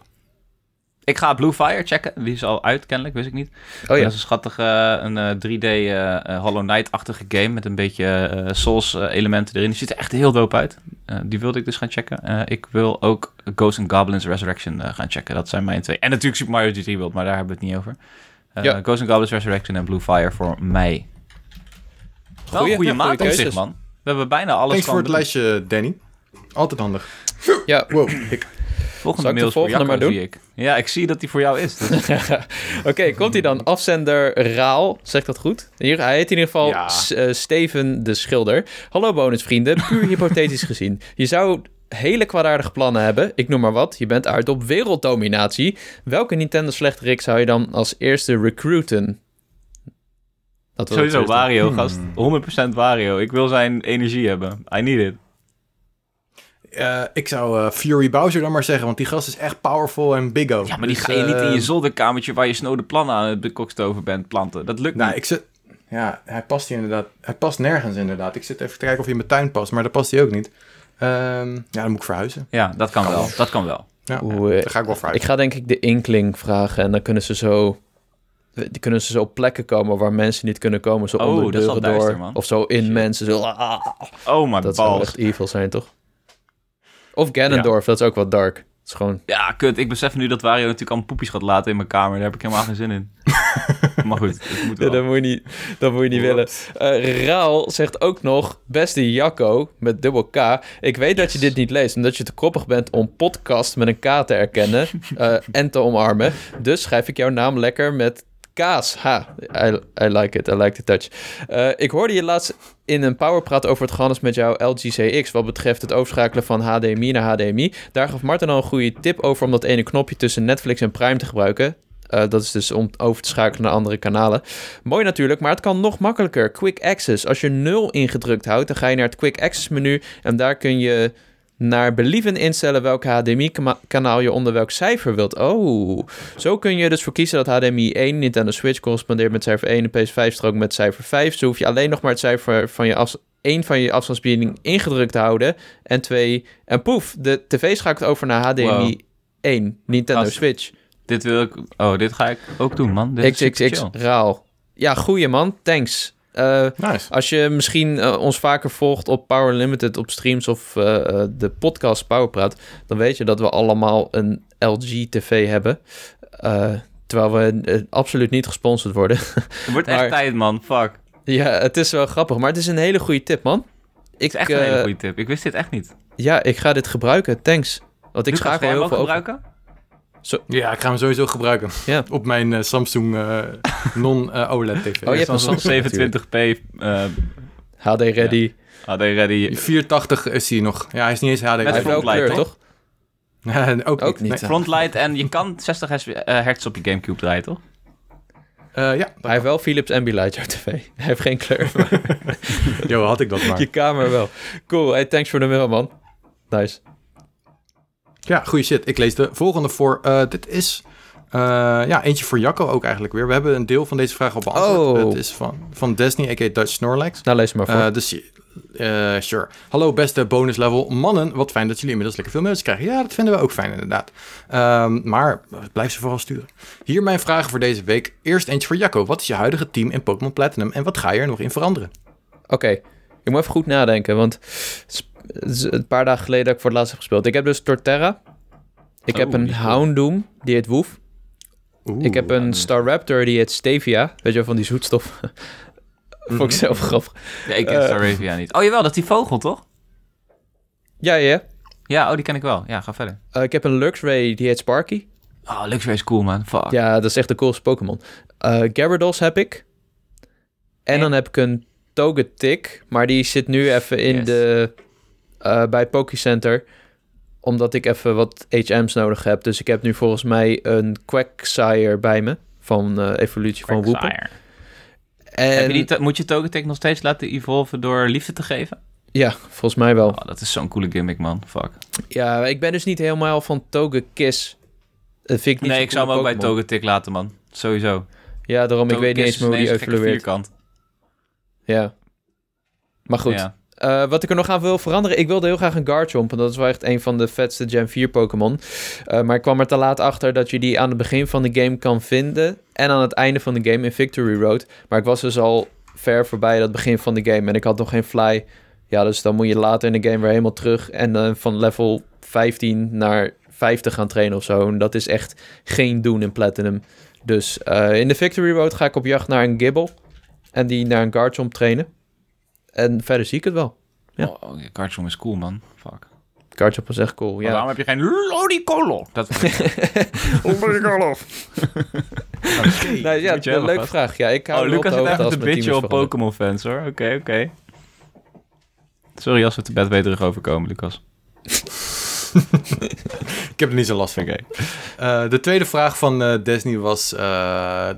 Ik ga Blue Fire checken. Die is al uit, kennelijk. Wist ik niet. Oh, ja. Dat is een schattige uh, een, uh, drie D uh, Hollow Knight-achtige game met een beetje uh, Souls-elementen erin. Die ziet er echt heel dope uit. Uh, die wilde ik dus gaan checken. Uh, ik wil ook Ghosts and Goblins Resurrection uh, gaan checken. Dat zijn mijn twee. En natuurlijk Super Mario drie D World, maar daar hebben we het niet over. Uh, ja. Ghosts and Goblins Resurrection en Blue Fire voor mij. Wel goeie, goede ja, maat op zich, man. We hebben bijna alles. Thanks voor het lijstje, Danny. Altijd handig. Ja, wow. Ik... Volgende mails voor Jacco, zie ik. Ja, ik zie dat die voor jou is. Dus. Oké, okay, komt hij dan. Afzender Raal, zegt dat goed? Hier, hij heet in ieder geval ja. S- uh, Steven de Schilder. Hallo bonusvrienden, puur hypothetisch gezien. Je zou hele kwaadaardige plannen hebben, ik noem maar wat. Je bent uit op werelddominatie. Welke Nintendo slechterik zou je dan als eerste recruiten? Dat Sowieso Wario, hmm. gast. honderd procent Wario. Ik wil zijn energie hebben. I need it. Uh, ik zou uh, Fury Bowser dan maar zeggen, want die gast is echt powerful en big-o. Ja, maar dus, die ga je uh, niet in je zolderkamertje waar je snode plannen aan het bekokstoven bent planten. Dat lukt nou, niet. Ik zit... Ja, hij past hier inderdaad. Hij past nergens inderdaad. Ik zit even te kijken of hij in mijn tuin past, maar dat past hij ook niet. Um, ja, dan moet ik verhuizen. Ja, dat kan wel. Dat kan wel. Ja, Oeh, ja, dan ga ik wel verhuizen. Ik ga denk ik de Inkling vragen en dan kunnen ze zo... Die kunnen ze zo op plekken komen waar mensen niet kunnen komen. Zo oh, onder de deuren door. Duister, of zo in Shit. mensen. Zo, ah, oh my Dat balls. zou echt evil zijn, toch? Of Ganondorf, ja. dat is ook wat dark. Dat is gewoon... Ja, kut. Ik besef nu dat Wario natuurlijk allemaal poepjes gaat laten in mijn kamer. Daar heb ik helemaal geen zin in. Maar goed, dat moet wel. Ja, dat moet je niet, dat moet je niet willen. Uh, Raal zegt ook nog... Beste Jacco, met dubbel K. Ik weet yes. dat je dit niet leest... omdat je te koppig bent om podcast met een K te erkennen... uh, en te omarmen. Dus schrijf ik jouw naam lekker met... Kaas, ha, I, I like it, I like the touch. Uh, ik hoorde je laatst in een powerpraat over het gehandels met jouw L G C X... wat betreft het overschakelen van H D M I naar H D M I. Daar gaf Martin al een goede tip over om dat ene knopje tussen Netflix en Prime te gebruiken. Uh, dat is dus om over te schakelen naar andere kanalen. Mooi natuurlijk, maar het kan nog makkelijker. Quick Access, als je nul ingedrukt houdt, dan ga je naar het Quick Access menu... en daar kun je... naar believen instellen welk H D M I-kanaal je onder welk cijfer wilt. Oh, zo kun je dus voor kiezen dat H D M I één Nintendo Switch correspondeert met cijfer één... en P S vijf-strook met cijfer vijf. Zo hoef je alleen nog maar het cijfer van je af, één van je afstandsbediening ingedrukt te houden... en twee, en poef, de tv schakelt over naar H D M I één, Nintendo As, Switch. Dit wil ik... Oh, dit ga ik ook doen, man. Dit X X X, Raal. Ja, goeie, man. Thanks. Uh, nice. Als je misschien uh, ons vaker volgt op Power Limited, op streams of uh, uh, de podcast Powerpraat, dan weet je dat we allemaal een L G T V hebben. Uh, terwijl we uh, absoluut niet gesponsord worden. Het wordt maar, echt tijd, man. Fuck. Ja, het is wel grappig, maar het is een hele goede tip, man. Ik, het is echt uh, een hele goede tip. Ik wist dit echt niet. Ja, ik ga dit gebruiken. Thanks. Want ik Lucas, schakel heel veel gebruiken? Zo. Ja, ik ga hem sowieso gebruiken. Ja. Op mijn uh, Samsung uh, non-O L E D uh, T V. Oh, je hebt een Samsung zevenentwintig p. Uh, H D ready. Ja. H D ready. vierhonderdtachtig is hij nog. Ja, hij is niet eens H D. Met frontlight, toch? Ja, ook, ook niet. Met nee. Frontlight en je kan zestig hertz op je Gamecube draaien, toch? Uh, ja, hij wel. heeft wel Philips Ambilight, jouw tv. Hij heeft geen kleur. Jo, had ik dat maar. Je kamer wel. Cool. Hey, thanks voor de mail, man. Nice. Ja, goeie shit. Ik lees de volgende voor. Uh, dit is uh, ja, eentje voor Jacco ook eigenlijk weer. We hebben een deel van deze vraag al beantwoord. Het oh. is van, van Disney, a k a. Dutch Snorlax. Nou, lees maar voor. Uh, dus, uh, sure. Hallo beste bonus level mannen. Wat fijn dat jullie inmiddels lekker veel mails krijgen. Ja, dat vinden we ook fijn inderdaad. Um, maar blijf ze vooral sturen. Hier mijn vragen voor deze week. Eerst eentje voor Jacco. Wat is je huidige team in Pokémon Platinum en wat ga je er nog in veranderen? Oké, okay. Ik moet even goed nadenken, want... een paar dagen geleden dat ik voor het laatst heb gespeeld. Ik heb dus Torterra. Ik oh, heb een Houndoom, die heet Woef. Oeh, ik heb een Staraptor, die heet Stevia. Weet je wel, van die zoetstof. Vond ik zelf grappig. Ja, ik ken uh, Staraptor niet. Oh jawel, dat is die vogel, toch? Ja, ja. Ja, oh, die ken ik wel. Ja, ga verder. Uh, ik heb een Luxray, die heet Sparky. Oh, Luxray is cool, man. Fuck. Ja, dat is echt de coolste Pokémon. Uh, Gyarados heb ik. En yeah. dan heb ik een Togetic, maar die zit nu even in yes. de... Uh, bij Pokécenter, omdat ik even wat H M's nodig heb. Dus ik heb nu volgens mij een Quagsire bij me, van uh, evolutie Quagsire. van Woepen. En... Heb je die to- moet je Togetic nog steeds laten evolven door liefde te geven? Ja, volgens mij wel. Oh, dat is zo'n coole gimmick, man. Fuck. Ja, ik ben dus niet helemaal van Togekiss. Dat vind ik niet. Nee, ik zou hem ook bij Togetic laten, man. Sowieso. Ja, daarom Togekiss, ik weet niet eens meer hoe die evolueert. Ja. Maar goed. Ja. Uh, wat ik er nog aan wil veranderen... Ik wilde heel graag een Garchomp. Want dat is wel echt een van de vetste Gen vier Pokémon. Uh, maar ik kwam er te laat achter dat je die aan het begin van de game kan vinden. En aan het einde van de game in Victory Road. Maar ik was dus al ver voorbij dat begin van de game. En ik had nog geen Fly. Ja, dus dan moet je later in de game weer helemaal terug. En dan uh, van level vijftien naar vijftig gaan trainen of zo. En dat is echt geen doen in Platinum. Dus uh, in de Victory Road ga ik op jacht naar een Gible. En die naar een Garchomp trainen. En verder zie ik het wel. Ja. Oh, oh, Garchomp is cool, man. Fuck. Garchomp is echt cool, maar ja. Waarom heb je geen Ludicolo? Dat Ludicolo. Okay. Nou, ja, een leuke vast. vraag. Ja, ik hou oh, Lucas is echt een beetje op Pokémon fans, hoor. Oké, okay, oké. Okay. Sorry als we te bed wederig overkomen, Lucas. Ik heb er niet zo last van. Okay. uh, de tweede vraag van uh, Disney was uh,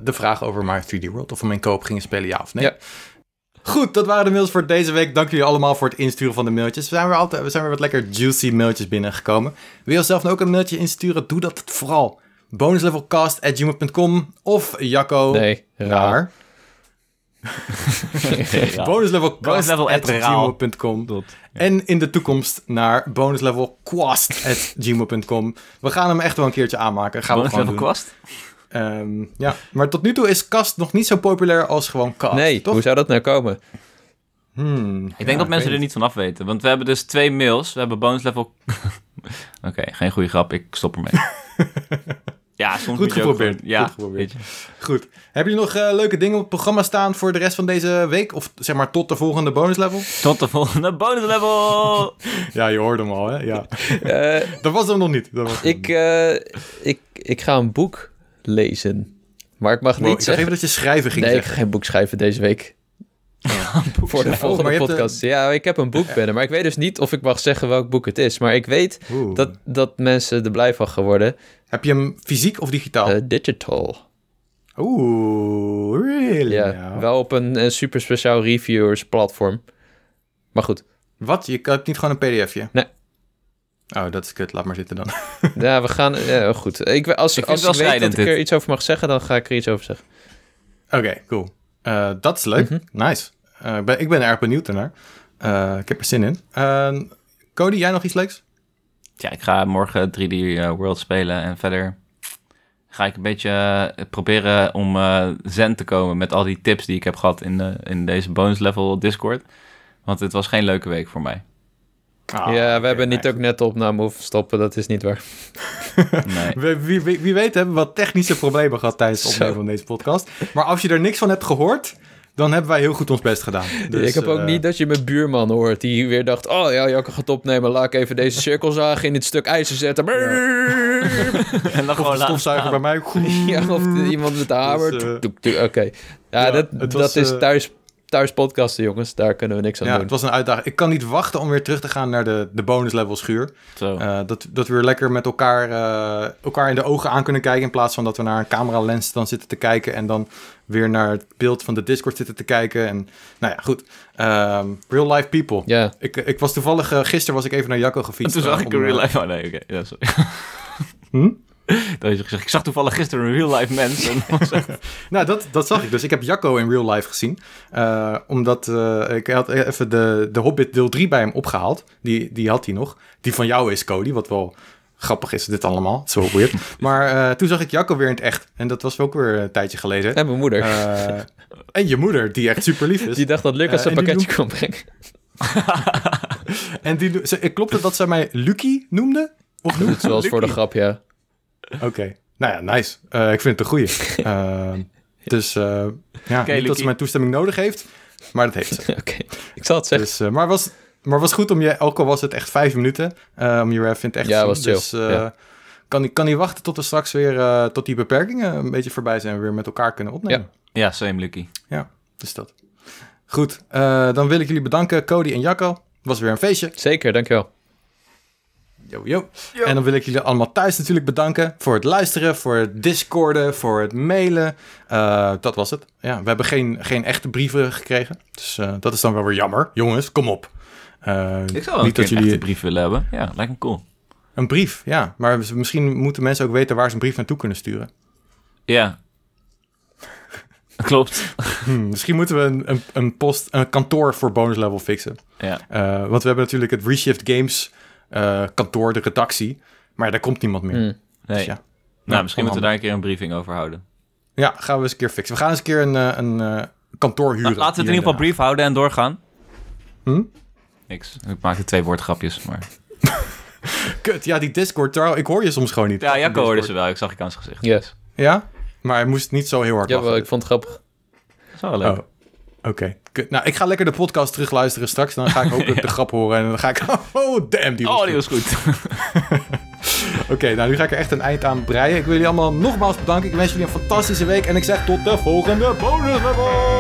de vraag over Mario drie D World. Of we in koop gingen spelen, ja of nee. Ja. Goed, dat waren de mails voor deze week. Dank jullie allemaal voor het insturen van de mailtjes. We zijn weer, altijd, we zijn weer wat lekker juicy mailtjes binnengekomen. Wil je zelf nou ook een mailtje insturen? Doe dat vooral. bonuslevelcast at gmail dot com of Jacco. Nee, raar. bonuslevelcast at gmail dot com bonus ja. En in de toekomst naar bonuslevelquast at gmail dot com. We gaan hem echt wel een keertje aanmaken. Gaan bonus we gewoon level quest? Um, ja, maar tot nu toe is kast nog niet zo populair als gewoon kast. Nee, toch? Hoe zou dat nou komen? Hmm, ik ja, denk dat ik mensen weet. er niet van af weten. Want we hebben dus twee mails. We hebben bonus level... Oké, okay, geen goede grap. Ik stop ermee. Ja, soms goed geprobeerd. Ja, goed geprobeerd. Goed. Hebben jullie nog uh, leuke dingen op het programma staan voor de rest van deze week? Of zeg maar tot de volgende bonus level? Tot de volgende bonus level! Ja, je hoorde hem al, hè? Ja. Uh, dat was hem nog niet. Dat was ik, uh, ik, ik ga een boek... lezen. Maar ik mag wow, niet ik zeggen... Ik dacht even dat je schrijven ging Nee, zeggen. Ik ga geen boek schrijven deze week. Oh, voor de volgende oh, podcast. Een... Ja, ik heb een boek ja. binnen. Maar ik weet dus niet of ik mag zeggen welk boek het is. Maar ik weet dat, dat mensen er blij van geworden. Heb je hem fysiek of digitaal? Uh, digital. Oeh, really? Ja, yeah. Wel op een, een super speciaal reviewers platform. Maar goed. Wat? Je koopt niet gewoon een pdfje? Nee. Oh, dat is kut. Laat maar zitten dan. Ja, we gaan... Ja, goed. Ik, als ik, als ik weet dat ik er dit. iets over mag zeggen, dan ga ik er iets over zeggen. Oké, okay, cool. Uh, dat is leuk. Mm-hmm. Nice. Uh, ben, ik ben erg benieuwd daarnaar. Uh, ik heb er zin in. Uh, Cody, jij nog iets leuks? Ja, ik ga morgen drie D uh, World spelen. En verder ga ik een beetje uh, proberen om uh, zen te komen met al die tips die ik heb gehad in, uh, in deze bonus level Discord. Want het was geen leuke week voor mij. Oh, ja, we okay, hebben niet nice. ook net de opname hoeven stoppen. Dat is niet waar. Nee. wie, wie, wie, wie weet hebben we wat technische problemen gehad tijdens het opnemen van deze podcast. Maar als je er niks van hebt gehoord, dan hebben wij heel goed ons best gedaan. Dus, ik heb ook uh... niet dat je mijn buurman hoort die weer dacht... Oh ja, Jacco gaat opnemen. Laat ik even deze cirkelzaag in het stuk ijzer zetten. Ja. En dan gewoon een stofzuiger bij mij. Ja, of iemand met de hamer. Dus, uh... Oké. Okay. Ja, ja, dat, was, dat is thuis... Thuis podcasten, jongens. Daar kunnen we niks aan ja, doen. Ja, het was een uitdaging. Ik kan niet wachten om weer terug te gaan naar de, de bonus level schuur. Uh, dat, dat we weer lekker met elkaar, uh, elkaar in de ogen aan kunnen kijken... in plaats van dat we naar een cameralens dan zitten te kijken... en dan weer naar het beeld van de Discord zitten te kijken. En, nou ja, goed. Um, real life people. Yeah. Ik, ik was toevallig... Uh, gisteren was ik even naar Jacco gefietst. En toen zag uh, ik een real life... Oh, nee, oké. Okay. Ja, sorry. Hm? Dat is gezegd. Ik zag toevallig gisteren een real-life mens. Nou, dat, dat zag ik dus. Ik heb Jacco in real-life gezien. Uh, omdat uh, ik had even de, de Hobbit deel drie bij hem opgehaald. Die, die had hij nog. Die van jou is, Cody. Wat wel grappig is, dit allemaal. Zo weird. Maar uh, toen zag ik Jacco weer in het echt. En dat was ook weer een tijdje geleden. En mijn moeder. Uh, en je moeder, die echt super lief is. Die dacht dat Lucas uh, een pakketje noem... kon brengen. En die, ze, klopt het dat zij mij Lucky noemde? Of noemde? Zoals Lucky. Voor de grap, ja. Oké, okay. Nou ja, nice. Uh, ik vind het een goeie. Uh, dus uh, ja, okay, niet Lucky. Dat ze mijn toestemming nodig heeft, maar dat heeft ze. Oké, okay. Ik zal het zeggen. Dus, uh, maar was, maar was goed om je, ook al was het echt vijf minuten, uh, om je even in het echt ja, te was chill. Dus uh, ja. kan, kan niet wachten tot we straks weer, uh, tot die beperkingen een beetje voorbij zijn en we weer met elkaar kunnen opnemen. Ja, ja same Lucky. Ja, dus dat. Goed, uh, dan wil ik jullie bedanken, Cody en Jacco. Het was weer een feestje. Zeker, dankjewel. Yo, yo. Yo. En dan wil ik jullie allemaal thuis natuurlijk bedanken voor het luisteren, voor het discorden, voor het mailen. Uh, dat was het. Ja, we hebben geen, geen echte brieven gekregen. Dus uh, dat is dan wel weer jammer. Jongens, kom op. Uh, Uh, ik zou wel niet dat jullie een echte brief willen hebben. Ja, lijkt me cool. Een brief, ja. Maar misschien moeten mensen ook weten waar ze een brief naartoe kunnen sturen. Ja. Klopt. Hmm, misschien moeten we een, een, een, post, een kantoor voor Bonus Level fixen. Ja. Uh, want we hebben natuurlijk het Reshift Games uh, kantoor, de redactie. Maar daar komt niemand meer. Mm, nee. Dus ja. Nou, nou, misschien moeten we daar een keer een briefing over houden. Ja, gaan we eens een keer fixen. We gaan eens een keer een, een, een kantoor huren. Laten we het in ieder geval brief houden en doorgaan. Hm? Niks. Ik maakte twee woordgrapjes, maar... Kut, ja, die Discord, ik hoor je soms gewoon niet. Ja, Jacco hoorde ze wel, ik zag je aan zijn gezicht. Yes. Ja? Maar hij moest niet zo heel hard lachen. Ja, wel, ik vond het grappig. Dat is wel leuk. Oh. Oké. Okay. Nou, ik ga lekker de podcast terugluisteren straks. Dan ga ik hopelijk ja. de grap horen. En dan ga ik... Oh, damn, die was oh, die was goed. goed. Oké, okay, nou, nu ga ik er echt een eind aan breien. Ik wil jullie allemaal nogmaals bedanken. Ik wens jullie een fantastische week. En ik zeg tot de volgende bonus level.